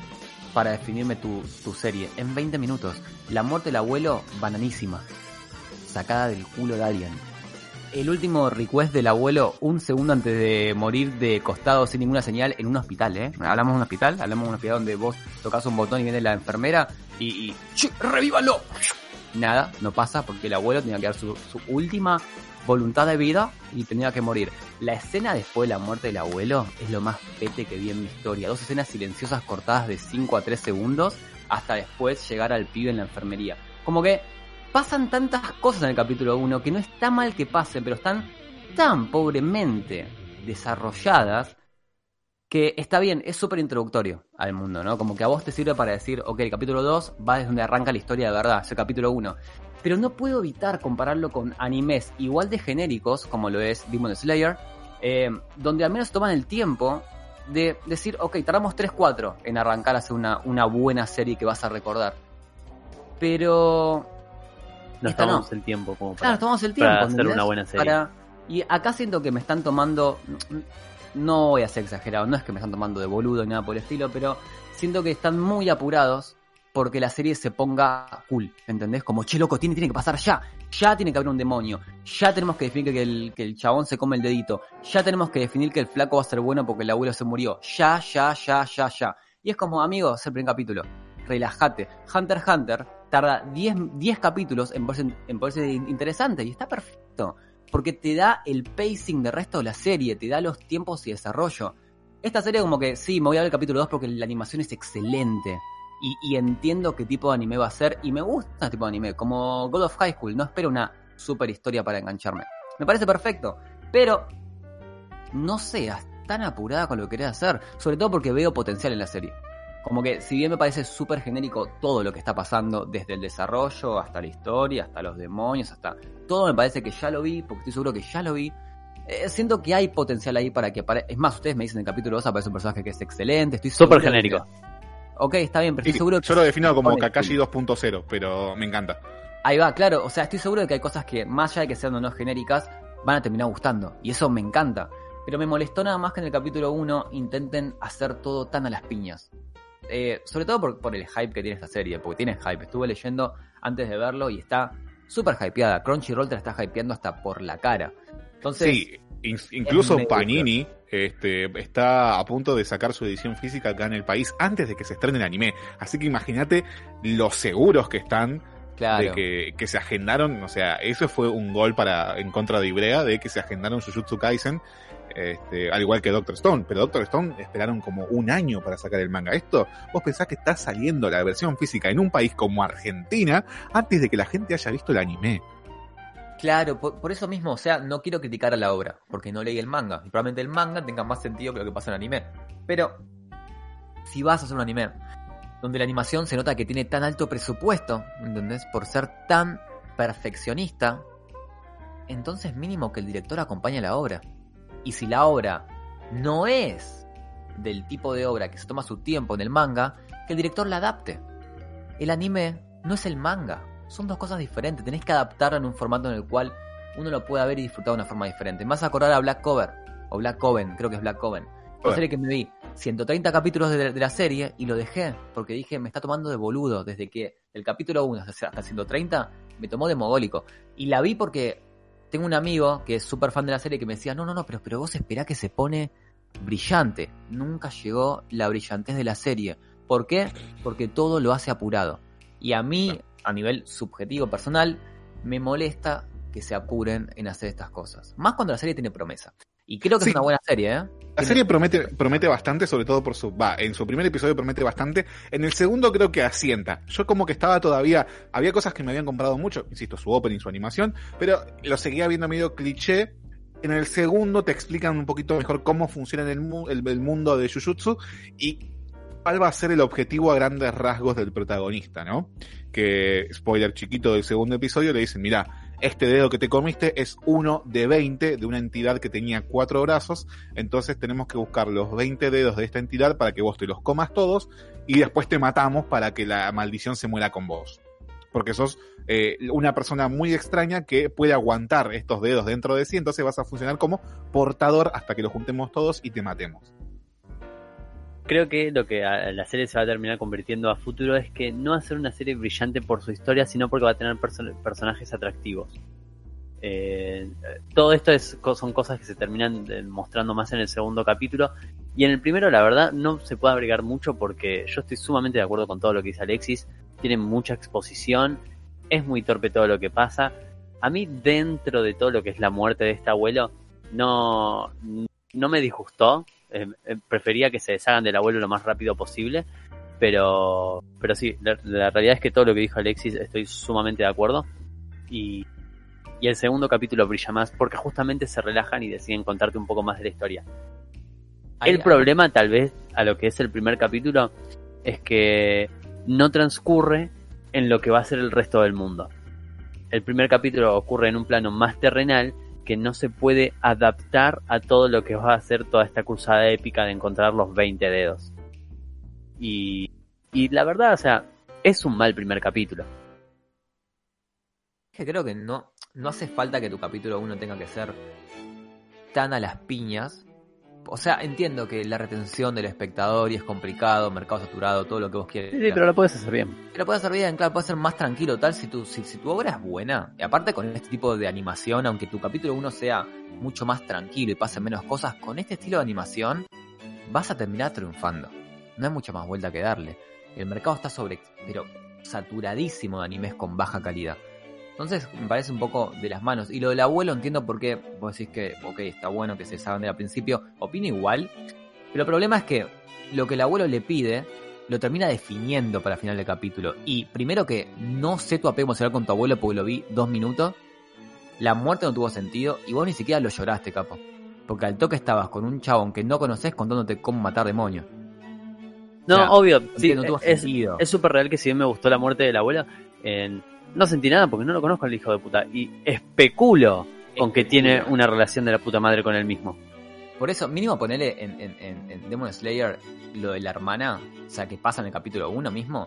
para definirme tu, tu serie. En veinte minutos, la muerte del abuelo, bananísima. Sacada del culo de alguien. El último request del abuelo, un segundo antes de morir de costado sin ninguna señal en un hospital, ¿eh? Hablamos de un hospital, hablamos de un hospital donde vos tocas un botón y viene la enfermera... Y, y ¡che, revívalo! nada, no pasa, porque el abuelo tenía que dar su, su última voluntad de vida y tenía que morir. La escena después de la muerte del abuelo es lo más pete que vi en mi historia. Dos escenas silenciosas cortadas de cinco a tres segundos hasta después llegar al pibe en la enfermería. Como que pasan tantas cosas en el capítulo uno que no está mal que pasen, pero están tan pobremente desarrolladas que está bien, es súper introductorio al mundo, ¿no? Como que a vos te sirve para decir, ok, el capítulo dos va desde donde arranca la historia de verdad, es el capítulo uno. Pero no puedo evitar compararlo con animes igual de genéricos, como lo es Demon Slayer, eh, donde al menos toman el tiempo de decir, ok, tardamos tres cuatro en arrancar a hacer una, una buena serie que vas a recordar. Pero nos tomamos no. el tiempo como para, claro, nos tomamos el tiempo para hacer una buena serie. Para... Y acá siento que me están tomando... No voy a ser exagerado, no es que me están tomando de boludo ni nada por el estilo, pero siento que están muy apurados porque la serie se ponga cool, ¿entendés? Como, che, loco, tiene, tiene que pasar ya, ya tiene que haber un demonio, ya tenemos que definir que el, que el chabón se come el dedito, ya tenemos que definir que el flaco va a ser bueno porque el abuelo se murió, ya, ya, ya, ya, ya. Y es como, amigo, es el primer capítulo, relájate. Hunter x Hunter tarda diez capítulos en poderse, en poderse interesante y está perfecto. Porque te da el pacing del resto de la serie, te da los tiempos y desarrollo. Esta serie como que, sí, me voy a ver el capítulo dos porque la animación es excelente. Y, y entiendo qué tipo de anime va a ser y me gusta este tipo de anime. Como God of High School, no espero una super historia para engancharme. Me parece perfecto, pero no seas tan apurada con lo que querés hacer. Sobre todo porque veo potencial en la serie. Como que, si bien me parece súper genérico todo lo que está pasando, desde el desarrollo hasta la historia, hasta los demonios, hasta... Todo me parece que ya lo vi, porque estoy seguro que ya lo vi. Eh, siento que hay potencial ahí para que aparezca... Es más, ustedes me dicen en el capítulo dos aparece un personaje que es excelente, estoy súper genérico. Que... Ok, está bien, pero estoy sí, seguro que... Yo lo defino como Kakashi dos punto cero, pero me encanta. Ahí va, claro. O sea, estoy seguro de que hay cosas que, más allá de que sean o no genéricas, van a terminar gustando. Y eso me encanta. Pero me molestó nada más que en el capítulo uno intenten hacer todo tan a las piñas. Eh, sobre todo por, por el hype que tiene esta serie, porque tiene hype. Estuve leyendo antes de verlo y está súper hypeada. Crunchyroll te la está hypeando hasta por la cara. Entonces, sí, in- incluso es Panini este, está a punto de sacar su edición física acá en el país antes de que se estrene el anime. Así que imagínate los seguros que están, claro, de que, que se agendaron. O sea, eso fue un gol para en contra de Ibrea, de que se agendaron Jujutsu Kaisen. Este, al igual que Doctor Stone, pero Doctor Stone esperaron como un año para sacar el manga. Esto, vos pensás que está saliendo la versión física en un país como Argentina antes de que la gente haya visto el anime. Claro, por, por eso mismo, o sea, no quiero criticar a la obra, porque no leí el manga. Y probablemente el manga tenga más sentido que lo que pasa en el anime. Pero, si vas a hacer un anime donde la animación se nota que tiene tan alto presupuesto, ¿entendés? Por ser tan perfeccionista, entonces mínimo que el director acompañe la obra. Y si la obra no es del tipo de obra que se toma su tiempo en el manga, que el director la adapte. El anime no es el manga. Son dos cosas diferentes. Tenés que adaptarla en un formato en el cual uno lo pueda ver y disfrutar de una forma diferente. Me vas a acordar a Black Clover. O Black Clover, creo que es Black Clover. Una serie que me vi ciento treinta capítulos de, de la serie y lo dejé porque dije, me está tomando de boludo. Desde que el capítulo uno hasta el ciento treinta me tomó de mogólico. Y la vi porque... Tengo un amigo que es súper fan de la serie que me decía, no, no, no, pero, pero vos esperá que se pone brillante. Nunca llegó la brillantez de la serie. ¿Por qué? Porque todo lo hace apurado. Y a mí, a nivel subjetivo, personal, me molesta que se apuren en hacer estas cosas. Más cuando la serie tiene promesa. Y creo que sí, es una buena serie, ¿eh? La serie promete, promete bastante, sobre todo por su... Va, en su primer episodio promete bastante. En el segundo creo que asienta. Yo como que estaba todavía... Había cosas que me habían comprado mucho. Insisto, su opening, su animación. Pero lo seguía viendo medio cliché. En el segundo te explican un poquito mejor cómo funciona el, mu- el, el mundo de Jujutsu. Y cuál va a ser el objetivo a grandes rasgos del protagonista, ¿no? Que, spoiler chiquito del segundo episodio, le dicen, mirá, este dedo que te comiste es uno de veinte de una entidad que tenía cuatro brazos, entonces tenemos que buscar los veinte dedos de esta entidad para que vos te los comas todos y después te matamos para que la maldición se muera con vos. Porque sos eh, una persona muy extraña que puede aguantar estos dedos dentro de sí, entonces vas a funcionar como portador hasta que los juntemos todos y te matemos. Creo que lo que a la serie se va a terminar convirtiendo a futuro es que no va a ser una serie brillante por su historia, sino porque va a tener perso- personajes atractivos. Eh, todo esto es, son cosas que se terminan mostrando más en el segundo capítulo. Y en el primero, la verdad, no se puede agregar mucho porque yo estoy sumamente de acuerdo con todo lo que dice Alexis. Tienen mucha exposición es muy torpe todo lo que pasa. A mí, dentro de todo lo que es la muerte de este abuelo, no, no me disgustó. Eh, eh, prefería que se deshagan del abuelo lo más rápido posible. Pero pero sí, la, la realidad es que todo lo que dijo Alexis estoy sumamente de acuerdo. Y, y el segundo capítulo brilla más porque justamente se relajan y deciden contarte un poco más de la historia. Ay, el ay. problema, tal vez, a lo que es el primer capítulo, es que no transcurre en lo que va a ser el resto del mundo. El primer capítulo ocurre en un plano más terrenal que no se puede adaptar a todo lo que va a ser toda esta cruzada épica de encontrar los veinte dedos. Y, y la verdad, o sea, es un mal primer capítulo. Creo que no, no hace falta que tu capítulo uno tenga que ser tan a las piñas. O sea, entiendo que la retención del espectador y es complicado, mercado saturado, todo lo que vos quieras. Sí, sí, pero lo podés hacer bien. Lo podés hacer bien, claro, podés ser más tranquilo, tal, si tu, si, si tu obra es buena. Y aparte con este tipo de animación, aunque tu capítulo uno sea mucho más tranquilo y pase menos cosas, con este estilo de animación vas a terminar triunfando. No hay mucha más vuelta que darle. El mercado está sobre, pero saturadísimo de animes con baja calidad. Entonces me parece un poco de las manos. Y lo del abuelo entiendo por qué vos decís que ok, está bueno que se salgan del principio. Opino igual. Pero el problema es que lo que el abuelo le pide lo termina definiendo para el final del capítulo. Y primero que no sé tu apego emocional con tu abuelo porque lo vi dos minutos. La muerte no tuvo sentido y vos ni siquiera lo lloraste, capo. Porque al toque estabas con un chabón que no conocés contándote cómo matar demonios. No, o sea, obvio. Sí, no tuvo es, sentido. Es súper real que si bien me gustó la muerte del abuelo... Eh... No sentí nada porque no lo conozco al hijo de puta. Y especulo con que tiene una relación de la puta madre con él mismo. Por eso, mínimo ponerle en, en, en Demon Slayer lo de la hermana. O sea, que pasa en el capítulo uno mismo.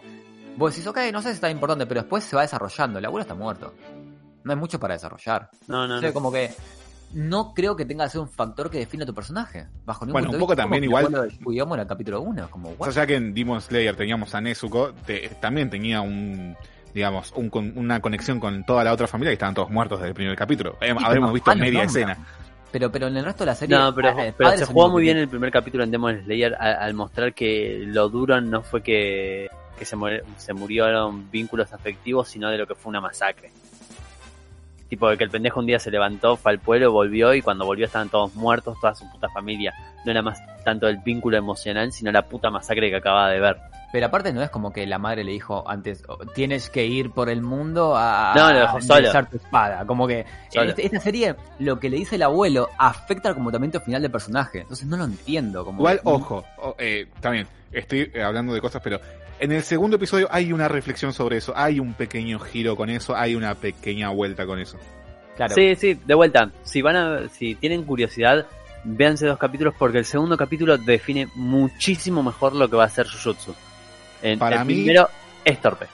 Vos decís, ok, no sé si está importante, pero después se va desarrollando. El abuelo está muerto. No hay mucho para desarrollar. No, no, o sea, no. Como que no creo que tenga que ser un factor que defina a tu personaje. Bajo ningún bueno, punto un poco de también igual. Cuidamos en el capítulo uno. Como, o sea, ya que en Demon Slayer teníamos a Nezuko, te, también tenía un... digamos, un, una conexión con toda la otra familia que estaban todos muertos desde el primer capítulo. Sí, habremos visto media nombra. escena. Pero pero en el resto de la serie... No, pero, ah, pero se jugó muy bien el primer capítulo en Demon Slayer al, al mostrar que lo duro no fue que, que se, mur, se murieron vínculos afectivos, sino de lo que fue una masacre. Tipo de que el pendejo un día se levantó, fue al pueblo, volvió y cuando volvió estaban todos muertos, toda su puta familia. No era más tanto el vínculo emocional, sino la puta masacre que acababa de ver. Pero aparte no es como que la madre le dijo antes, tienes que ir por el mundo a... No, lo dejó solo. ...usar tu espada. Como que solo. Esta serie, lo que le dice el abuelo, afecta al comportamiento final del personaje. Entonces no lo entiendo. Como igual, que... ojo, oh, eh, también, estoy hablando de cosas, pero en el segundo episodio hay una reflexión sobre eso. Hay un pequeño giro con eso, hay una pequeña vuelta con eso. Claro. Sí, sí, de vuelta. Si van a, si tienen curiosidad, véanse dos capítulos porque el segundo capítulo define muchísimo mejor lo que va a ser Jujutsu. El, para el mí, primero es torpe.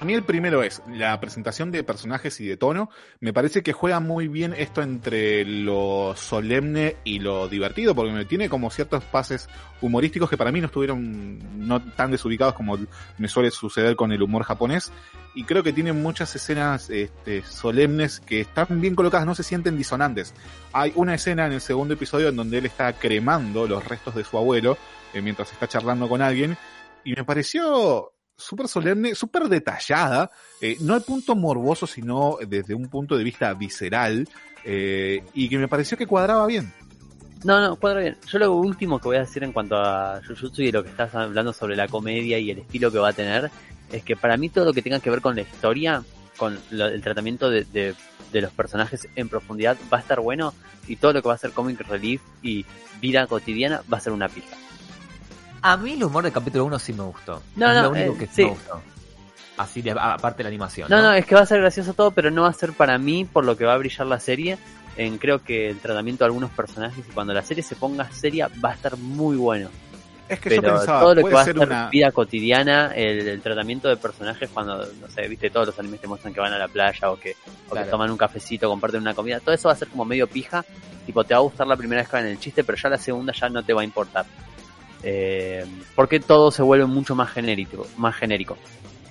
A mí el primero es la presentación de personajes y de tono. Me parece que juega muy bien esto entre lo solemne y lo divertido, porque me tiene como ciertos pases humorísticos que para mí no estuvieron no tan desubicados como me suele suceder con el humor japonés. Y creo que tiene muchas escenas este, solemnes que están bien colocadas, no se sienten disonantes. Hay una escena en el segundo episodio en donde él está cremando los restos de su abuelo eh, mientras está charlando con alguien. Y me pareció súper solemne, súper detallada, eh, no al punto morboso, sino desde un punto de vista visceral, eh, y que me pareció que cuadraba bien. No, no, cuadra bien. Yo lo último que voy a decir en cuanto a Jujutsu y lo que estás hablando sobre la comedia y el estilo que va a tener, es que para mí todo lo que tenga que ver con la historia, con lo, el tratamiento de, de, de los personajes en profundidad va a estar bueno, y todo lo que va a ser comic relief y vida cotidiana va a ser una pija. A mí el humor del capítulo uno sí me gustó. No, es no, lo único eh, que sí. me gustó. Así, de, aparte de la animación. No, no, no, es que va a ser gracioso todo, pero no va a ser para mí por lo que va a brillar la serie. En, creo que el tratamiento de algunos personajes y cuando la serie se ponga seria va a estar muy bueno. Es que pero yo pensaba, todo lo que va a ser una... vida cotidiana, el, el tratamiento de personajes cuando, no sé, viste, todos los animes te muestran que van a la playa o que, o claro. que toman un cafecito, comparten una comida. Todo eso va a ser como medio pija. Tipo, te va a gustar la primera vez que van en el chiste, pero ya la segunda ya no te va a importar. Eh, porque todo se vuelve mucho más genérico, más genérico.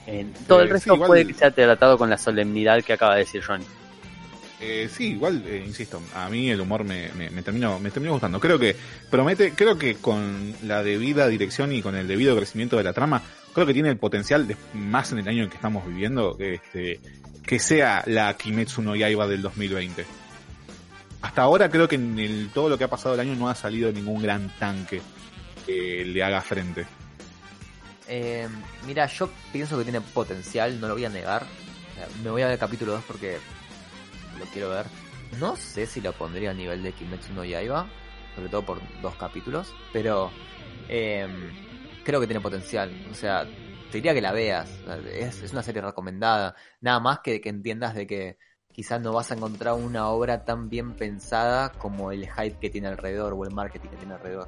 Eh, todo eh, el resto sí, igual, puede que sea tratado con la solemnidad que acaba de decir Johnny. Eh, sí, igual, eh, insisto, a mí el humor me, me, me terminó me terminó gustando. Creo que promete, creo que con la debida dirección y con el debido crecimiento de la trama creo que tiene el potencial de, más en el año en que estamos viviendo, este, que sea la Kimetsu no Yaiba del dos mil veinte. Hasta ahora creo que en el, todo lo que ha pasado el año no ha salido ningún gran tanque que le haga frente. Eh, mira, yo pienso que tiene potencial, no lo voy a negar. Me voy a ver el capítulo dos porque lo quiero ver. No sé si lo pondría a nivel de Kimetsu no Yaiba, sobre todo por dos capítulos, pero eh, creo que tiene potencial. O sea, te diría que la veas. Es, es una serie recomendada. Nada más que, que entiendas de que quizás no vas a encontrar una obra tan bien pensada como el hype que tiene alrededor o el marketing que tiene alrededor.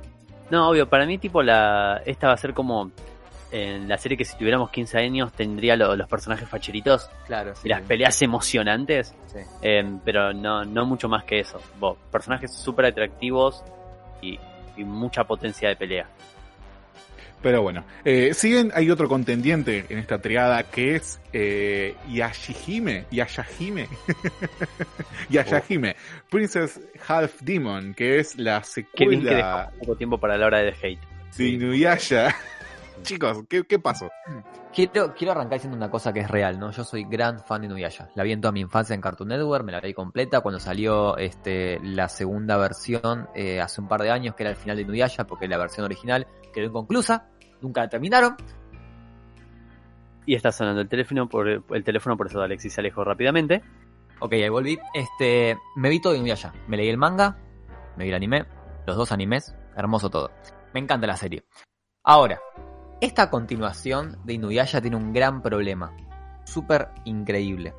No, obvio, para mí tipo la esta va a ser como en la serie que si tuviéramos quince años tendría lo, los personajes facheritos, claro, sí, y las peleas emocionantes, sí. eh, pero no no mucho más que eso. Bo, personajes súper atractivos y, y mucha potencia de pelea. Pero bueno, eh, siguen, hay otro contendiente en esta triada que es eh, Yashahime, Yashahime, Yashahime, oh. Princess Half Demon, que es la secuela. Que poco tiempo para la hora de hate. De Inuyasha. Chicos, ¿qué, qué pasó? Quiero, quiero arrancar diciendo una cosa que es real, ¿no? Yo soy gran fan de Inuyasha. La vi en toda mi infancia en Cartoon Network, me la vi completa cuando salió este, la segunda versión eh, hace un par de años, que era el final de Inuyasha, porque la versión original quedó inconclusa, nunca la terminaron. Y está sonando el teléfono, por el teléfono, por eso Alexis se alejó rápidamente. Ok, ahí volví. Este, me vi todo de Inuyasha. Me leí el manga, me vi el anime, los dos animes, hermoso todo. Me encanta la serie. Ahora, esta continuación de Inuyasha tiene un gran problema, súper increíble,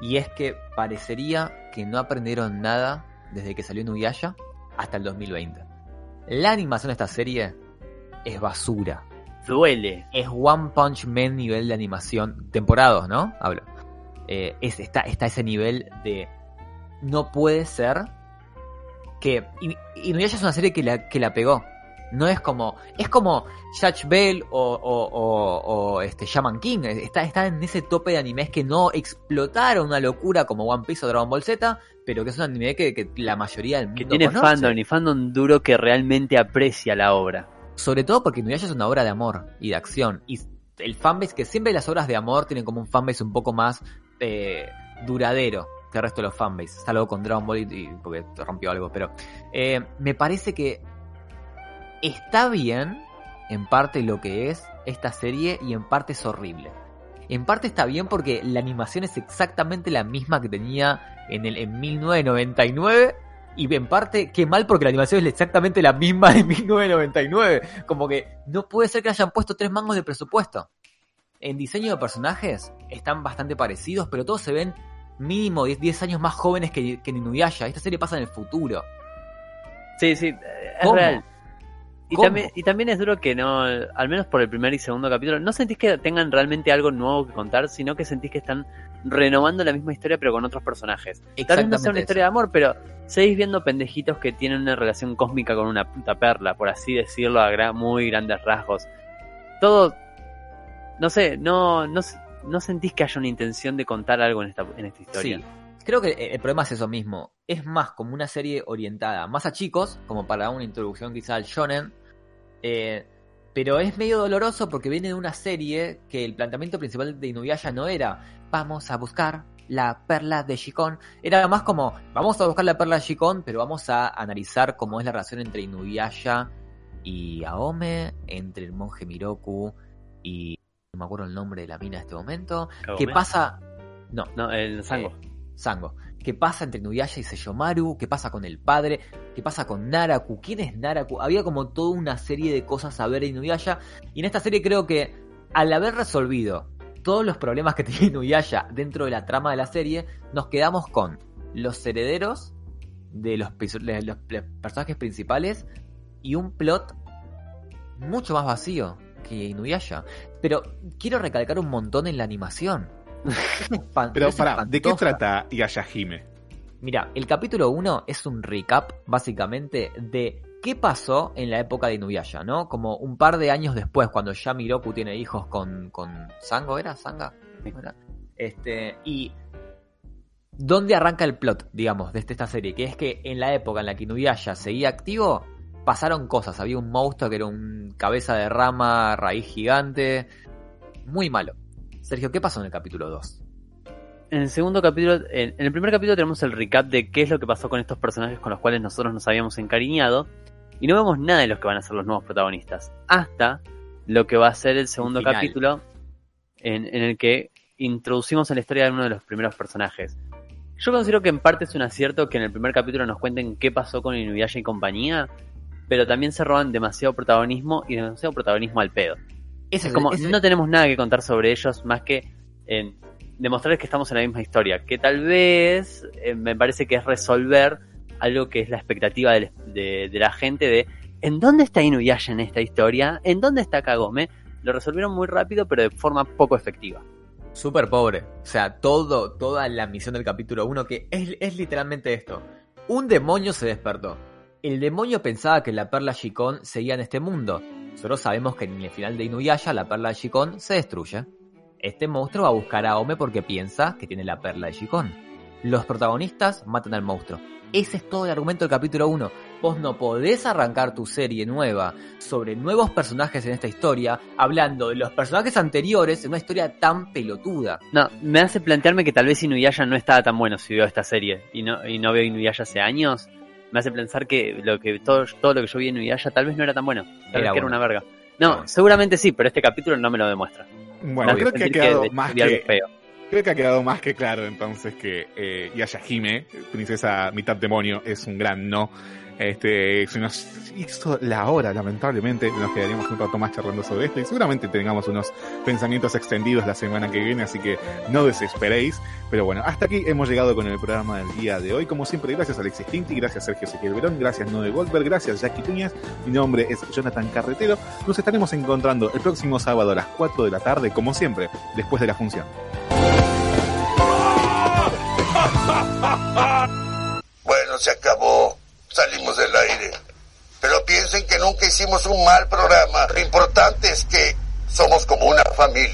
y es que parecería que no aprendieron nada desde que salió Inuyasha hasta el dos mil veinte. La animación de esta serie es basura. Duele. Es One Punch Man nivel de animación, temporadas, ¿no? Hablo. Eh, es, está, está ese nivel de no puede ser que... Inuyasha es una serie que la, que la pegó. No es como... Es como Judge Bell o, o, o, o este Shaman King. Está, está en ese tope de animes que no explotaron una locura como One Piece o Dragon Ball Z, pero que es un anime que, que la mayoría del mundo conoce. Que tiene fandom, y fandom duro que realmente aprecia la obra. Sobre todo porque Inuyasha es una obra de amor y de acción. Y el fanbase, que siempre las obras de amor tienen como un fanbase un poco más eh, duradero que el resto de los fanbase. Salvo con Dragon Ball y, y porque rompió algo, pero... Eh, me parece que... Está bien, en parte, lo que es esta serie, y en parte es horrible. En parte está bien porque la animación es exactamente la misma que tenía en el en mil novecientos noventa y nueve, y en parte, qué mal, porque la animación es exactamente la misma de mil novecientos noventa y nueve. Como que no puede ser que hayan puesto tres mangos de presupuesto. En diseño de personajes están bastante parecidos, pero todos se ven mínimo diez años más jóvenes que, que en Inuyasha. Esta serie pasa en el futuro. Sí, sí, es ¿Cómo? real. Y también, y también es duro que no, al menos por el primer y segundo capítulo, no sentís que tengan realmente algo nuevo que contar, sino que sentís que están renovando la misma historia pero con otros personajes. Tal vez no sea una historia de amor, pero seguís viendo pendejitos que tienen una relación cósmica con una puta perla, por así decirlo, a gra- muy grandes rasgos. Todo, no sé, no, no, no sentís que haya una intención de contar algo en esta, en esta historia. Sí. Creo que el problema es eso mismo. Es más como una serie orientada más a chicos, como para una introducción quizá al shonen. Eh, pero es medio doloroso porque viene de una serie que el planteamiento principal de Inuyasha no era vamos a buscar la perla de Shikon. Era más como vamos a buscar la perla de Shikon, pero vamos a analizar cómo es la relación entre Inuyasha y Aome, entre el monje Miroku y... No me acuerdo el nombre de la mina en este momento. Aome. ¿Qué pasa? No, no el Sango. Eh, Sango. ¿Qué pasa entre Inuyasha y Seyomaru? ¿Qué pasa con el padre? ¿Qué pasa con Naraku? ¿Quién es Naraku? Había como toda una serie de cosas a ver de Inuyasha. Y en esta serie creo que al haber resolvido todos los problemas que tenía Inuyasha dentro de la trama de la serie, nos quedamos con los herederos de los, de los personajes principales y un plot mucho más vacío que Inuyasha. Pero quiero recalcar un montón en la animación. Pero pará, ¿de qué trata Yashahime? Mira, el capítulo uno es un recap, básicamente, de qué pasó en la época de Inuyasha, ¿no? Como un par de años después, cuando ya Miroku tiene hijos con, con Sango, ¿era? ¿Sanga? ¿Era? Este, y dónde arranca el plot, digamos, de esta serie, que es que en la época en la que Inuyasha seguía activo, pasaron cosas. Había un monstruo que era un cabeza de rama, raíz gigante. Muy malo. Sergio, ¿qué pasó en el capítulo dos? En el segundo capítulo, en el primer capítulo tenemos el recap de qué es lo que pasó con estos personajes con los cuales nosotros nos habíamos encariñado. Y no vemos nada de los que van a ser los nuevos protagonistas. Hasta lo que va a ser el segundo capítulo, en, en el que introducimos en la historia de uno de los primeros personajes. Yo considero que en parte es un acierto que en el primer capítulo nos cuenten qué pasó con Inuyasha y compañía, pero también se roban demasiado protagonismo y demasiado protagonismo al pedo. Eso es como, ese... no tenemos nada que contar sobre ellos más que eh, demostrarles que estamos en la misma historia, que tal vez eh, me parece que es resolver algo que es la expectativa de, de, de la gente de ¿en dónde está Inuyasha en esta historia? ¿En dónde está Kagome? Lo resolvieron muy rápido pero de forma poco efectiva. Súper pobre. O sea, todo, toda la misión del capítulo uno, que es, es literalmente esto. Un demonio se despertó. El demonio pensaba que la perla Shikon seguía en este mundo. Nosotros sabemos que en el final de Inuyasha la perla de Shikon se destruye. Este monstruo va a buscar a Ome porque piensa que tiene la perla de Shikon. Los protagonistas matan al monstruo. Ese es todo el argumento del capítulo uno. Vos no podés arrancar tu serie nueva sobre nuevos personajes en esta historia hablando de los personajes anteriores en una historia tan pelotuda. No, me hace plantearme que tal vez Inuyasha no estaba tan bueno si vio esta serie y no, y no veo Inuyasha hace años. Me hace pensar que lo que todo, todo lo que yo vi en Inuyasha tal vez no era tan bueno. Tal vez que era una verga. No, seguramente sí, pero este capítulo no me lo demuestra. Bueno, creo que ha quedado que, más que... Feo. Creo que ha quedado más que claro entonces que eh, Yashahime, princesa mitad demonio, es un gran no. Este, se nos hizo la hora, lamentablemente. Nos quedaríamos un rato más charlando sobre esto y seguramente tengamos unos pensamientos extendidos la semana que viene, así que no desesperéis. Pero bueno, hasta aquí hemos llegado con el programa del día de hoy. Como siempre, gracias a Alexis Tinti, gracias a Sergio Ezequiel Verón, gracias Noe Goldberg, gracias Jackie Tuñas. Mi nombre es Jonathan Carretero. Nos estaremos encontrando el próximo sábado a las cuatro de la tarde, como siempre, después de la función. Bueno, se acabó. Salimos del aire. Pero piensen que nunca hicimos un mal programa. Lo importante es que somos como una familia.